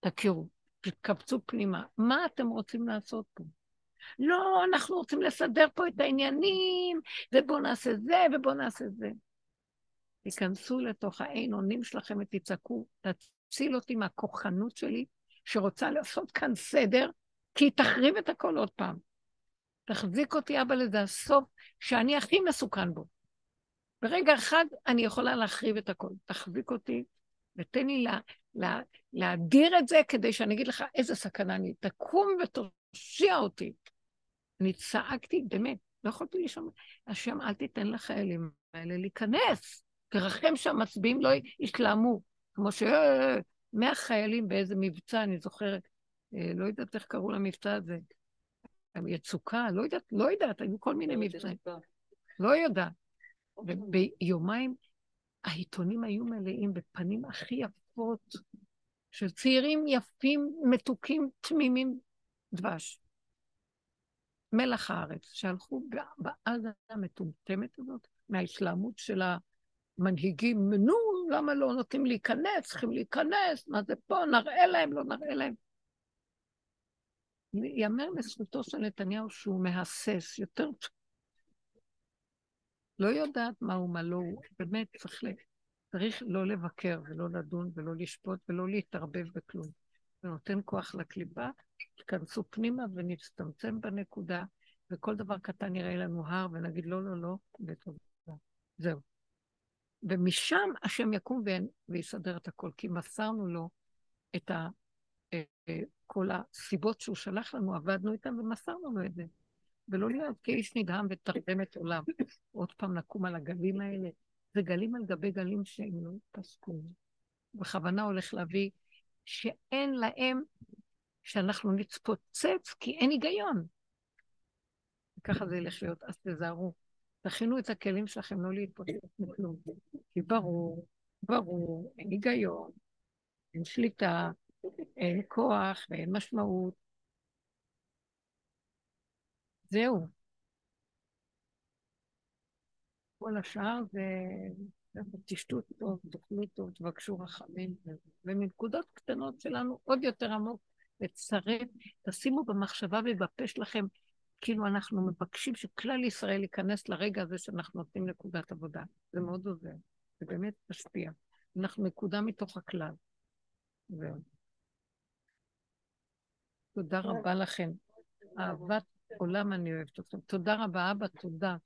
תכירו, תתקבצו פנימה, מה אתם רוצים לעשות פה? לא, אנחנו רוצים לסדר פה את העניינים, ובואו נעשה זה, ובואו נעשה זה. תיכנסו לתוך העינונים שלכם ותצעקו, תציל אותי מהכוחנות שלי, שרוצה לעשות כאן סדר, כי היא תחריב את הכל עוד פעם. תחזיק אותי אבא לזה הסוף, שאני הכי מסוכן בו. ברגע אחד אני יכולה להחריב את הכל. תחזיק אותי ותן לי להדיר את זה, כדי שאני אגיד לך איזה סכנה אני. תקום ותושיע אותי. אני צעקתי, באמת, לא יכולתי לשמוע. השם, אל תיתן לחיילים האלה להיכנס. תרחם שהמצביעים לא ישלמו. כמו ש... 100 חיילים באיזה מבצע, אני זוכרת, לא יודעת איך קראו למבצע הזה, יצוקה, לא יודעת, היו כל מיני מבצעים, לא יודעת. וביומיים העיתונים היו מלאים בפנים הכי יפות, של צעירים יפים, מתוקים, תמימים, דבש. מלח הארץ, שהלכו בעזה המטומטמת הזאת, מההשלמות של המנהיגים, מנו, למה לא נותנים להיכנס, צריכים להיכנס, מה זה פה, נראה להם, לא נראה להם. יאמר לזכותו של נתניהו שהוא מהסס יותר טוב. לא יודעת מהו, מה לא, באמת צריך לא לבקר ולא לדון ולא לשפוט ולא להתערבב בכלום. ונותן כוח לקליפה, תכנסו פנימה ונצטמצם בנקודה, וכל דבר קטן יראה לנו הר ונגיד לא, לא, לא, ותודה. זהו. ומשם השם יקום ויסדר את הכל, כי מסרנו לו את כל הסיבות שהוא שלח לנו, עבדנו איתן ומסרנו לו את זה. ולא להיות כאיש נדהם ותרדם את עולם. עוד פעם נקום על הגלים האלה. זה גלים על גבי גלים שהם לא יתפסקו. בכוונה הולך להביא שאין להם, שאנחנו נצפוצץ כי אין היגיון. וככה זה ילך להיות, אז תזהרו. תכינו את הכלים שלכם לא להתפוצץ מכלום, כי ברור, אין היגיון, אין שליטה, אין כוח ואין משמעות. זהו. כל השאר זה תשתו טוב, תאכלו טוב, תבקשו רחמים, ומנקודות קטנות שלנו עוד יותר עמוק, וצרף, תשימו במחשבה ובפה שלכם, כאילו אנחנו מבקשים שכלל ישראל ייכנס לרגע הזה שאנחנו נותנים נקודת עבודה. זה מאוד עוזר, זה באמת משפיע. אנחנו נקודה מתוך הכלל. זהו. תודה רבה לכם. אהבת עולם אני אוהבת אתכם. תודה רבה אבא, תודה,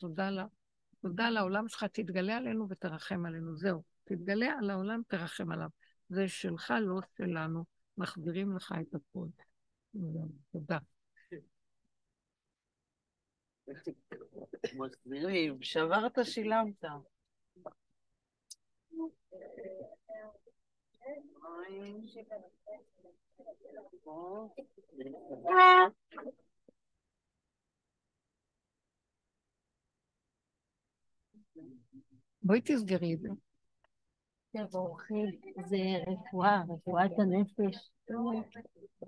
תודה לעולם שלך, תתגלה עלינו ותרחם עלינו. זהו, תתגלה על העולם, תרחם עליו. זה שלך, לא שלנו. מחזירים לך את הכל. תודה. מחזירים, שברת, שילמת. בואי תסגרי את זה. זה רפואה, רפואת הנפש.